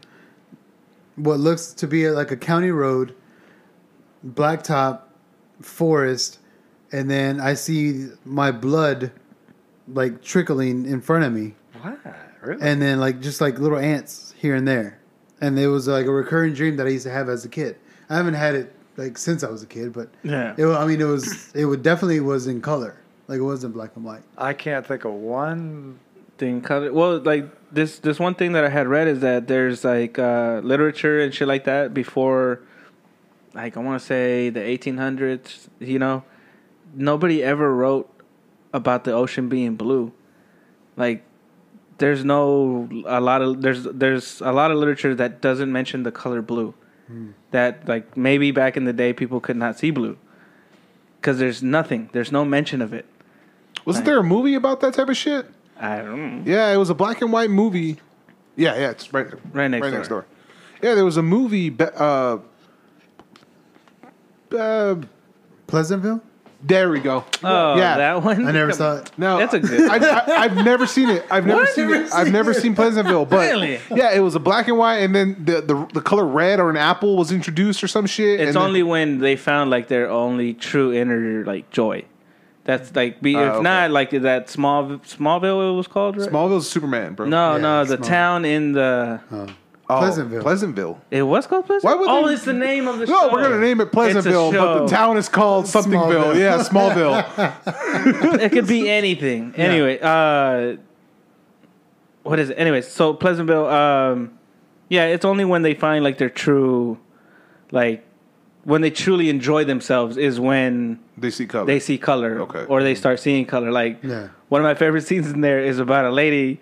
what looks to be like a county road, blacktop, forest, and then I see my blood like trickling in front of me. Wow, really? And then like just like little ants here and there. And it was like a recurring dream that I used to have as a kid. I haven't had it like since I was a kid, but yeah. It, I mean, it was it would definitely was in color. Like it wasn't black and white. I can't think of one thing color. Well, like this this one thing that I had read is that there's like uh, literature and shit like that before, like I want to say the eighteen hundreds. You know, nobody ever wrote about the ocean being blue, like. There's no a lot of there's there's a lot of literature that doesn't mention the color blue, mm. that like maybe back in the day people could not see blue, because there's nothing there's no mention of it. Wasn't like, there a movie about that type of shit? I don't know. Yeah, it was a black and white movie. Yeah, yeah, it's right right next right door. next door. Yeah, there was a movie. Uh, uh, Pleasantville. There we go. Oh, yeah. That one? I never saw it. No. That's a good one. I, I, I've never seen it. I've never seen it. I've never seen Pleasantville. But really? Yeah, it was a black and white, and then the, the, the color red or an apple was introduced or some shit. It's and only then, when they found, like, their only true inner, like, joy. That's, like, be, uh, if okay. not, like, that small Smallville it was called, right? Smallville's Superman, bro. No, yeah, no, the Smallville. Town in the... Huh. Oh, Pleasantville. Pleasantville. It was called Pleasantville? Oh, they... it's the name of the no, show. No, we're going to name it Pleasantville, but the town is called Somethingville. Smallville. Yeah, Smallville. It could be anything. Yeah. Anyway, uh, what is it? Anyways, so Pleasantville, um, yeah, it's only when they find, like, their true, like, when they truly enjoy themselves is when... They see color. They see color. Okay. Or they start seeing color. Like, yeah. One of my favorite scenes in there is about a lady...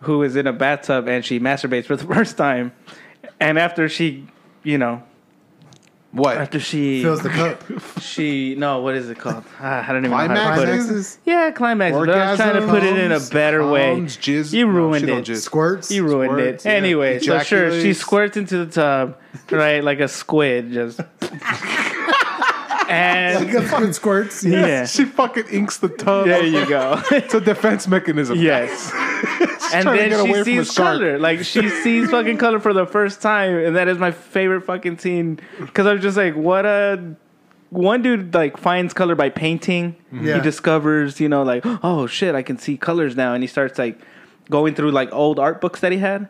who is in a bathtub and she masturbates for the first time, and after she, you know, what? After she fills the cup, she no, what is it called? I don't even climaxes? know how to put it. Yeah, climaxes. Orgasms, I was trying to put it in a better palms, way. Jizz, you ruined no, it. Jizz. Squirts. You ruined squirts, it. Yeah. Anyway, so sure, she squirts into the tub, right, like a squid, just. And like fucking squirts. Yes. Yeah, she fucking inks the tub. There you go. It's a defense mechanism. Yes. And then she sees color. Like she sees fucking color for the first time, and that is my favorite fucking scene. Because I was just like, what a one dude like finds color by painting. Mm-hmm. Yeah. He discovers, you know, like oh shit, I can see colors now, and he starts like going through like old art books that he had,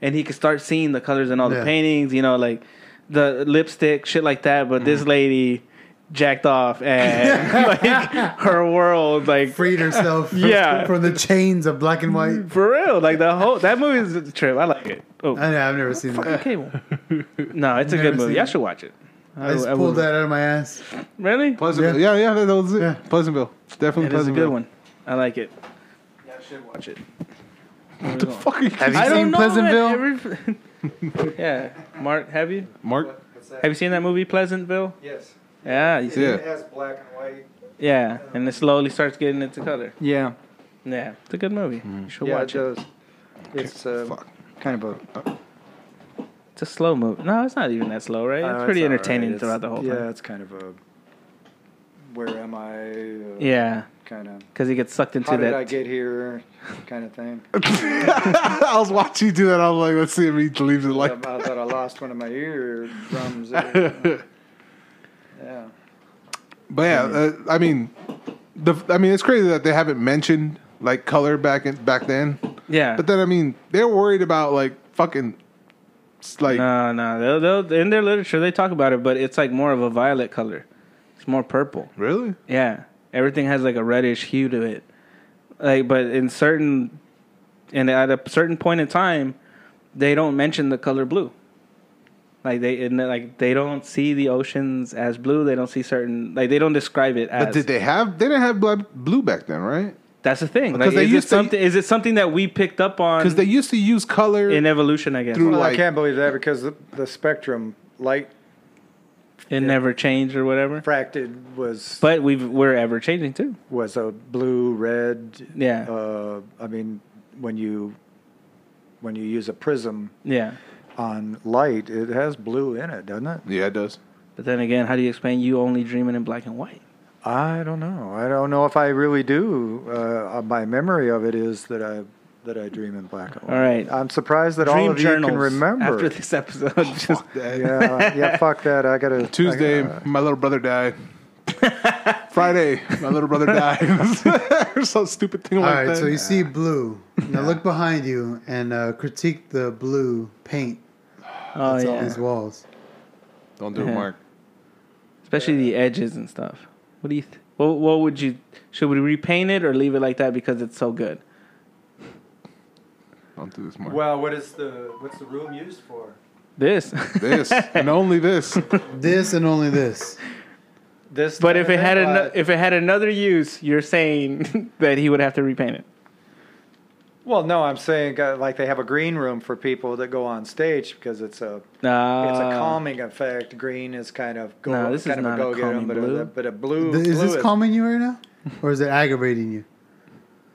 and he could start seeing the colors in all yeah. the paintings. You know, like the lipstick, shit like that. But mm-hmm. this lady. Jacked off and like her world, like freed herself, from, yeah, from the chains of black and white. For real, like the whole that movie is a trip. I like it. Oh, I know, I've never seen that. Cable. No, it's I've a good movie. It. I should watch it. I, I just I pulled that out of my ass. Really? Pleasantville. Yeah, yeah, yeah that was it. Yeah. Pleasantville, definitely. It Pleasantville. Is a good one. I like it. Yeah, I should watch it. What the fuck? Are you have you I seen Pleasantville? Every... yeah, Mark. Have you? Mark. Have you seen that movie Pleasantville? Yes. Yeah, you see yeah. it has black and white. Yeah, and it slowly starts getting into color. Yeah, yeah, it's a good movie. Mm. You should yeah, watch it. Does. It's um, Fuck. kind of a. It's a slow movie. No, it's not even that slow, right? Uh, it's pretty it's entertaining right. throughout it's, the whole yeah, time. Yeah, it's kind of a. Where am I? Uh, yeah. Kind of. Because he gets sucked into how that. How did I get here? Kind of thing. I was watching you do that. I was like, let's see if he leaves it like. I thought I lost one of my eardrums. Yeah, but yeah, uh, I mean, the I mean, it's crazy that they haven't mentioned like color back in back then. Yeah, but then I mean, they're worried about like fucking like no, no, they'll, they'll in their literature they talk about it, but it's like more of a violet color. It's more purple. Really? Yeah, everything has like a reddish hue to it. Like, but in certain and at a certain point in time, they don't mention the color blue. Like they like they don't see the oceans as blue. They don't see certain like they don't describe it as. But did they have? They didn't have blue back then, right? That's the thing. Like, is, it something, to, is it something that we picked up on? Because they used to use color in evolution, I guess. Well, like, I can't believe that because the, the spectrum light it, it never changed or whatever. Fracted was, but we've, we're ever changing too. Was a blue, red. Yeah. Uh, I mean, when you when you use a prism. Yeah. On light, it has blue in it, doesn't it? Yeah, it does. But then again, how do you explain you only dreaming in black and white? I don't know. I don't know if I really do. Uh, my memory of it is that I that I dream in black and white. All right. I'm surprised that dream all of you can remember. After this episode. Oh, just fuck that. Yeah, yeah, fuck that. I gotta. Tuesday, I gotta, my little brother died. Friday, my little brother died. There's some stupid thing all like right, that. All right, so you see blue. Now look behind you and uh, critique the blue paint. Oh, that's yeah. all these walls. Don't do it, Mark. Especially yeah. the edges and stuff. What do you? Th- what, what would you? Should we repaint it or leave it like that because it's so good? Don't do this, Mark. Well, what is the? What's the room used for? This. This and only this. This and only this. This. But if it had an- if it had another use, you're saying that he would have to repaint it. Well, no, I'm saying uh, like they have a green room for people that go on stage because it's a uh, it's a calming effect. Green is kind of go, no, this kind is of not a go get them, but a, but a blue. The, is blue this is, calming you right now, or is it aggravating you?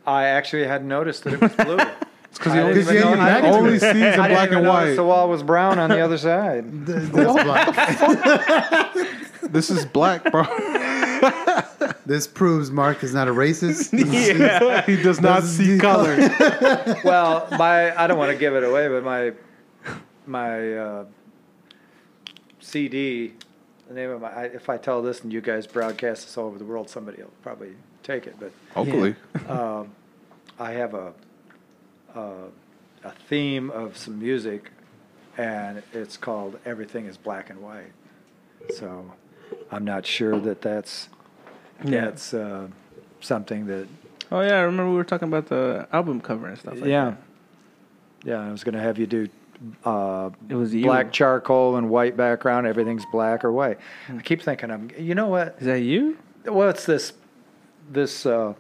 I actually hadn't noticed that it was blue. It's because you only, know, I only sees in black and white. The wall was brown on the other side. That's black. This is black, bro. This proves Mark is not a racist. Yeah. He does not does see color. Well, my I don't want to give it away, but my my uh, C D, the name of my. If I tell this and you guys broadcast this all over the world, somebody will probably take it. But hopefully, yeah. um, I have a uh, a theme of some music, and it's called "Everything Is Black and White." So I'm not sure that that's. Yeah, it's uh, something that... Oh, yeah, I remember we were talking about the album cover and stuff like yeah. that. Yeah, I was going to have you do uh, it was black you. charcoal and white background. Everything's black or white. Mm. I keep thinking, I'm. you know what? Is that you? Well, it's this this uh,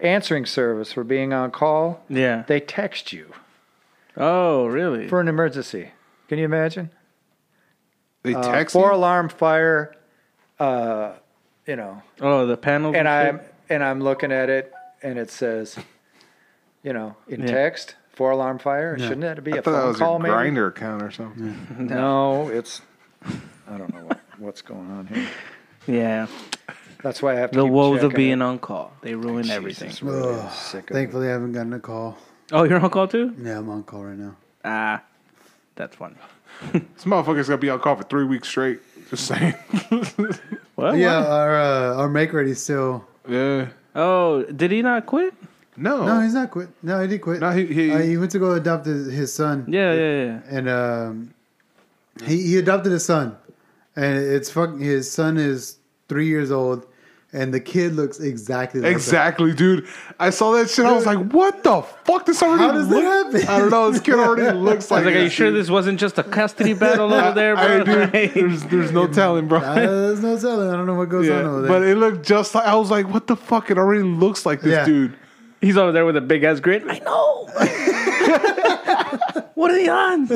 answering service for being on call. Yeah. They text you. Oh, really? For an emergency. Can you imagine? They text uh, you? Four-alarm fire... Uh, You know, oh, the panel, and I'm shit? and I'm looking at it, and it says, you know, in yeah. text, four alarm fire. Yeah. Shouldn't that be I a phone that was call? A maybe Grindr account or something. Yeah. No. no, it's I don't know what, what's going on here. Yeah, that's why I have to. The keep woes of being it. on call. They ruin Jesus, everything. Really oh, sick thankfully, it. I haven't gotten a call. Oh, you're on call too? Yeah, I'm on call right now. Ah, that's funny. This motherfucker's gonna be on call for three weeks straight. Just saying. What? Yeah, what? our uh, our make ready's still. Yeah. Oh, did he not quit? No, no, he's not quit. No, he did quit. No, he he, uh, he went to go adopt his, his son. Yeah, yeah, yeah. And um, he he adopted his son, and it's fucking. His son is three years old, and the kid looks exactly like exactly, that. dude. I saw that shit. I was like, what the fuck? This already How does look? that happen? I don't know. This kid already looks like. I was like, are you sure dude. this wasn't just a custody battle over there, bro? I, dude, there's, there's no telling, bro. I, there's no telling. I don't know what goes yeah, on over there. But it looked just like. I was like, what the fuck? It already looks like this yeah. dude. He's over there with a big ass grin. I know. What are the odds?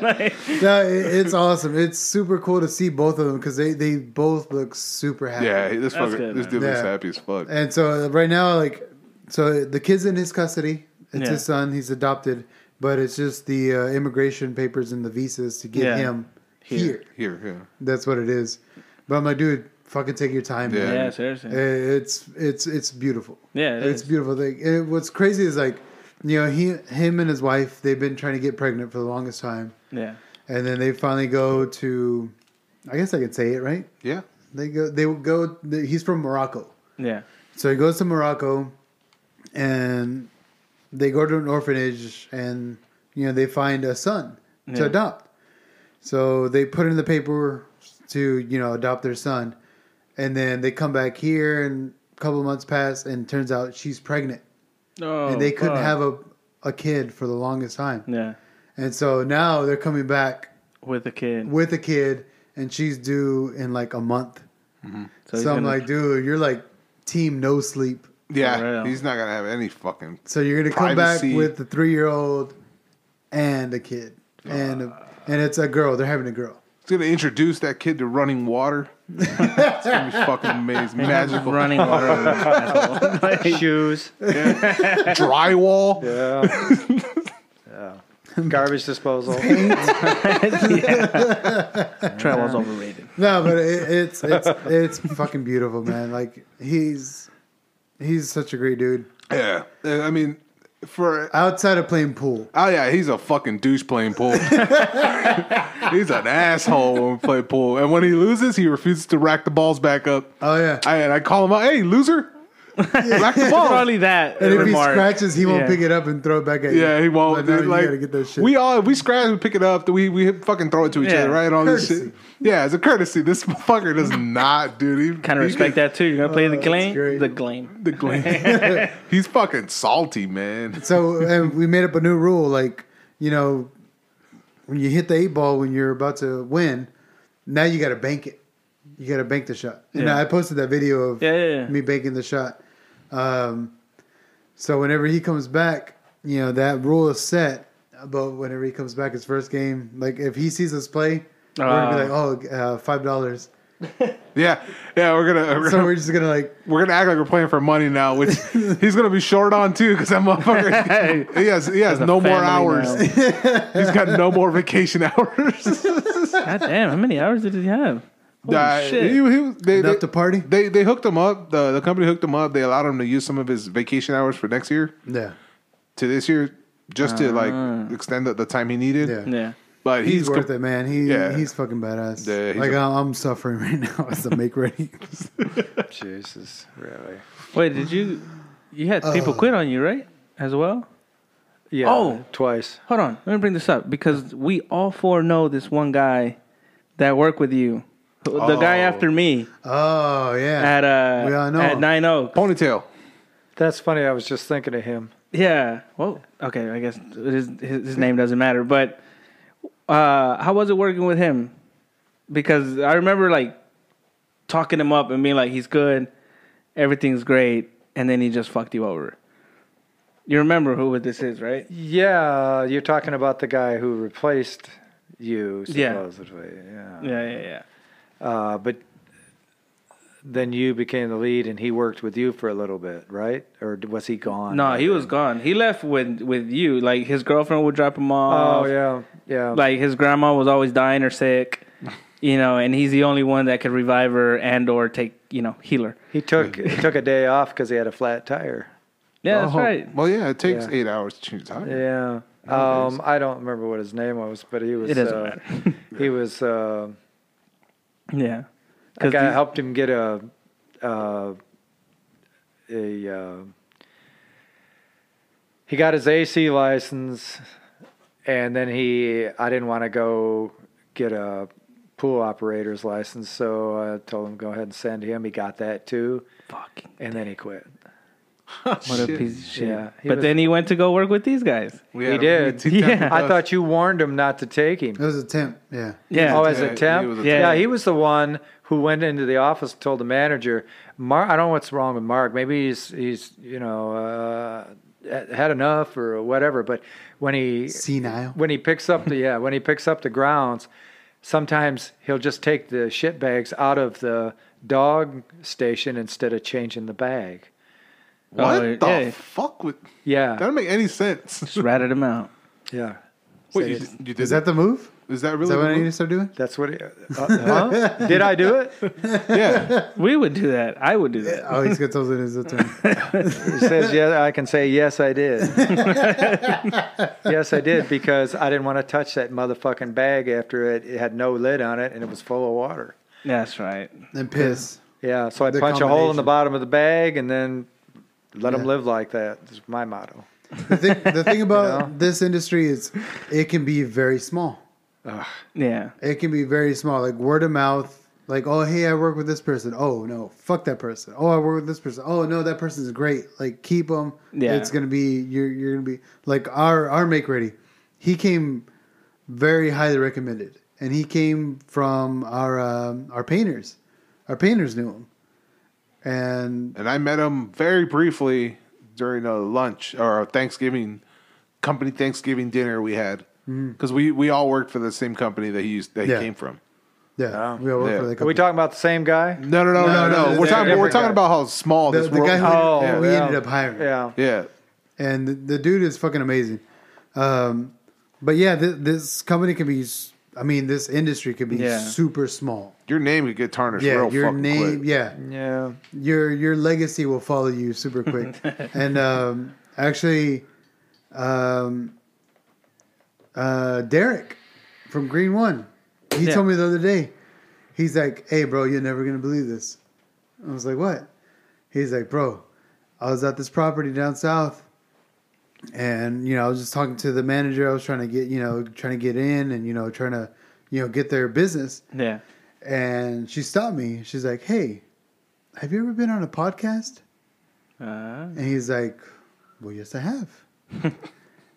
Like, no, it, it's awesome. It's super cool to see both of them because they, they both look super happy. Yeah, this That's fucker, good, this dude yeah. looks happy as fuck. And so right now, like, so the kid's in his custody. It's yeah. his son. He's adopted, but it's just the uh, immigration papers and the visas to get yeah. him here. Here, here. Yeah. That's what it is. But I'm like, dude, fucking take your time. Yeah, yeah seriously. It's it's it's beautiful. Yeah, it it's is. beautiful. Like, it, what's crazy is like. You know, he, him and his wife, they've been trying to get pregnant for the longest time. Yeah. And then they finally go to, I guess I could say it, right? Yeah. They go, they go, they, he's from Morocco. Yeah. So he goes to Morocco and they go to an orphanage and, you know, they find a son yeah. to adopt. So they put in the paper to, you know, adopt their son. And then they come back here and a couple of months pass and turns out she's pregnant. Oh, and they couldn't fuck. have a a kid for the longest time. Yeah. And so now they're coming back. With a kid. With a kid. And she's due in like a month. Mm-hmm. So, so I'm gonna... like, dude, you're like team no sleep. Yeah. Right. He's not going to have any fucking So you're going to come back with the three-year-old and a kid. Uh, and a, and it's a girl. They're having a girl. It's going to introduce that kid to running water. It's going to be fucking amazing. Magical. Running water. Like, shoes. Yeah. Drywall. Yeah. yeah. Garbage disposal. yeah. Travel's overrated. No, but it, it's it's it's fucking beautiful, man. Like, he's he's such a great dude. Yeah. I mean... For outside of playing pool. Oh yeah, he's a fucking douche playing pool. He's an asshole when we play pool. And when he loses, he refuses to rack the balls back up. Oh yeah. I, and I call him out, hey, loser. Yeah. Rock the ball. Probably that. And if he scratches, he won't yeah. pick it up and throw it back at you. Yeah, he won't. Dude, you like, gotta get that shit. We all, if we scratch, we pick it up, we we fucking throw it to each yeah. other, right? All courtesy. This shit. Yeah, it's a courtesy. This fucker does not, dude. Kind of respect that too. You gonna play uh, the game? The game. The game. He's fucking salty, man. So and we made up a new rule, like you know, when you hit the eight ball when you're about to win, now you got to bank it. You got to bank the shot. And yeah. I posted that video of yeah, yeah, yeah. me banking the shot. Um, so whenever he comes back, you know, that rule is set. But whenever he comes back, his first game, like if he sees us play, uh, we're going to be like, oh, uh, five dollars. Yeah. Yeah. We're going to, we're so gonna, we're just going to like, we're going to act like we're playing for money now, which he's going to be short on too. Cause that motherfucker, hey, he has, he has no more hours. He's got no more vacation hours. God damn. How many hours did he have? Uh, shit. He, he, they, they, the party? They they hooked him up. The the company hooked him up. They allowed him to use some of his vacation hours for next year. Yeah, to this year, just uh, to like extend the, the time he needed. Yeah, yeah. But he's, he's worth com- it, man. He yeah. he's fucking badass. Yeah, like a- I'm suffering right now as a make ready. Jesus, really? Wait, did you? You had people uh, quit on you, right? As well. Yeah. Oh, twice. Hold on, let me bring this up because we all four know this one guy that worked with you. The oh. guy after me. Oh, yeah. At uh, we all know. At Nine Oaks. Ponytail. That's funny. I was just thinking of him. Yeah. Well, okay. I guess his, his name doesn't matter. But uh, how was it working with him? Because I remember like talking him up and being like, he's good. Everything's great. And then he just fucked you over. You remember who this is, right? Yeah. You're talking about the guy who replaced you, supposedly. Yeah. Yeah, yeah, yeah. yeah. Uh, but then you became the lead, and he worked with you for a little bit, right? Or was he gone? No, he was gone. He left with with you. Like his girlfriend would drop him off. Oh yeah, yeah. Like his grandma was always dying or sick, you know. And he's the only one that could revive her and or take, you know, heal her. He took he took a day off because he had a flat tire. Yeah, that's oh, right. Well, yeah, it takes yeah. eight hours to change a tire. Yeah, um, I don't remember what his name was, but he was. It doesn't uh, matter. He was. Uh, Yeah, like I helped him get a uh, a uh, he got his A C license, and then he I didn't want to go get a pool operator's license, so I told him go ahead and send him. He got that too, fucking, and then he quit. What shit. A piece of shit! Yeah, but was, then he went to go work with these guys. Yeah, he did. He yeah. I thought you warned him not to take him. It was a temp. Yeah. Yeah. Oh, as a temp. Yeah. yeah. yeah he was the one who went into the office and told the manager, "Mark, I don't know what's wrong with Mark. Maybe he's he's you know uh, had enough or whatever. But when he senile when he picks up the yeah when he picks up the grounds, sometimes he'll just take the shit bags out of the dog station instead of changing the bag." What oh, the yeah. fuck? Would, yeah. That doesn't make any sense. Just ratted him out. Yeah. Wait, you, you did, is that the move? Is that really is that what move? I need to start doing? That's what it is. Uh, huh? Did I do it? Yeah. We would do that. I would do that. Yeah. Oh, he's got those in his attorney. He says, yeah, I can say, yes, I did. Yes, I did, because I didn't want to touch that motherfucking bag after it, it had no lid on it and it was full of water. That's right. And piss. Yeah, so I punch a hole in the bottom of the bag and then... Let yeah. them live like that. That's my motto. The thing, the thing about you know? This industry is it can be very small. Ugh. Yeah. It can be very small. Like word of mouth. Like, oh, hey, I work with this person. Oh, no. Fuck that person. Oh, I work with this person. Oh, no, that person's great. Like, keep them. Yeah. It's going to be, you're you're going to be, like our, our make ready. He came very highly recommended. And he came from our um, our painters. Our painters knew him. And and I met him very briefly during a lunch or a Thanksgiving, company Thanksgiving dinner we had. Because mm. we, we all worked for the same company that he used, that yeah. he came from. Yeah. We all worked yeah. for the company. Are we talking about the same guy? No, no, no, no, no. no. We're, talking, we're talking about how small the, this the world is. The guy who oh, yeah, we yeah. ended up hiring. Yeah. Yeah. And the, the dude is fucking amazing. Um, but yeah, this, this company can be... I mean, this industry could be yeah. super small. Your name could get tarnished yeah, real your fucking name, quick. Yeah, yeah. Your your legacy will follow you super quick. And um, actually, um, uh, Derek from Green One, he yeah. told me the other day, he's like, hey, bro, you're never going to believe this. I was like, what? He's like, bro, I was at this property down south, and, you know, I was just talking to the manager. I was trying to get, you know, trying to get in and, you know, trying to, you know, get their business. Yeah. And she stopped me. She's like, hey, have you ever been on a podcast? Uh, and he's like, well, yes, I have.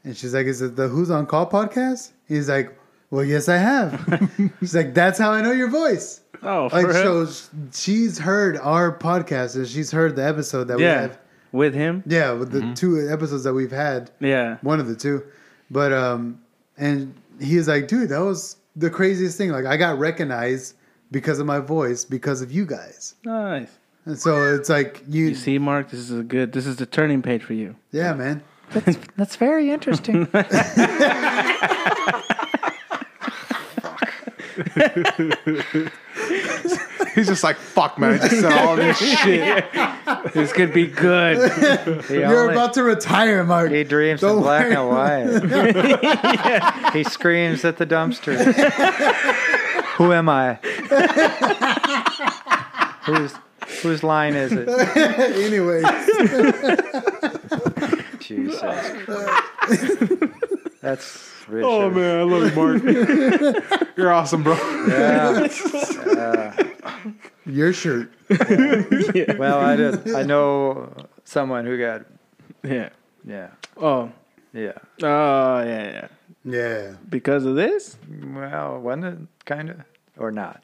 And she's like, is it the Who's on Call podcast? He's like, well, yes, I have. She's like, that's how I know your voice. Oh, like, for so him? She's heard our podcast, and she's heard the episode that yeah. we have. With him? Yeah, with the mm-hmm. two episodes that we've had. Yeah. One of the two. But, um, and he's like, dude, that was the craziest thing. Like, I got recognized because of my voice, because of you guys. Nice. And so it's like, you, you see, Mark, this is a good, this is the turning page for you. Yeah, man. That's, that's very interesting. Fuck. He's just like, fuck, man, I just said all this shit. This could be good. He You're only, about to retire, Mark. He dreams Don't in black and white. Yeah. He screams at the dumpster. Who am I? Who's, whose line is it? Anyway. Jesus Christ. That's Richard. Oh, man, I love you, Mark. You're awesome, bro. Yeah. Uh, Your shirt. Yeah. Yeah. Well, I just, I know someone who got. Yeah. Yeah. Oh. Yeah. Oh, yeah, yeah. Yeah. Because of this? Well, wasn't it kind of? Or not?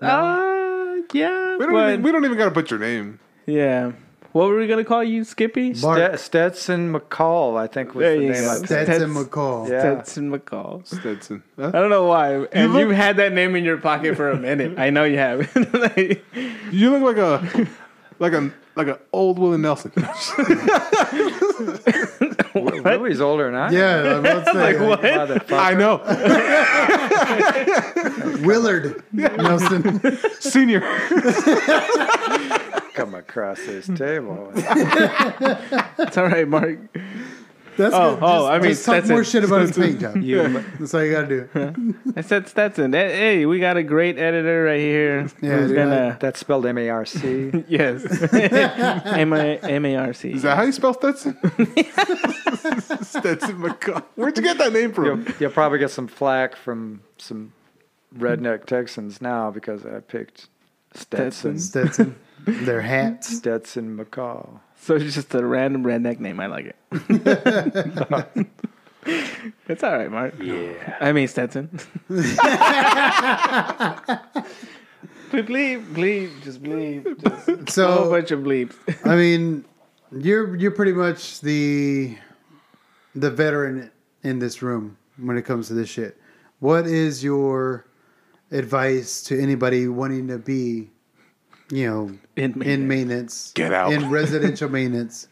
No. Uh, yeah. We don't, but, even, we don't even got to put your name. Yeah. What were we going to call you, Skippy? St- Stetson McCall, I think was there the name. Like Stetson McCall. Yeah. Stetson McCall. Stetson. Huh? I don't know why. And you you've had that name in your pocket for a minute. I know you have. Like, you look like a like a like an old Willie Nelson. Willie's older than I am. Yeah, I'm about to say, like, like, what? I know. Willard Nelson Senior. Come across this table. It's all right, Mark. That's oh, good. Oh, just, I mean, just talk more shit about his paint job. Yeah. That's all you gotta do. Huh? I said Stetson. Hey, we got a great editor right here. Yeah, dude, gonna... I, that's spelled M A R C. Yes, M A M A R C. Is that how you spell Stetson? Stetson McCall. Where'd you get that name from? You'll, you'll probably get some flack from some redneck Texans now because I picked Stetson. Stetson. Their hats. Stetson McCall. So it's just a random redneck name. I like it. It's all right, Mark. Yeah. I mean, Stetson. But bleep, bleep, just bleep. Just so, a whole bunch of bleeps. I mean, you're you're pretty much the the veteran in this room when it comes to this shit. What is your advice to anybody wanting to be, you know, in maintenance. in maintenance, get out in residential maintenance.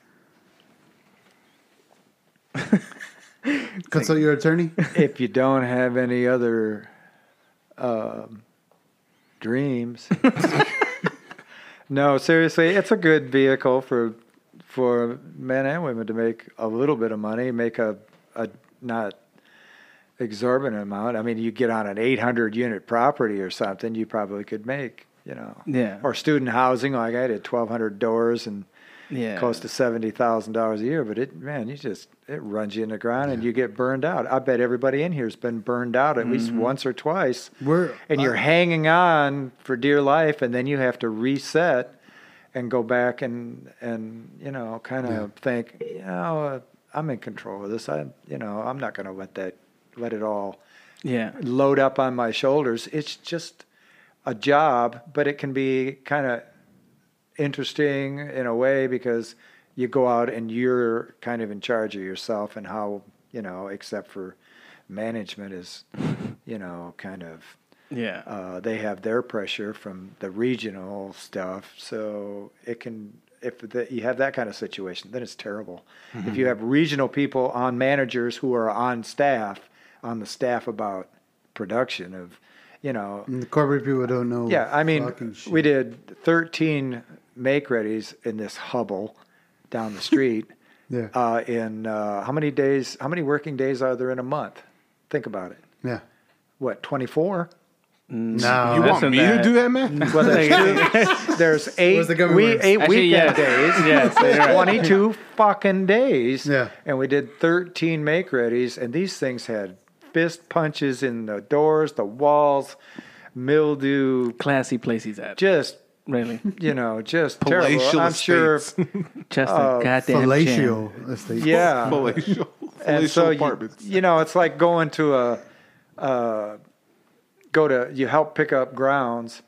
Consult like, your attorney. If you don't have any other uh, dreams, no, seriously, it's a good vehicle for for men and women to make a little bit of money, make a a not exorbitant amount. I mean, you get on an eight hundred unit property or something, you probably could make. You know, yeah. Or student housing, like I did, twelve hundred doors and yeah. close to seventy thousand dollars a year. But it, man, you just it runs you in the ground, yeah. and you get burned out. I bet everybody in here's been burned out at mm-hmm. least once or twice. We're, and you're uh, hanging on for dear life, and then you have to reset and go back and and you know, kind of yeah. think, you know, uh, I'm in control of this. I, you know, I'm not going to let that let it all, yeah, load up on my shoulders. It's just a job, but it can be kind of interesting in a way because you go out and you're kind of in charge of yourself and how, you know, except for management is, you know, kind of, yeah, uh, they have their pressure from the regional stuff. So it can, if the, you have that kind of situation, then it's terrible. Mm-hmm. If you have regional people on managers who are on staff, on the staff about production of, you know, and the corporate people don't know. Yeah, I mean, we did thirteen make-readies in this hubble down the street. Yeah. Uh, in uh, how many days? How many working days are there in a month? Think about it. Yeah. What, twenty-four? No, you want me that. to do that, man? Well, there's, there's eight, the we, eight Actually, weekend yes. days, yes, right. twenty-two fucking days, yeah. and we did thirteen make-readies, and these things had fist punches in the doors, the walls, mildew. Classy place he's at. Just, really, you know, just Palatial terrible. I'm states. sure. Just uh, a goddamn palatial estate. Yeah. Palatial. And palatial so, you, you know, it's like going to a... Uh, Go to, you help pick up grounds,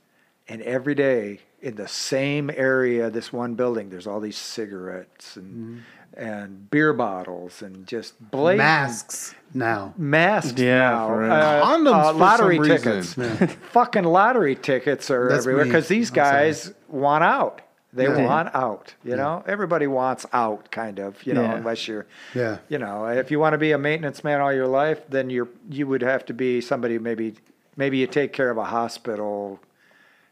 and every day in the same area, this one building, there's all these cigarettes and mm-hmm. and beer bottles and just blatant masks now, masks yeah, now, uh, condoms uh, lottery for some tickets, yeah. fucking lottery tickets are That's everywhere because these guys want out. They yeah. want out, you yeah. know. Everybody wants out, kind of, you know. Yeah. Unless you're, yeah. you know, if you want to be a maintenance man all your life, then you're you would have to be somebody maybe. Maybe you take care of a hospital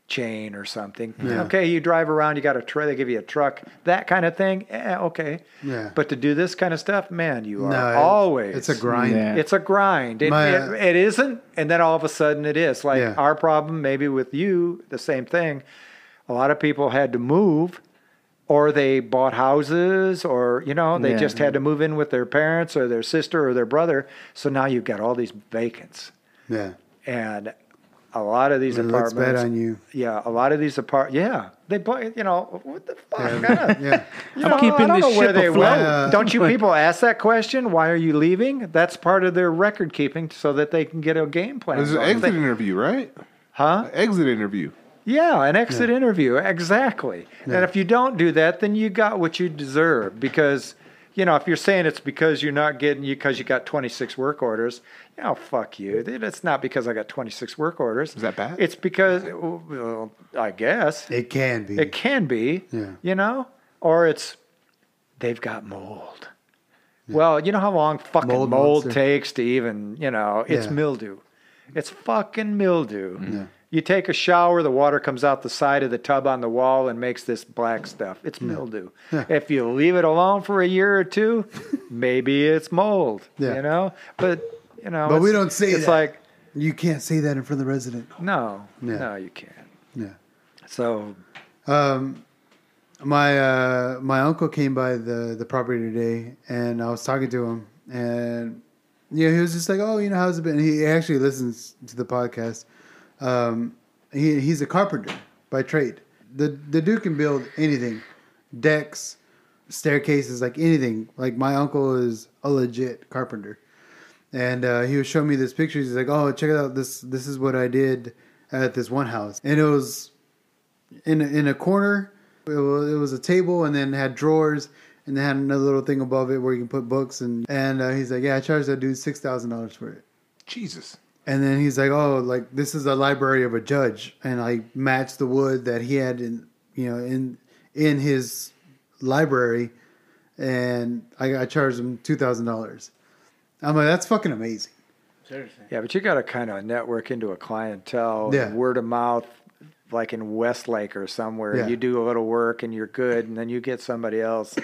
chain or something. Yeah. Okay, you drive around, you got a truck, they give you a truck, that kind of thing. Eh, okay. Yeah. But to do this kind of stuff, man, you are no, it, always. It's a grind. Yeah. It's a grind. It, My, it, it isn't, and then all of a sudden it is. Like yeah. our problem, maybe with you, the same thing. A lot of people had to move, or they bought houses, or, you know, they yeah. just had to move in with their parents or their sister or their brother. So now you've got all these vacants. Yeah. And a lot of these it apartments. Looks bad on you. Yeah, a lot of these apart. Yeah, they play. You know what the fuck? Yeah, yeah. You I'm know, keeping I don't this know where they afloat. went. Uh, don't you people ask that question? Why are you leaving? That's part of their record keeping, so that they can get a game plan. There's an exit they, interview, right? Huh? An exit interview. Yeah, an exit yeah. interview. Exactly. Yeah. And if you don't do that, then you got what you deserve because. You know, if you're saying it's because you're not getting you because you got twenty-six work orders, you know, fuck you. It's not because I got twenty-six work orders. Is that bad? It's because, well, I guess. It can be. It can be, yeah. you know? Or it's, they've got mold. Yeah. Well, you know how long fucking mold, mold takes to even, you know, it's yeah. mildew. It's fucking mildew. Yeah. You take a shower, the water comes out the side of the tub on the wall and makes this black stuff. It's mildew. Yeah. If you leave it alone for a year or two, maybe it's mold. Yeah. You know, but you know, but we don't say it's that. like you can't say that in front of the resident. No, yeah. no, you can't. Yeah. So, um, my uh, my uncle came by the the property today, and I was talking to him, and yeah, you know, he was just like, "Oh, you know, how's it been?" He actually listens to the podcast. Um, he he's a carpenter by trade. The the dude can build anything, decks, staircases, like anything. Like my uncle is a legit carpenter, and uh, he was showing me this picture. He's like, "Oh, check it out. This this is what I did at this one house." And it was in in a corner. It was, it was a table, and then had drawers, and then had another little thing above it where you can put books. And and uh, he's like, "Yeah, I charged that dude six thousand dollars for it." Jesus. And then he's like, "Oh, like this is the library of a judge," and I matched the wood that he had in, you know, in in his library, and I, I charged him two thousand dollars. I'm like, that's fucking amazing. Seriously. Yeah, but you got to kind of network into a clientele, yeah. word of mouth, like in Westlake or somewhere. Yeah. You do a little work and you're good, and then you get somebody else.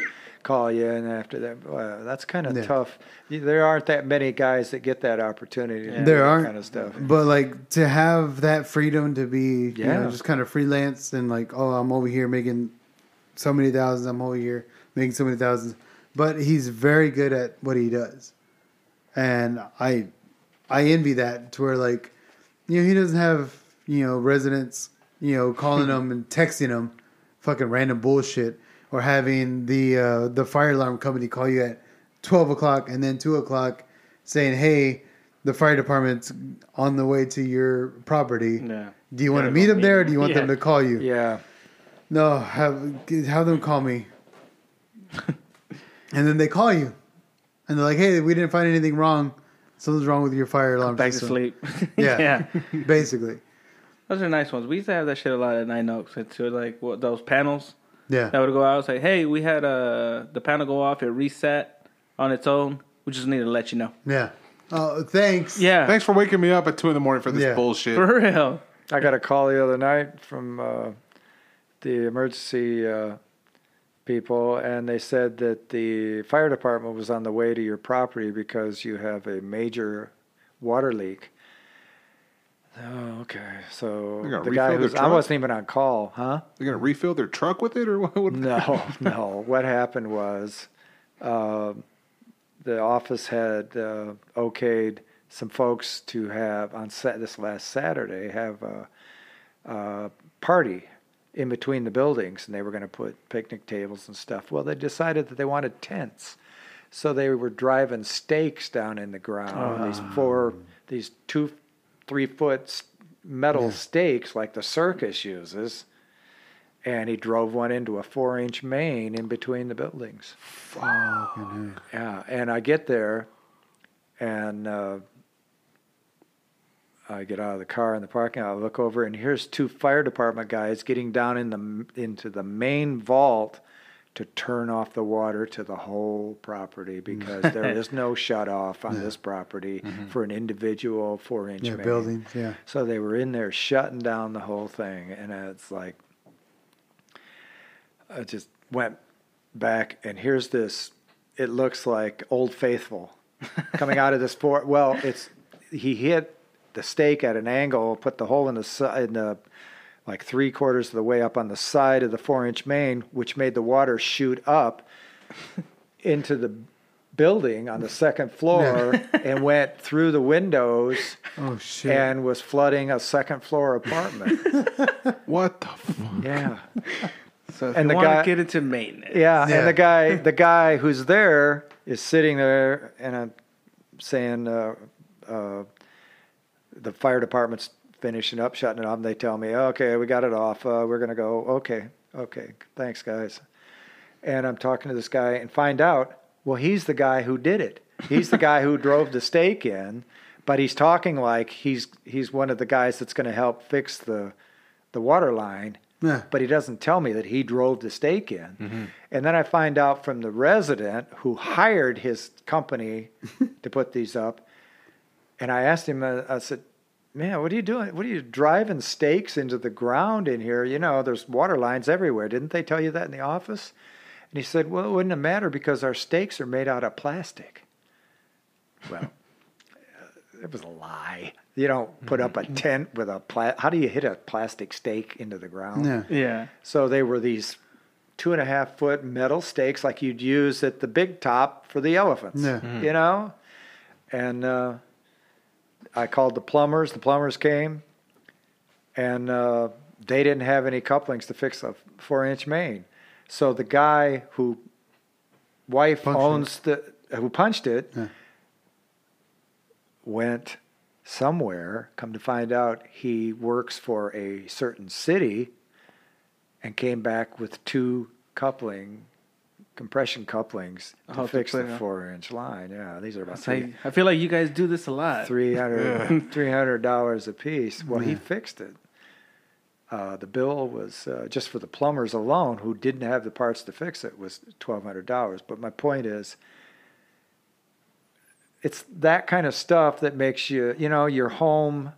Call you, and after that, wow, that's kind of yeah. tough. There aren't that many guys that get that opportunity. To there aren't, kind of stuff. But like to have that freedom to be, yeah. you know, just kind of freelance and like, oh, I'm over here making so many thousands. I'm over here making so many thousands. But he's very good at what he does, and I, I envy that. To where like, you know, he doesn't have you know residents, you know, calling him and texting him, fucking random bullshit. Or having the uh, the fire alarm company call you at twelve o'clock and then two o'clock, saying, "Hey, the fire department's on the way to your property. No. Do you yeah, want to meet them meet there, them. or do you want yeah. them to call you?" Yeah. No, have have them call me. And then they call you, and they're like, "Hey, we didn't find anything wrong. Something's wrong with your fire alarm." Come back system. to sleep. Yeah. yeah. Basically. Those are nice ones. We used to have that shit a lot at Nine Oaks. It's like what, those panels. Yeah, that would go out. It's like, hey, we had uh, the panel go off. It reset on its own. We just need to let you know. Yeah. Oh, thanks. Yeah. Thanks for waking me up at two in the morning for this yeah. bullshit. For real. I got a call the other night from uh, the emergency uh, people, and they said that the fire department was on the way to your property because you have a major water leak. Oh, okay. So the guy who's, I wasn't even on call, huh? They're going to refill their truck with it, or what? what no, no. What happened was uh, the office had uh, okayed some folks to have on set this last Saturday have a, a party in between the buildings, and they were going to put picnic tables and stuff. Well, they decided that they wanted tents, so they were driving stakes down in the ground. Oh. These four, these two. three foot metal yeah. stakes like the circus uses, and he drove one into a four inch main in between the buildings. Fucking heck. Yeah, and I get there, and uh, I get out of the car in the parking lot, I look over, and here's two fire department guys getting down in the into the main vault to turn off the water to the whole property, because there is no shut off on yeah. this property mm-hmm. for an individual four inch yeah, building. Yeah. So they were in there shutting down the whole thing, and it's like, I just went back, and here's this. It looks like Old Faithful coming out of this fort. Well, it's he hit the stake at an angle, put the hole in the in the. like three quarters of the way up on the side of the four-inch main, which made the water shoot up into the building on the second floor yeah. and went through the windows oh, shit. and was flooding a second-floor apartment. What the fuck? Yeah. So if and you the want guy, to get into maintenance. Yeah, yeah, and the guy the guy who's there is sitting there, and I'm saying uh, uh, the fire department's finishing up, shutting it off, and they tell me, okay, we got it off. Uh, we're going to go, okay, okay, thanks, guys. And I'm talking to this guy and find out, well, he's the guy who did it. He's the guy who drove the stake in, but he's talking like he's he's one of the guys that's going to help fix the, the water line, yeah. but he doesn't tell me that he drove the stake in. Mm-hmm. And then I find out from the resident who hired his company to put these up, and I asked him, uh, I said, man, what are you doing? What are you driving stakes into the ground in here? You know, there's water lines everywhere. Didn't they tell you that in the office? And he said, well, it wouldn't matter because our stakes are made out of plastic. Well, it was a lie. You don't put up a tent with a plastic. How do you hit a plastic stake into the ground? Yeah. yeah. So they were these two and a half foot metal stakes like you'd use at the big top for the elephants, yeah. mm. you know? And, uh, I called the plumbers. The plumbers came, and uh, they didn't have any couplings to fix a four-inch main. So the guy who wife punched owns it. the who punched it yeah. went somewhere. Come to find out, he works for a certain city, and came back with two coupling. compression couplings to oh, fix to the four-inch line. Yeah, these are about three, I feel like you guys do this a lot. three hundred dollars three hundred dollars a piece. Well, yeah. he fixed it. Uh, the bill was, uh, just for the plumbers alone, who didn't have the parts to fix it, was twelve hundred dollars. But my point is, it's that kind of stuff that makes you, you know, your home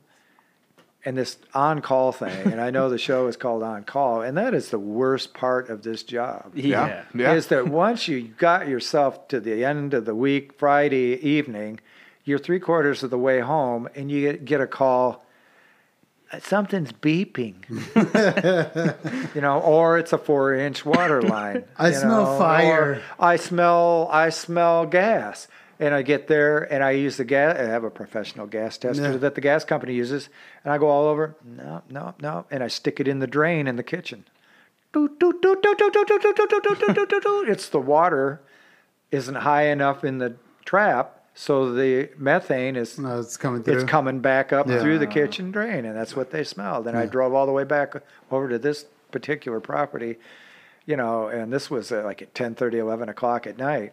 and this on-call thing, and I know the show is called on-call, and that is the worst part of this job. Yeah. yeah. Is that once you got yourself to the end of the week, Friday evening, you're three-quarters of the way home, and you get a call, something's beeping, you know, or it's a four-inch water line. I smell know, fire. I smell, I smell gas. And I get there, and I use the gas. I have a professional gas tester yeah. that the gas company uses, and I go all over. No, no, no, and I stick it in the drain in the kitchen. It's the water isn't high enough in the trap, so the methane is no, it's coming through. It's coming back up yeah. through the kitchen drain, and that's what they smelled. And yeah. I drove all the way back over to this particular property, you know, and this was like at ten thirty, eleven o'clock at night.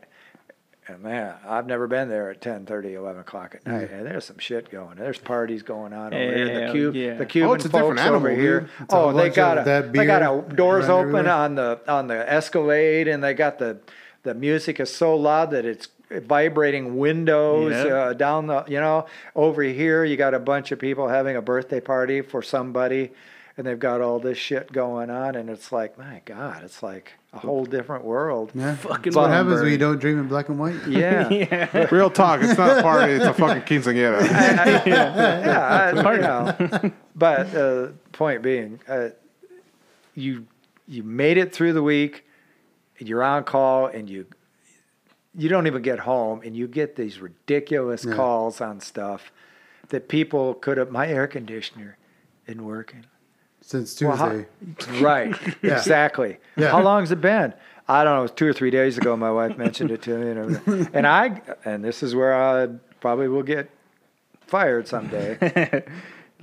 And man, I've never been there at ten thirty, eleven o'clock at night. Yeah. And there's some shit going. There's parties going on over yeah, here. The, Cube, yeah. the Cuban oh, it's a folks animal, over here. Oh, they got a, they got a doors open everywhere. on the on the Escalade, and they got the the music is so loud that it's vibrating windows yeah. uh, down the. You know, over here you got a bunch of people having a birthday party for somebody. and they've got all this shit going on, and it's like, my God, it's like a whole different world. Yeah. Fucking That's what happens when you don't dream in black and white. Yeah. yeah. Real talk. It's not a party. It's a fucking quinceañera. I, I, yeah. I, you know, but uh, point being, uh, you you made it through the week, and you're on call, and you you don't even get home, and you get these ridiculous yeah. calls on stuff that people could have. My air conditioner isn't working since Tuesday. Well, how, right. yeah. Exactly. Yeah. How long's it been? I don't know. It was two or three days ago. My wife mentioned it to me. And, everything. and I, and this is where I probably will get fired someday.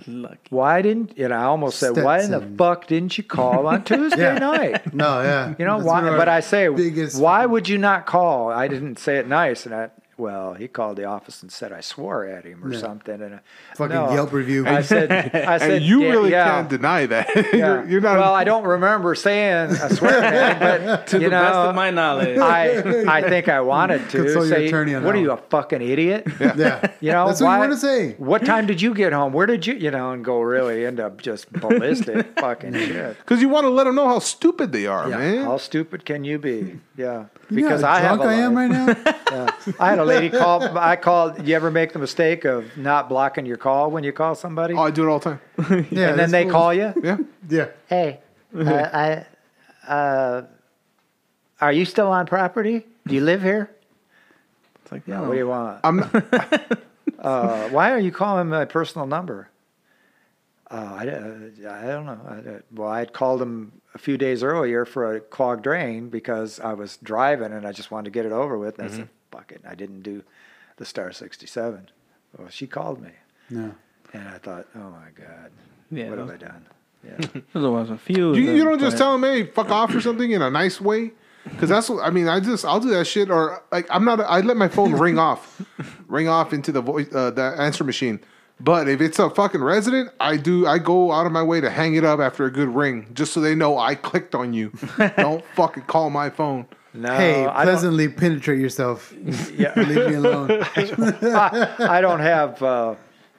Lucky. Why didn't, and I almost Stetson. said, why in the fuck didn't you call on Tuesday yeah. night? No, yeah. You know, That's why? But I say, why would you not call? I didn't say it nice. And I, well, he called the office and said I swore at him or yeah. something. And I, Fucking no. Yelp review. I said, I said and you really yeah. can't deny that. Yeah. you're, you're not well, a... I don't remember saying I swear at him, but to you the know, best of my knowledge. I, I think I wanted to. Consult say, your attorney on what that. Are you, a fucking idiot? Yeah. yeah. You know, That's why, what you want to say. What time did you get home? Where did you, you know, and go really end up just ballistic fucking shit. Because you want to let them know how stupid they are, yeah. man. How stupid can you be? Yeah. Because yeah, I have a I am right now. yeah. I had a lady call. I called. You ever make the mistake of not blocking your call when you call somebody? Oh, I do it all the time. yeah, and then they cool. call you. Yeah, yeah. Hey, uh, I. Uh, are you still on property? Do you live here? It's like, yeah. No. What do you want? I'm not, uh, why are you calling my personal number? Uh, I, I don't know. I, well, I had called them a few days earlier for a clogged drain because I was driving and I just wanted to get it over with. And mm-hmm. I said, fuck it. I didn't do the Star sixty-seven. Well, she called me. No. And I thought, oh, my God. Yeah, what have I done? Yeah. There was a few. You, you don't just tell them, hey, fuck off or something in a nice way? Because that's what, I mean, I just, I'll do that shit or, like, I'm not, I let my phone ring off, ring off into the voice, uh, the answer machine. But if it's a fucking resident, I do. I go out of my way to hang it up after a good ring, just so they know I clicked on you. Don't fucking call my phone. No, hey, I pleasantly don't. Penetrate yourself. Yeah, leave me alone. I don't, I, I don't have. Uh,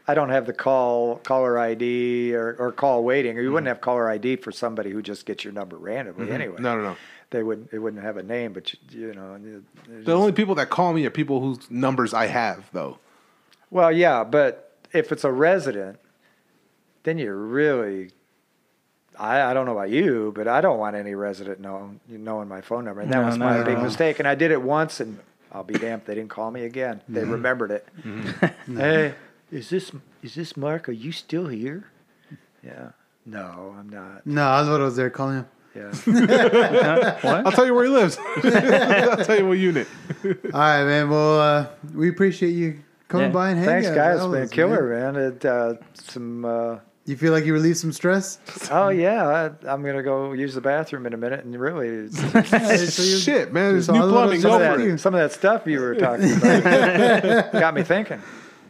I don't have the call caller I D or, or call waiting. You mm-hmm. wouldn't have caller I D for somebody who just gets your number randomly mm-hmm. anyway. No, no, no. They wouldn't. It wouldn't have a name, but you, you know. The just, only people that call me are people whose numbers I have, though. Well, yeah, but. If it's a resident, then you're really, I, I don't know about you, but I don't want any resident knowing, knowing my phone number. And that no, was no, my no. big mistake. And I did it once, and I'll be damned, they didn't call me again. They mm-hmm. remembered it. Mm-hmm. Hey, is this is this Mark? Are you still here? Yeah. No, I'm not. No, that's what I was there calling him. Yeah. What? I'll tell you where he lives. I'll tell you what unit. All right, man. Well, uh, we appreciate you. Come yeah. by and hang Thanks, out. guys. It's been killer, man. man. It, uh, some. Uh, you feel like you relieved some stress? Oh, yeah. I, I'm going to go use the bathroom in a minute. And really, it's, it's, it's, shit, man. It's new plumbing. Some, over of that, some of that stuff you were talking about got me thinking.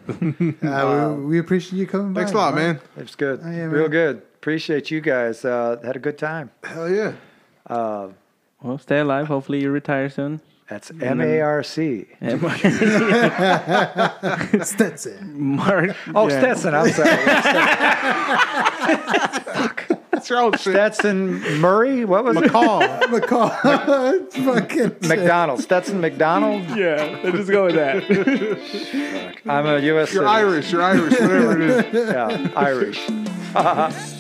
Uh, we, we appreciate you coming Thanks by. Thanks a lot, man. man. It's good. Oh, yeah, Real man. good. Appreciate you guys. Uh, had a good time. Hell yeah. Uh, well, stay alive. Hopefully, you retire soon. That's M A R C. Stetson. Mark. Oh, yeah. Stetson. I'm sorry. Fuck. That's your old shit. Stetson Murray? What was McCall. it? McCall. McCall. McDonald. Stetson McDonald? Yeah. Let's just go with that. I'm a U S You're citizen. Irish. You're Irish. Whatever it is. Yeah. Irish.